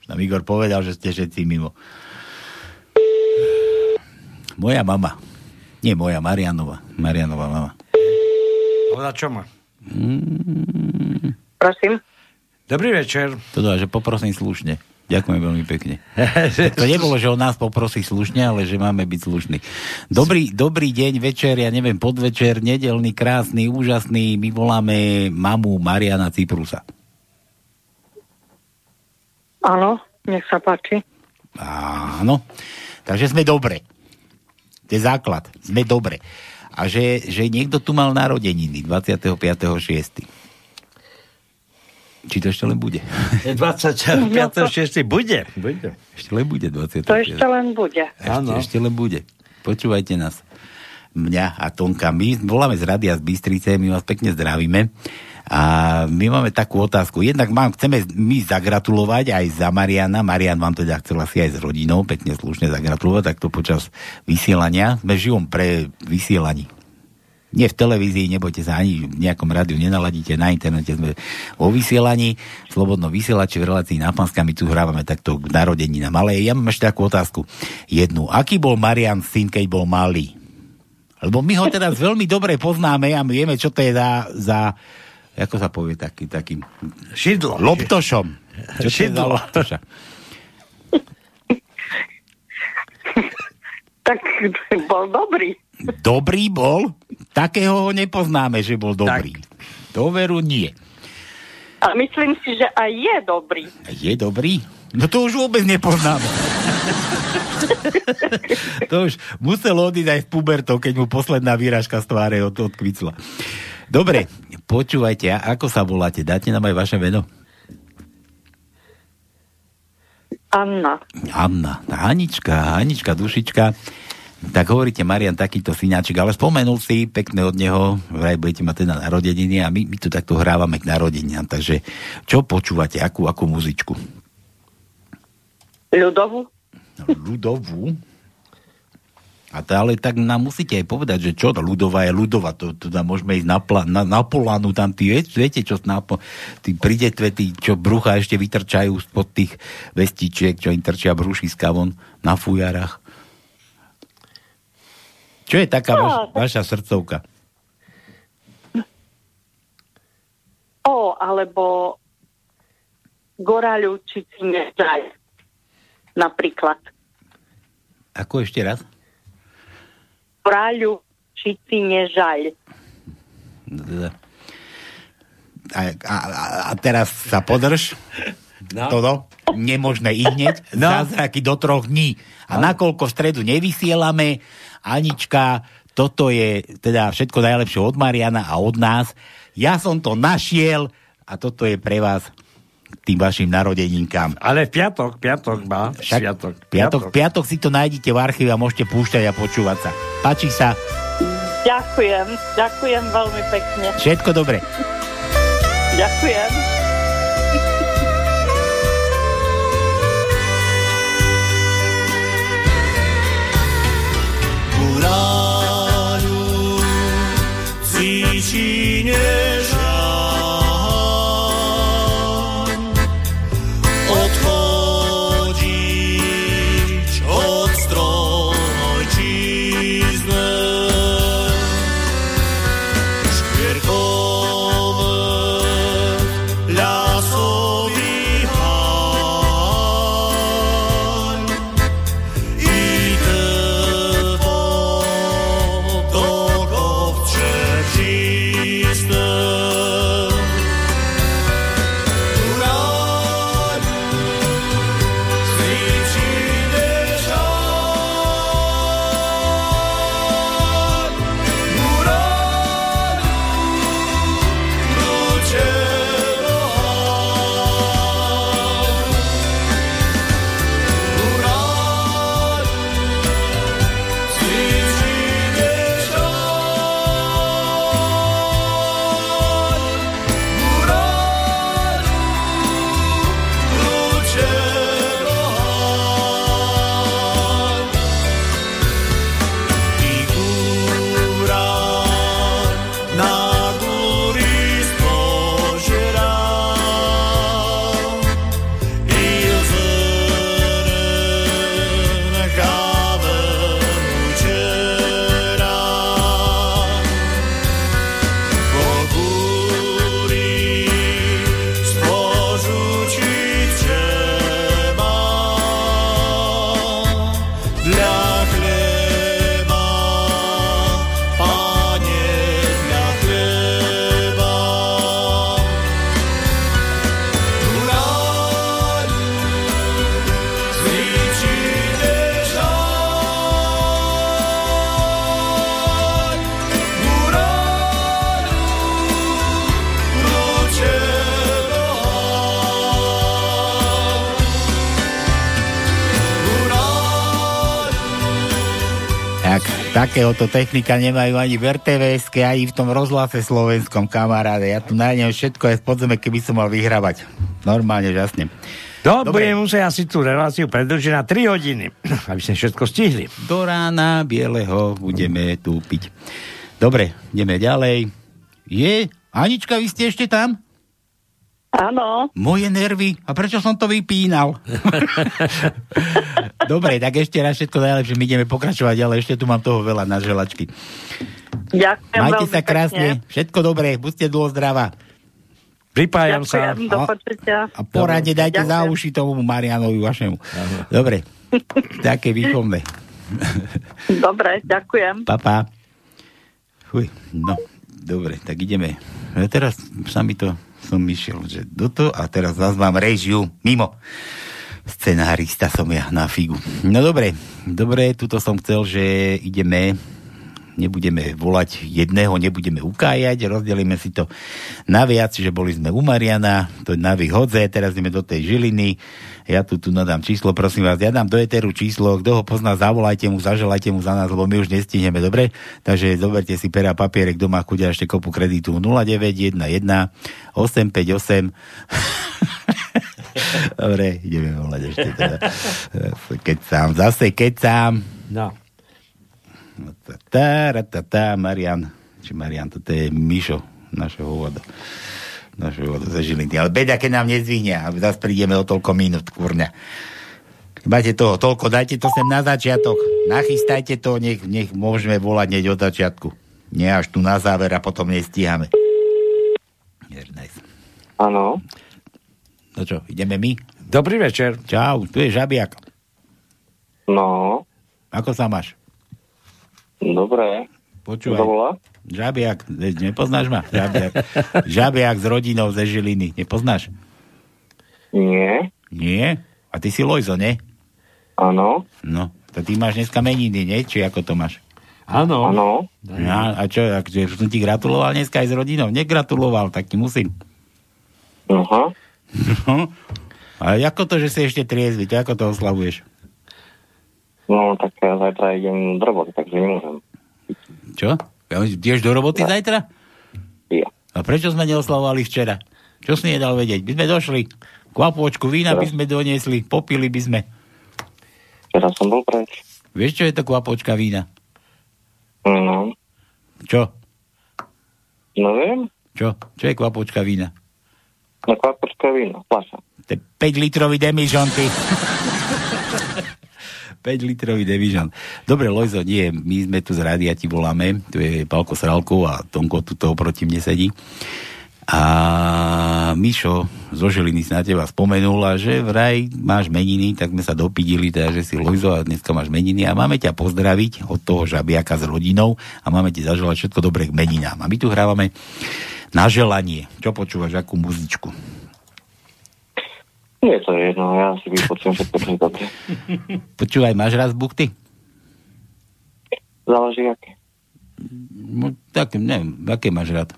Už nám Igor povedal, že ste všetci mimo. Moja mama. Nie moja, Marianova. Marianova mama. Ona čo má? Mm. Prosím. Dobrý večer. Teda, že poprosím slušne. Ďakujem veľmi pekne. To nebolo, že on nás poprosí slušne, ale že máme byť slušní. Dobrý, dobrý deň, večer, ja neviem, podvečer, nedeľný, krásny, úžasný. My voláme mamu Mariana Ciprusa. Áno, nech sa páči. Áno. Takže sme dobre. To je základ. Sme dobre. A že, že niekto tu mal narodeniny dvadsiateho piateho šiesteho Či to ešte len bude? dvadsiateho piateho šiesteho Bude. Bude. Ešte len bude. dvadsiateho To ešte len bude. Ešte, ešte len bude. Počúvajte nás. Mňa a Tónka. My voláme z Radia z Bystrice, my vás pekne zdravíme. A my máme takú otázku. Jednak mám, chceme my zagratulovať aj za Mariana. Marian vám teda chcel asi aj s rodinou pekne slušne zagratulovať, takto počas vysielania. Sme v živom pre vysielaní. Nie v televízii, nebojte sa, ani v nejakom rádiu nenaladíte, na internete sme vo vysielaní, slobodno vysielači v relácii Na panské, my tu hrávame takto k narodeninám. Ale ja mám ešte takú otázku. Jednu. Aký bol Marian syn, keď bol malý? Lebo my ho teraz veľmi dobre poznáme a my vieme, čo to je za, za ako sa povie taký, takým šidlo. Loptošom. Čo šidlo. To loptoša? Tak bol dobrý. Dobrý bol? Takého ho nepoznáme, že bol dobrý. Tak. Do veru nie. A myslím si, že aj je dobrý. Je dobrý? No to už vôbec nepoznáme. To už musel odísť aj v pubertou, keď mu posledná výražka z tváre od, odkvicla. Dobre, počúvajte, ako sa voláte? Dáte nám aj vaše meno? Anna. Anna. Hanička, Hanička, dušička. Tak hovoríte, Marian, takýto synáčik, ale spomenul si, pekné od neho, vraj budete mať teda narodeniny a my, my tu takto hrávame k narodeniam, takže čo počúvate, akú, akú muzičku? Ľudovú. Ľudovú? A to ale tak nám musíte aj povedať, že čo to ľudová je, ľudová, to, to tam môžeme ísť na, pla, na, na Polánu, tam tí, viete, čo na, tí pridetve, tí, čo brucha ešte vytrčajú spod tých vestičiek, čo im trčia brúšiska von na fujarách. Čo je taká no, vaš, vaša srdcovka? O, alebo Goraľučici nežaj. Napríklad. Ako ešte raz? Goraľučici nežaj. A, a, a teraz sa podrž. No. Toto. Nemožné ihneď. No. Zázraky do troch dní. A no. Nakoľko v stredu nevysielame... Anička, toto je teda všetko najlepšie od Mariana a od nás. Ja som to našiel a toto je pre vás tým vašim narodeninkám. Ale v piatok, piatok má. Však, piatok, piatok, piatok si to nájdete v archíve a môžete púšťať a počúvať sa. Páči sa. Ďakujem, ďakujem veľmi pekne. Všetko dobre. Ďakujem. Ráľu, cíči nežal, odchodíš od strojčizne. Škvierkowe takéhoto technika nemajú ani v er té vé eske, ani v tom rozhlase slovenskom, kamaráde. Ja tu nájdem všetko, je v podzeme, keby som mal vyhrávať. Normálne, žasne. To budem musieť asi tú reláciu predĺžiť na tri hodiny, aby sme všetko stihli. Do rána bieleho budeme túpiť. Dobre, ideme ďalej. Je? Anička, vy ste ešte tam? Áno. Moje nervy. A prečo som to vypínal? Dobre, tak ešte raz všetko najlepšie. My ideme pokračovať, ale ešte tu mám toho veľa na želačky. Ďakujem. Majte sa krásne. Pekne. Všetko dobré. Buďte dlho zdravá. Pripájam sa. Do počutia. A poradne dajte ďakujem za uši tomu Marianovi vašemu. Aha. Dobre. Také výchovné. Dobre, ďakujem. Pa, pa. Fuj, no. Dobre, tak ideme. Ja teraz sa mi to som išiel, že do toho a teraz vás mám režiu mimo. Scenárista som ja na figu. No dobre, dobre, tuto som chcel, že ideme, nebudeme volať jedného, nebudeme ukájať, rozdelíme si to na viac, že boli sme u Mariana, to je na Výhodze, teraz ideme do tej Žiliny, ja tu, tu nadám číslo, prosím vás, ja dám do eteru číslo, kto ho pozná, zavolajte mu, zaželajte mu za nás, lebo my už nestihneme, dobre? Takže zoberte si pera a papierek, kto má chuť ešte kopu kreditu nula deväť jedna jedna osem päť osem Dobre, ideme volať ešte teda. Kecám, zase kecám. No. Tá, tá, tá, Marian. Či Marian, toto je Mišo, našeho úvoda. Našeho úvoda za Žiliny. Ale beďa, keď nám nezvihne, a zase prídeme o toľko minút, kurňa. Máte toho toľko, dajte to sem na začiatok. Nachystajte to, nech, nech môžeme volať hneď od začiatku. Nie až tu na záver a potom nestíhame. Áno. No čo, ideme my? Dobrý večer. Čau, tu je Žabiak. No. Ako sa máš? Dobre. Počúvaj. Dovolá? Žabiak, nepoznáš ma? Žabiak. Žabiak s rodinou ze Žiliny. Nepoznáš? Nie. Nie? A ty si Lojzo, ne? Áno. No, to ty máš dneska meniny, ne? Či ako to máš? Áno. Áno. Ja, a čo, akže som ti gratuloval dneska aj s rodinou? Negratuloval, tak ti musím. Aha. No. A ako to, že si ešte triezvy? Ako to oslavuješ? No, tak ja zajtra idem do roboty, takže nemôžem. Čo? Ja, ideš do roboty ja. zajtra? Ja. A prečo sme neoslavovali včera? Čo si nedal vedieť? By sme došli. Kvapočku vína včera by sme doniesli, popili by sme. Včera som bol preč. Vieš, čo je to kvapočka vína? No. Čo? No viem. Čo? Čo je kvapočka vína? No kvapočka vína, fľaša. To je päť litrový demižon, ty. päť litrový Devižan. Dobre, Lojzo, nie, my sme tu z rádia, ti voláme, tu je Paľko Sralko a Tónko tuto oproti mne sedí. A Mišo zo Žiliny si na teba spomenula, že vraj máš meniny, tak sme sa dopidili, teda, že si Lojzo a dneska máš meniny a máme ťa pozdraviť od toho Žabiaka s rodinou a máme ti zaželať všetko dobré k meninám. A my tu hrávame na želanie. Čo počúvaš, akú muzičku? Nie, to je jedno, ja si vypočujem všetko, čo je dobre. Počúvaj, máš raz bukty? Záleží, aké. No, tak, neviem, aké máš rád?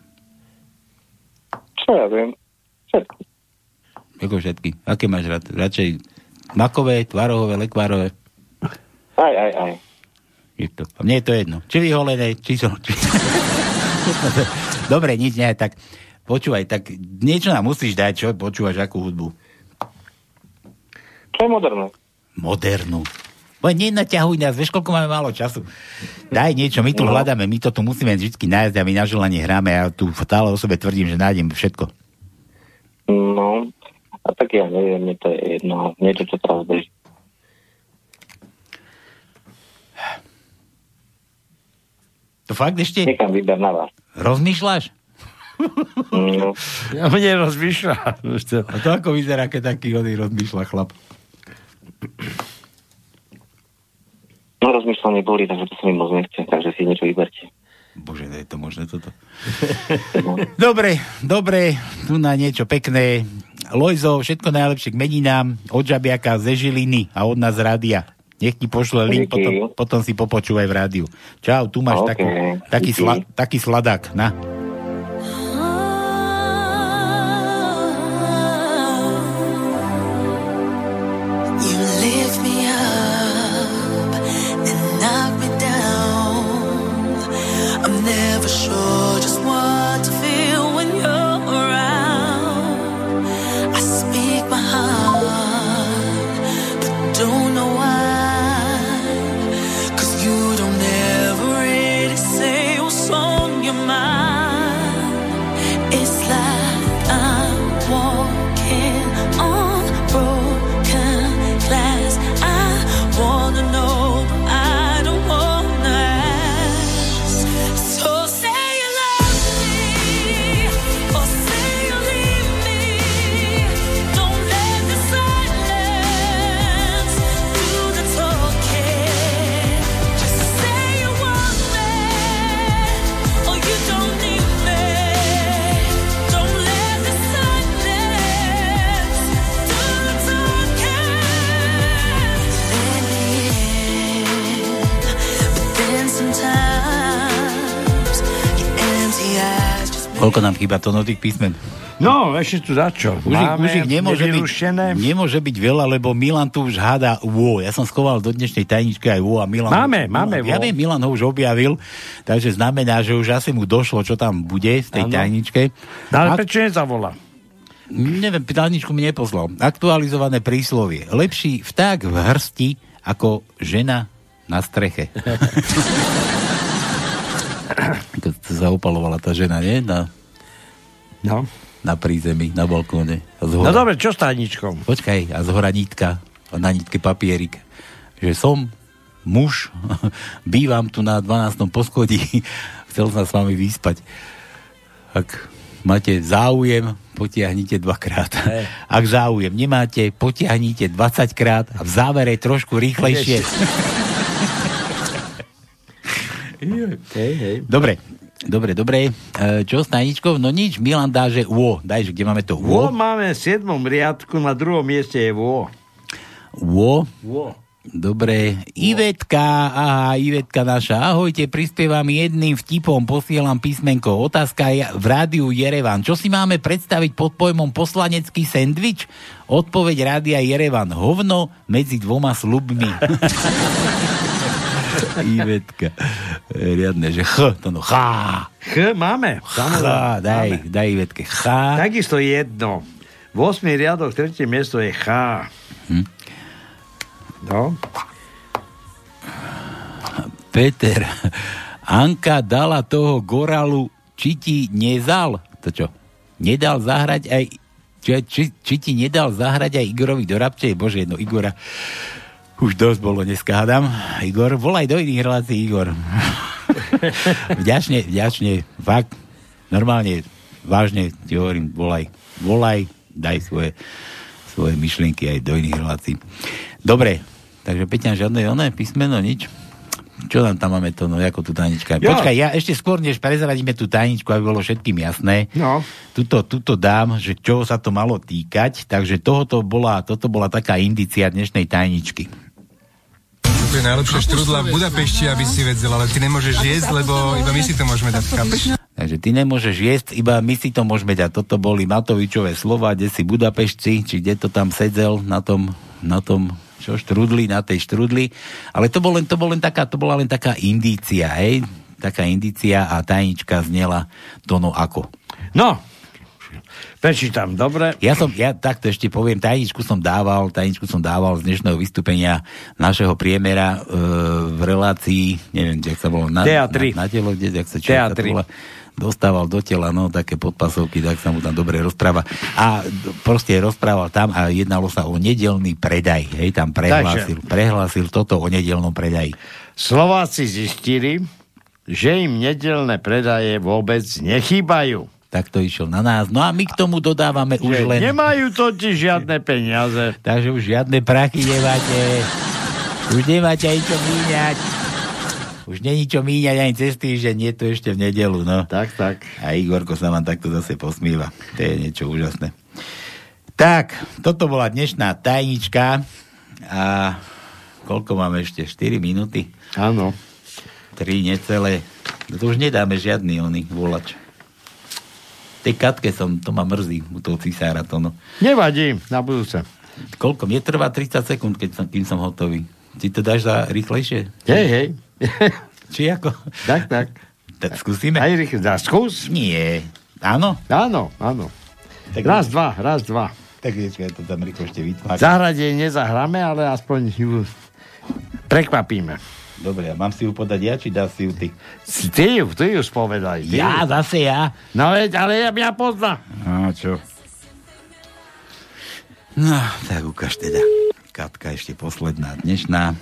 Čo ja viem, všetky. Ako všetky? Aké máš rád? Radšej makové, tvarohové, lekvárové? Aj, aj, aj. A mne je to jedno. Či vyholené, či som... Či... Dobre, nič nie, tak počúvaj, tak niečo nám musíš dať, čo počúvaš, akú hudbu? To je moderné. Modernú. Bože, nenaťahuj nás, vieš, koľko máme málo času. Daj niečo, my tu no. hľadáme, my to tu musíme vždy nájsť a my na želanie hráme. Ja tu stále o sebe tvrdím, že nájdem všetko. No, a tak ja neviem, mne to je jedno, niečo, čo teraz beží. To fakt ešte? Nechám výber na vás. Rozmýšľaš? No. Ja mne rozmýšľa. A to ako vyzerá, keď taký hodný rozmýšľa chlap? No rozmýšľanie boli, takže to sa mi moc nechce, takže si niečo vyberte. Bože, je to možné toto? No. Dobre, dobre, tu na niečo pekné. Lojzo, všetko najlepšie k meninám od Žabiaka ze Žiliny a od nás rádia. Nech ti pošle link, potom, potom si popočúvaj v rádiu. Čau, tu máš okay. takú, taký, sla, taký sladák, na. You lift me up and knock me down. don't know why, 'cause you don't ever really say what's on your mind. It's like I'm walking on broken glass. I wanna know, but I don't wanna ask. So say you love me, or say you leave me. Don't let the silence do the talking. Just say you want me, or you don't need me. Don't let the silence do the talking. Let me in, but then sometimes your empty eyes just make. Koľko nám chýba tónových písmen? No, ešte tu začo. Už ich nemôže byť, nemôže byť veľa, lebo Milan tu už hádá ú ó. Ja som skoval do dnešnej tajničky aj ú ó a Milan... Máme, máme ú ó. Ja viem, Milan ho už objavil, takže znamená, že už asi mu došlo, čo tam bude v tej Áno. tajničke. Ale Ak- prečo nezavola? Neviem, tajničku mi neposlal. Aktualizované príslovie. Lepší vták v hrsti, ako žena na streche. Keď sa opalovala tá žena, nie? Na... No... na prízemí, na balkóne. No dobre, čo s tajničkom? Počkaj, a zhora nítka, na nítke papierik, že som muž, bývam tu na dvanástom poschodí, chcel sa s vami vyspať. Ak máte záujem, potiahnite dvakrát. Hey. Ak záujem nemáte, potiahnite dvadsaťkrát a v závere trošku rýchlejšie. Hey, hey. Dobre. Dobre, dobre. Čo s tajničkou? No nič, Milan dá, že ú ó. Daj, že kde máme to ú ó? ú ó máme v siedmom riadku, na druhom mieste je ú ó. ú ó? ú ó. Dobre. ú ó. Ivetka, aha, Ivetka naša. Ahojte, prispievam jedným vtipom, posielam písmenko. Otázka je v rádiu Jerevan. Čo si máme predstaviť pod pojmom poslanecký sendvič? Odpoveď rádia Jerevan. Hovno medzi dvoma sľubmi. Ivetka. Riadne, že ch, to no, chá. Ch máme. Ch, daj, daj Ivetke, chá. Takisto jedno. V ôsmom riadok, tretie miesto je chá. Hm. No. Peter, Anka dala toho goralu, či ti nezal, to čo, nedal zahrať aj, či, či, či ti nedal zahrať aj Igorovi do rabčej, bože, jedno, Igora. Už dosť bolo dneska, hádam. Igor, volaj do iných relácií, Igor. vďačne, vďačne, fakt, normálne, vážne ti hovorím, volaj, volaj, daj svoje, svoje myšlienky aj do iných relácií. Dobre, takže Peťan, žiadne oné písmeno, nič. Čo tam tam máme to, no, ako tu tajnička? Jo. Počkaj, ja ešte skôr, než prezradíme tú tajničku, aby bolo všetkým jasné. No. Tuto, tuto dám, že čo sa to malo týkať, takže tohoto bola, toto bola taká indícia dnešnej tajničky. To je najlepšie štrúdla v Budapešti, aby si vedzela, ale ty nemôžeš jesť, lebo iba my si to môžeme dať, chápeš? Takže ty nemôžeš jesť, iba my si to môžeme dať. Toto boli Matovičové slova, kde si Budapešti, či kde to tam sedzel na tom, na tom čo, štrúdli, na tej štrúdli. Ale to, bol len, to, bol len taká, to bola len taká indícia, hej? Taká indícia a tajnička znela to no ako. No, prečítam, dobre. Ja som, ja takto ešte poviem, tajničku som dával, tajničku som dával z dnešného vystúpenia našeho priemera e, v relácii, neviem, jak sa bolo, na, na, na telo, kde, jak sa číta, to bola, dostával do tela, no, také podpasovky, tak sa mu tam dobre rozpráva. A proste rozprával tam a jednalo sa o nedelný predaj, hej, tam prehlásil, prehlásil toto o nedelnom predaji. Slováci zistili, že im nedelné predaje vôbec nechýbajú. Tak to išiel na nás. No a my k tomu dodávame že už len... Nemajú totiž žiadne peniaze. Takže už žiadne prachy nemáte. Už nemáte ani čo míňať. Už není čo míňať ani cez týždeň, nie to ešte v nedelu, no. Tak, tak. A Igorko sa vám takto zase posmíva. To je niečo úžasné. Tak, toto bola dnešná tajnička. A koľko máme ešte? štyri minúty? Áno. tri necelé. No to už nedáme žiadny oný volač. Tej Katke som, to ma mrzí, u toho cisára to, no. Nevadí, na budúce. Koľko? Mne trvá tridsať sekúnd, keď som, kým som hotový. Ty to dáš za rýchlejšie? Hej, hej. Či ako? Tak, tak. Tak skúsime. Aj rýchle, skús? Nie. Áno? Áno, áno. Tak raz, dva, raz, dva. Tak viečka, ja to tam rýchlošte vytvákam. Zahrade nezahráme, ale aspoň ju prekvapíme. Dobre, a mám si ju podať ja, či dá si ju ty? Ty ju, ty ju spovedaj. Ty ja, ju. Zase ja. No ale ja mňa poznám. No, čo? No, tak ukáž teda. Katka ešte posledná, dnešná.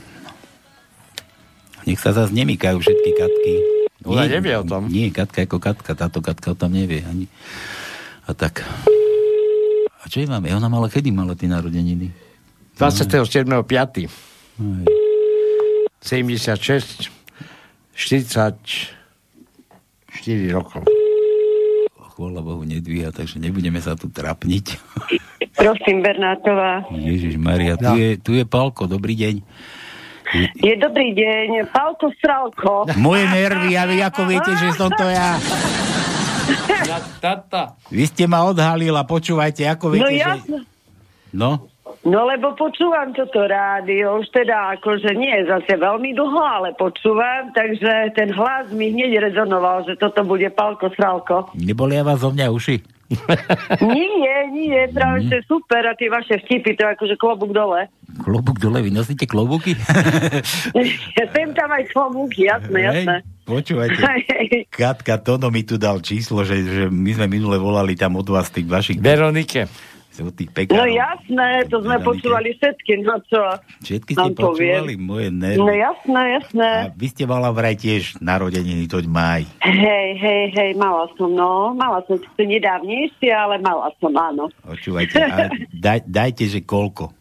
Nech sa zase nemykajú všetky Katky. Ona nevie o tom. Nie, Katka ako Katka, táto Katka o tom nevie. Ani. A tak. A čo je máme? Ona mala, kedy mala tie narodeniny? dvadsiateho siedmeho piateho sedemdesiatšesť štyridsaťštyri rokov. Chvála Bohu, nedvíha, takže nebudeme sa tu trapniť. Prosím, Bernátová. Ježiš Maria, tu, no. je, tu je Paľko, dobrý deň. Je dobrý deň, Paľko Sralko. Moje nervy, ale ako viete, že som to ja. Ja tata. Vy ste ma odhalila, počúvajte, ako viete, no ja... že... No? No lebo počúvam toto rádio, už teda akože nie zase veľmi dlho, ale počúvam, takže ten hlas mi hneď rezonoval, že toto bude Paľko Sralko. Neboli ja vás zo mňa uši? Nie, nie, práve mm. super, a tie vaše vtipy, to je akože klobúk dole. Klobúk dole, vy nosíte klobúky? Sem tam aj klobúky, jasné, jasné. Hej, počúvajte, Katka, Tono mi tu dal číslo, že, že my sme minule volali tam od vás tých vašich... Veronike. No jasné, to sme počúvali všetky, no čo všetky ste počúvali, poviem. Moje nervy. No jasné, jasné. A vy ste mala vraj tiež narodeniny, toť maj. Hej, hej, hej, mala som, no. Mala som to nedávnejšie, ale mala som, áno. Počúvajte, ale daj, dajte, že koľko?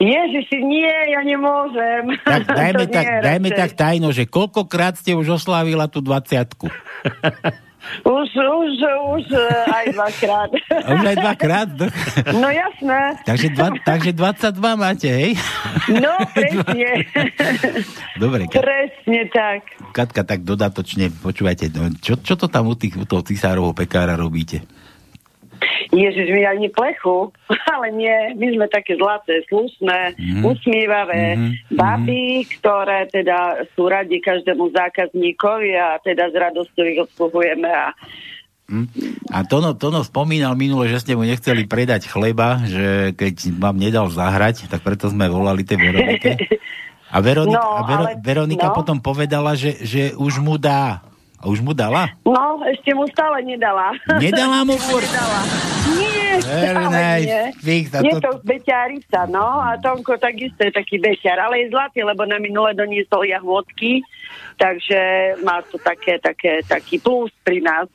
Ježiši, nie, ja nemôžem. Tak dajme, tak, dajme tak tajno, že koľkokrát ste už oslávila tú dvadsiatku? Už, už, už aj dvakrát. Už aj dvakrát? No jasné. Takže, dva, takže dvadsaťdva máte, hej? No, presne. Dobre. Kat... Presne tak. Katka, tak dodatočne, počúvajte, no, čo, čo to tam u, tých, u toho cisárovho pekára robíte? Ježiš, my ani plechu, ale nie, my sme také zlaté, slušné, mm-hmm. usmievavé mm-hmm. baby, ktoré teda sú radi každému zákazníkovi a teda s radosťou ich obsluhujeme. A, mm. a Tono, Tono spomínal minule, že ste mu nechceli predať chleba, že keď vám nedal zahrať, tak preto sme volali tej Veronike. A Veronika, no, a Vero, ale, Veronika no. potom povedala, že, že už mu dá. A už mu dala? No, ešte mu stále nedala. Nedala mu furt? Nedala. Nie, stále nie. Fík, to... Je to beťárica, no. A Tónko takisto je taký beťar. Ale je zlatý, lebo na minule doniesol jahôdky. Takže má to také, také, taký plus pri nás.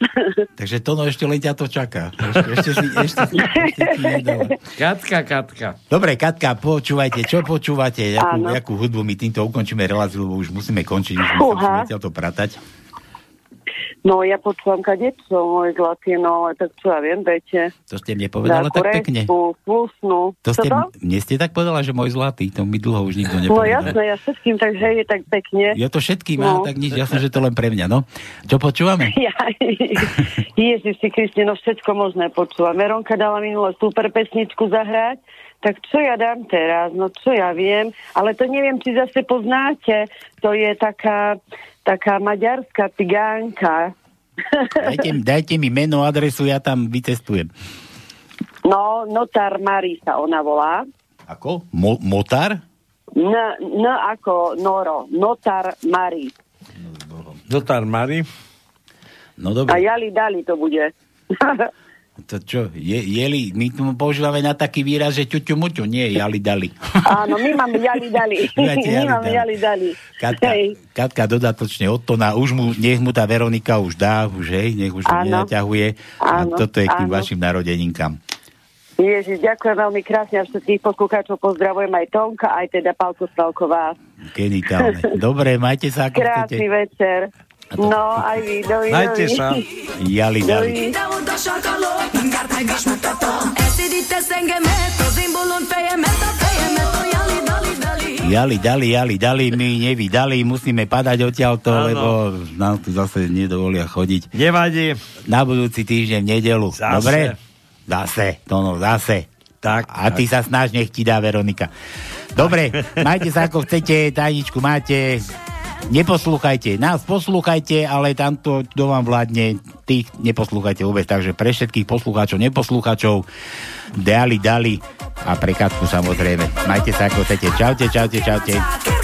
Takže Tono, ešte len ťa to čaká. Ešte, ešte si, ešte si, ešte si nedala. Katka, Katka. Dobre, Katka, počúvajte. Čo počúvate? Jakú, jakú hudbu? My týmto ukončíme reláciu, lebo už musíme končiť. Už musíme ťa to pratať. No, ja počúvam kadečo, moje zlaté, no, ale tak čo ja viem, viete. To ste mne povedala tak pekne. Plusnú. To ste, mne ste tak povedala, že môj zlatý, to mi dlho už nikto nepovedal. No, jasné, ja všetkým tak, že je tak pekne. Ja to všetkým, no. Ale tak nič, jasné, že to len pre mňa, no. Čo počúvame? Ja, Ježiši Kriste, no všetko možné počúvam. Veronka dala minulé super pesničku zahrať. Tak čo ja dám teraz? No čo ja viem? Ale to neviem, či zase poznáte. To je taká, taká maďarská cigánka. Dajte, dajte mi meno, adresu, ja tam vycestujem. No, Notar Mari sa ona volá. Ako? Mo- motar? No, no ako Noro. Notar Mari. Notar Mari? No dobre. A Jali Dali to bude. To čo, je, jeli, my tu používame na taký výraz, že ťuťu muťu, nie jali dali. Áno, my máme jali dali. Máte, my máme jali dali. Katka, Katka dodatočne od Tona, už mu, nech mu tá Veronika už dá, už hej, nech už mu nenaťahuje. Áno, a toto je k tým áno. vašim narodeninkám. Ježiš, ďakujem veľmi krásne a všetkých poslucháčov pozdravujem aj Tónka, aj teda Paľko Sralko vás. Genitálne. Dobre, majte sa ako krásny chcete. Krásny večer. To... No, aj vy, dovi, Majte dovi. sa. Jali, dali. Jali, dali, jali, dali, my nevydali, musíme padať odtiaľto, ano. Lebo nám tu zase nedovolia chodiť. Nevadí. Na budúci týždeň v nedeľu. Zase. Dobre? Zase, Tono, zase. Tak, a ty tak. Sa snaž, nech ti dá Veronika. Dobre, majte sa ako chcete, tajničku máte... Neposlúchajte. Nás poslúchajte, ale tamto, kto vám vládne, tých neposlúchajte vôbec. Takže pre všetkých poslucháčov, neposlúchačov, dali, dali a pre Katku samozrejme. Majte sa ako chcete. Čaute, čaute, čaute.